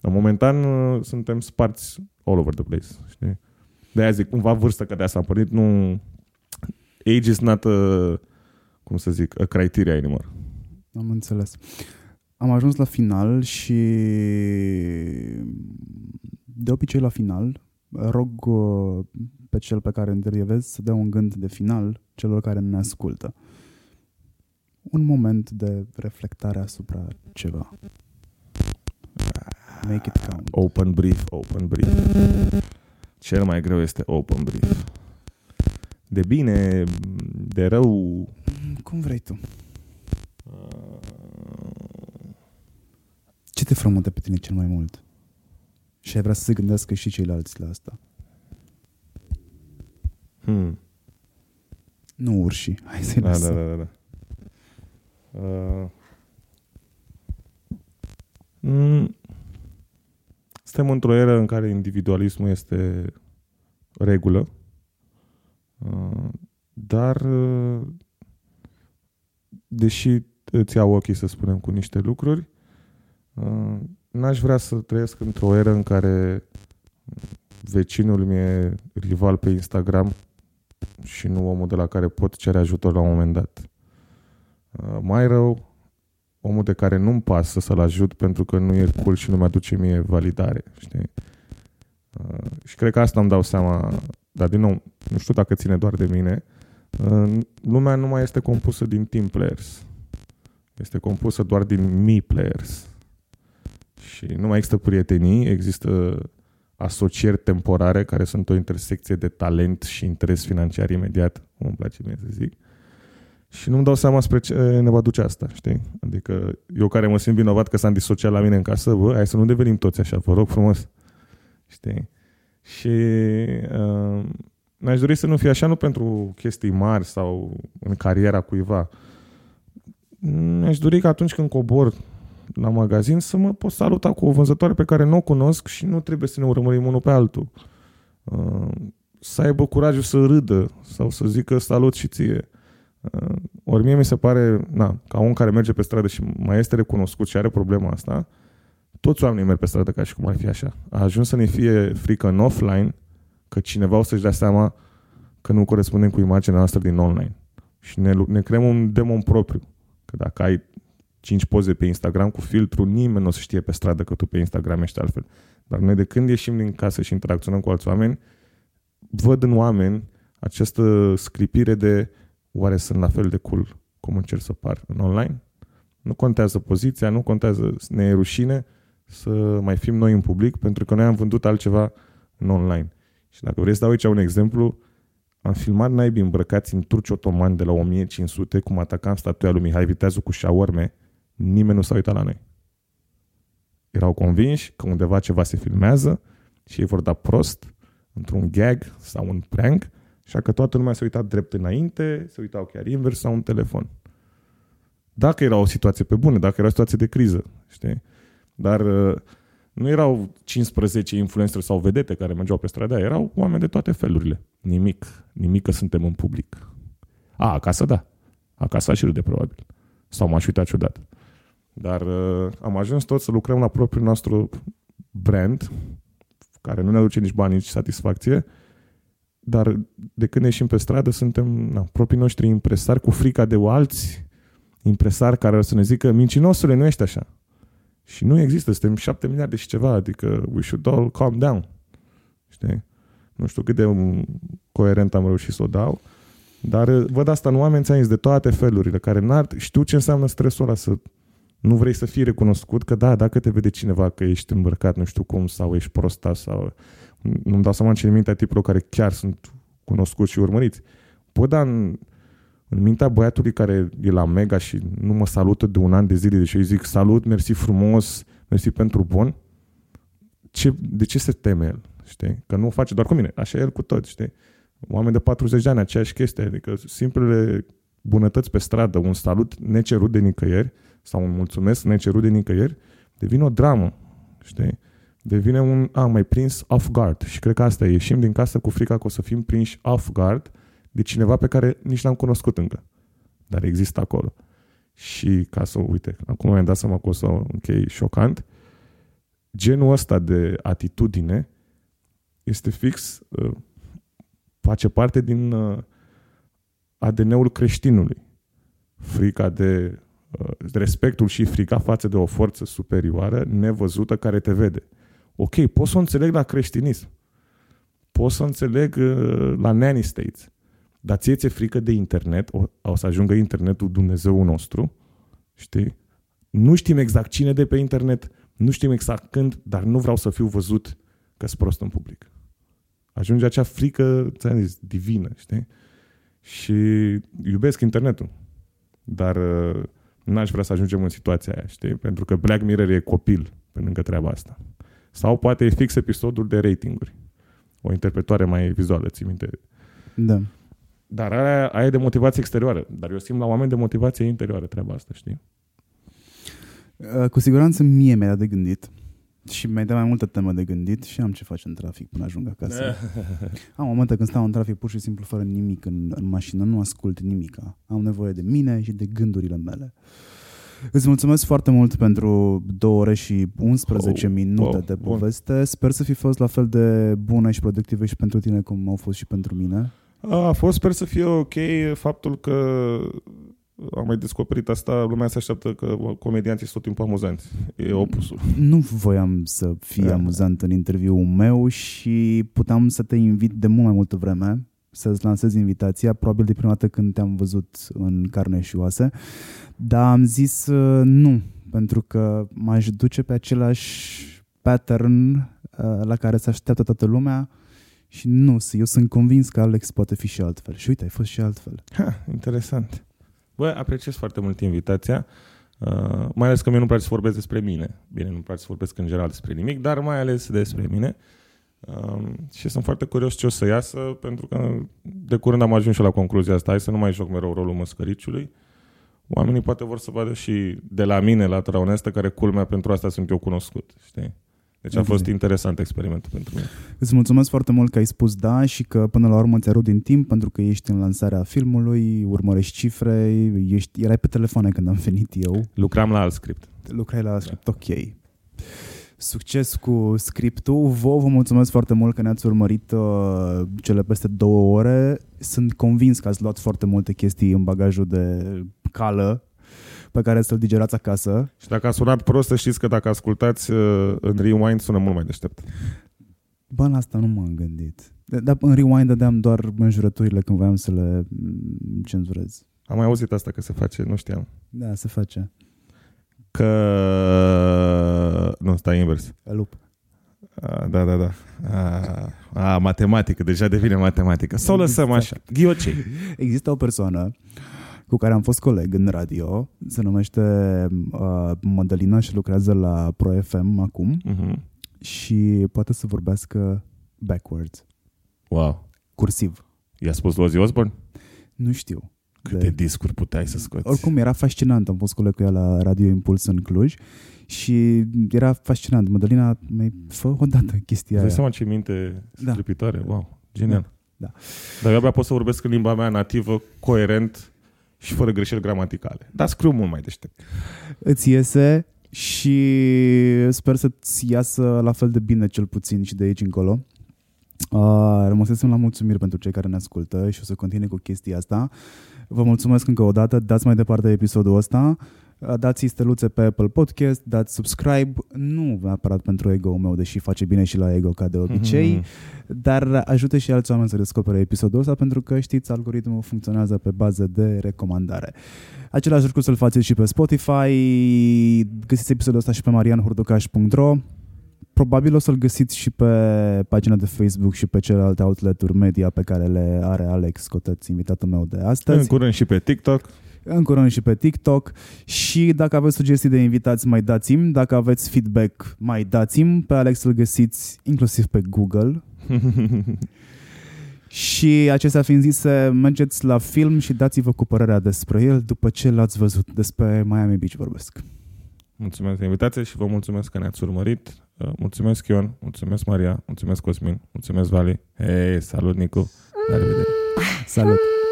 În momentan suntem sparți all over the place. Știi? De-aia zic, cumva vârstă, că de asta am pornit, nu... Age is not a, cum să zic, a criteria anymore. Am înțeles. Am ajuns la final și de obicei la final rog pe cel pe care intervievez să dea un gând de final celor care ne ascultă. Un moment de reflectare asupra ceva. Make it count. Open brief, open brief. Cel mai greu este open brief. De bine, de rău... Cum vrei tu. Ce te frământă pe tine cel mai mult? Și ai vrea să se gândească și ceilalți la asta. Hmm. Nu urși. Hai să-i da, lăsăm. Da, da, da. Uh. Mm. Suntem într-o eră în care individualismul este regulă. Dar deși îți iau ochii, să spunem, cu niște lucruri, n-aș vrea să trăiesc într-o eră în care vecinul mi-e rival pe Instagram și nu omul de la care pot cere ajutor la un moment dat. Mai rău, omul de care nu-mi pasă să-l ajut pentru că nu e cool și nu mi-aduce mie validare, știi? Și cred că asta îmi dau seama. Dar, din nou, nu știu dacă ține doar de mine. Lumea nu mai este compusă din team players. Este compusă doar din me players. Și nu mai există prietenii, există asocieri temporare care sunt o intersecție de talent și interes financiar imediat, cum îmi place mie să zic. Și nu-mi dau seama spre ce ne va duce asta, știi? Adică eu care mă simt vinovat că s-am disociat la mine în casă, bă, hai să nu devenim toți așa, vă rog frumos. Știi? Și uh, mi-aș dori să nu fie așa, nu pentru chestii mari sau în cariera cuiva. Mi-aș dori că atunci când cobor la magazin să mă pot saluta cu o vânzătoare pe care nu o cunosc și nu trebuie să ne urmărim unul pe altul. Uh, să aibă curajul să râdă sau să zică salut și ție. Uh, ori mie mi se pare, na, ca un care merge pe stradă și mai este recunoscut și are problema asta, toți oamenii merg pe stradă ca și cum ar fi așa. A ajuns să ne fie frică în offline că cineva o să-și dea seama că nu corespundem cu imaginea noastră din online. Și ne, ne creăm un demon propriu. Că dacă ai cinci poze pe Instagram cu filtru, nimeni nu o să știe pe stradă că tu pe Instagram ești altfel. Dar noi de când ieșim din casă și interacționăm cu alți oameni, văd în oameni această sclipire de oare sunt la fel de cool cum încerc să par în online? Nu contează poziția, nu contează, ne e rușine să mai fim noi în public, pentru că noi am vândut altceva în online. Și dacă vreți să dau aici un exemplu, am filmat naibii îmbrăcați în turci otomani de la o mie cinci sute, cum atacam statuia lui Mihai Viteazu cu șaorme, nimeni nu s-a uitat la noi. Erau convinși că undeva ceva se filmează și ei vor da prost într-un gag sau un prank, așa că toată lumea s-a uitat drept înainte, se uitau chiar invers sau un telefon. Dacă era o situație pe bune, dacă era o situație de criză, știi? Dar nu erau cincisprezece influenceri sau vedete care mergeau pe stradă, erau oameni de toate felurile. Nimic, nimic că suntem în public. A, acasă da. Acasă aș râde probabil. Sau m-aș uita ciudat. Dar uh, am ajuns tot să lucrăm la propriul nostru brand, care nu ne aduce nici bani, nici satisfacție, dar de când ieșim pe stradă suntem na, proprii noștri impresari, cu frica de alți impresari care o să ne zică mincinosule, nu ești așa. Și nu există, suntem șapte miliarde și ceva, adică we should all calm down. Știi? Nu știu cât de coerent am reușit să o dau, dar văd asta în oameni, ți-am zis, de toate felurile, care n-ar, știu ce înseamnă stresul ăla, să nu vrei să fii recunoscut, că da, dacă te vede cineva că ești îmbrăcat nu știu cum, sau ești prostat, sau nu-mi dau seama în ce mintea tipurilor care chiar sunt cunoscuți și urmăriți. Pot, da, în, în mintea băiatului care e la Mega și nu mă salută de un an de zile, deși eu zic salut, mersi frumos, mersi pentru bun, ce, de ce se teme el? Știi? Că nu o face doar cu mine, așa e el cu toți, știi? Oameni de patruzeci de ani, aceeași chestie, adică simplele bunătăți pe stradă, un salut necerut de nicăieri, sau un mulțumesc necerut de nicăieri, devine o dramă, știi? Devine un, a, mai prins off guard. Și cred că asta e, ieșim din casă cu frica că o să fim prinși off guard de cineva pe care nici l-am cunoscut încă. Dar există acolo. Și ca să, uite, acum mi-am dat seama că o să închei șocant, genul ăsta de atitudine este fix, face parte din A D N-ul creștinului. Frica de respectul și frica față de o forță superioară, nevăzută, care te vede. Ok, pot să o înțeleg la creștinism. Pot să o înțeleg la nanny states. Dar ție ți-e frică de internet, o, o să ajungă internetul Dumnezeul nostru, știi? Nu știm exact cine de pe internet, nu știm exact când, dar nu vreau să fiu văzut că-s prost în public. Ajunge acea frică, ți-am zis, divină, știi? Și iubesc internetul. Dar n-aș vrea să ajungem în situația aia, știi? Pentru că Black Mirror e copil pe lângă treaba asta. Sau poate e fix episodul de ratinguri. O interpretare mai vizuală, ții minte? Da. Dar aia, aia e de motivație exterioară. Dar eu simt la oameni de motivație interioară treaba asta, știi? Cu siguranță mie mi-a dat de gândit și mi-a dat mai multă temă de gândit și am ce face în trafic până ajung acasă. Am momente când stau în trafic pur și simplu fără nimic în, în mașină, nu ascult nimica. Am nevoie de mine și de gândurile mele. Îți mulțumesc foarte mult pentru două ore și unsprezece minute oh, de poveste. Bun. Sper să fi fost la fel de bună și productive și pentru tine cum au fost și pentru mine. A fost, sper să fie ok faptul că am mai descoperit asta, lumea se așteaptă că comedianții sunt tot timpul amuzanți. E opusul. Nu voiam să fii amuzant în interviul meu și puteam să te invit de mult mai multă vreme, să-ți lansez invitația, probabil de prima dată când te-am văzut în Carne și Oase, dar am zis nu, pentru că m-aș duce pe același pattern la care se așteaptă toată lumea. Și nu, eu sunt convins că Alex poate fi și altfel. Și uite, ai fost și altfel. Ha, interesant. Bă, apreciez foarte mult invitația, uh, mai ales că mie nu-mi place să vorbesc despre mine. Bine, nu-mi place să vorbesc în general despre nimic, dar mai ales despre mine. Uh, și sunt foarte curios ce o să iasă, pentru că de curând am ajuns și la concluzia asta. Hai să nu mai joc mereu rolul măscăriciului. Oamenii poate vor să vadă și de la mine latura onestă, care culmea pentru asta sunt eu cunoscut, știi? Deci a fost interesant experimentul pentru mine. Îți mulțumesc foarte mult că ai spus da și că până la urmă ți-a rupt din timp, pentru că ești în lansarea filmului, urmărești cifre, ești, erai pe telefoane când am venit eu. Lucram la alt script. Lucrai la alt script, da. Ok. Succes cu scriptul. Vă, vă mulțumesc foarte mult că ne-ați urmărit uh, cele peste două ore. Sunt convins că ați luat foarte multe chestii în bagajul de cală pe care să-l digerați acasă. Și dacă a sunat prost, să știți că dacă ascultați uh, în rewind, sună mult mai deștept. Bă, la asta nu m-am gândit. Dar în rewind dădeam doar înjurăturile când voiam să le cenzurez. Am mai auzit asta că se face, nu știam. Da, se face. Că... Nu, stai invers. A lup. A, da, da, da. A, a, matematică, deja devine matematică. Să o lăsăm așa. Ghiocei. Există o persoană cu care am fost coleg în radio, se numește uh, Madalina și lucrează la Pro F M acum, uh-huh. Și poate să vorbească backwards. Wow. Cursiv. I-a spus Ozzy Osbourne? Nu știu. Câte discuri puteai să scoți. Oricum era fascinant, am fost coleg cu ea la Radio Impuls în Cluj și era fascinant. Madalina, mai fă o dată chestia aia. Îți dai seama ce minte strepitoare, da. Wow, genial. Da. Dar eu abia pot să vorbesc în limba mea nativă, coerent și fără greșeli gramaticale. Dar scriu mult mai deștept. Îți iese și sper să-ți iasă la fel de bine cel puțin și de aici încolo. Uh, rămăsesem la mulțumiri pentru cei care ne ascultă și o să continui cu chestia asta. Vă mulțumesc încă o dată, dați mai departe episodul ăsta, dați steluțe pe Apple Podcast, dați subscribe, nu neapărat pentru ego-ul meu, deși face bine și la ego ca de obicei, mm-hmm. dar ajută și alți oameni să descopere episodul ăsta, pentru că știți, algoritmul funcționează pe bază de recomandare. Același lucru să-l faceți și pe Spotify, găsiți episodul ăsta și pe marian hurducaș punct ro. Probabil o să-l găsiți și pe pagina de Facebook și pe celelalte outlet-uri media pe care le are Alex Coteț, invitatul meu de astăzi. În curând și pe TikTok. În curând și pe TikTok. Și dacă aveți sugestii de invitați, mai dați-mi. Dacă aveți feedback, mai dați-mi. Pe Alex îl găsiți inclusiv pe Google. Și acestea fiind zise, mergeți la film și dați-vă cu părerea despre el după ce l-ați văzut. Despre Miami Beach vorbesc. Mulțumesc de invitație și vă mulțumesc că ne-ați urmărit. Mulțumesc Ion, mulțumesc Maria, mulțumesc Cosmin, mulțumesc Vali. Hei, salut Nicu, la revedere. Salut.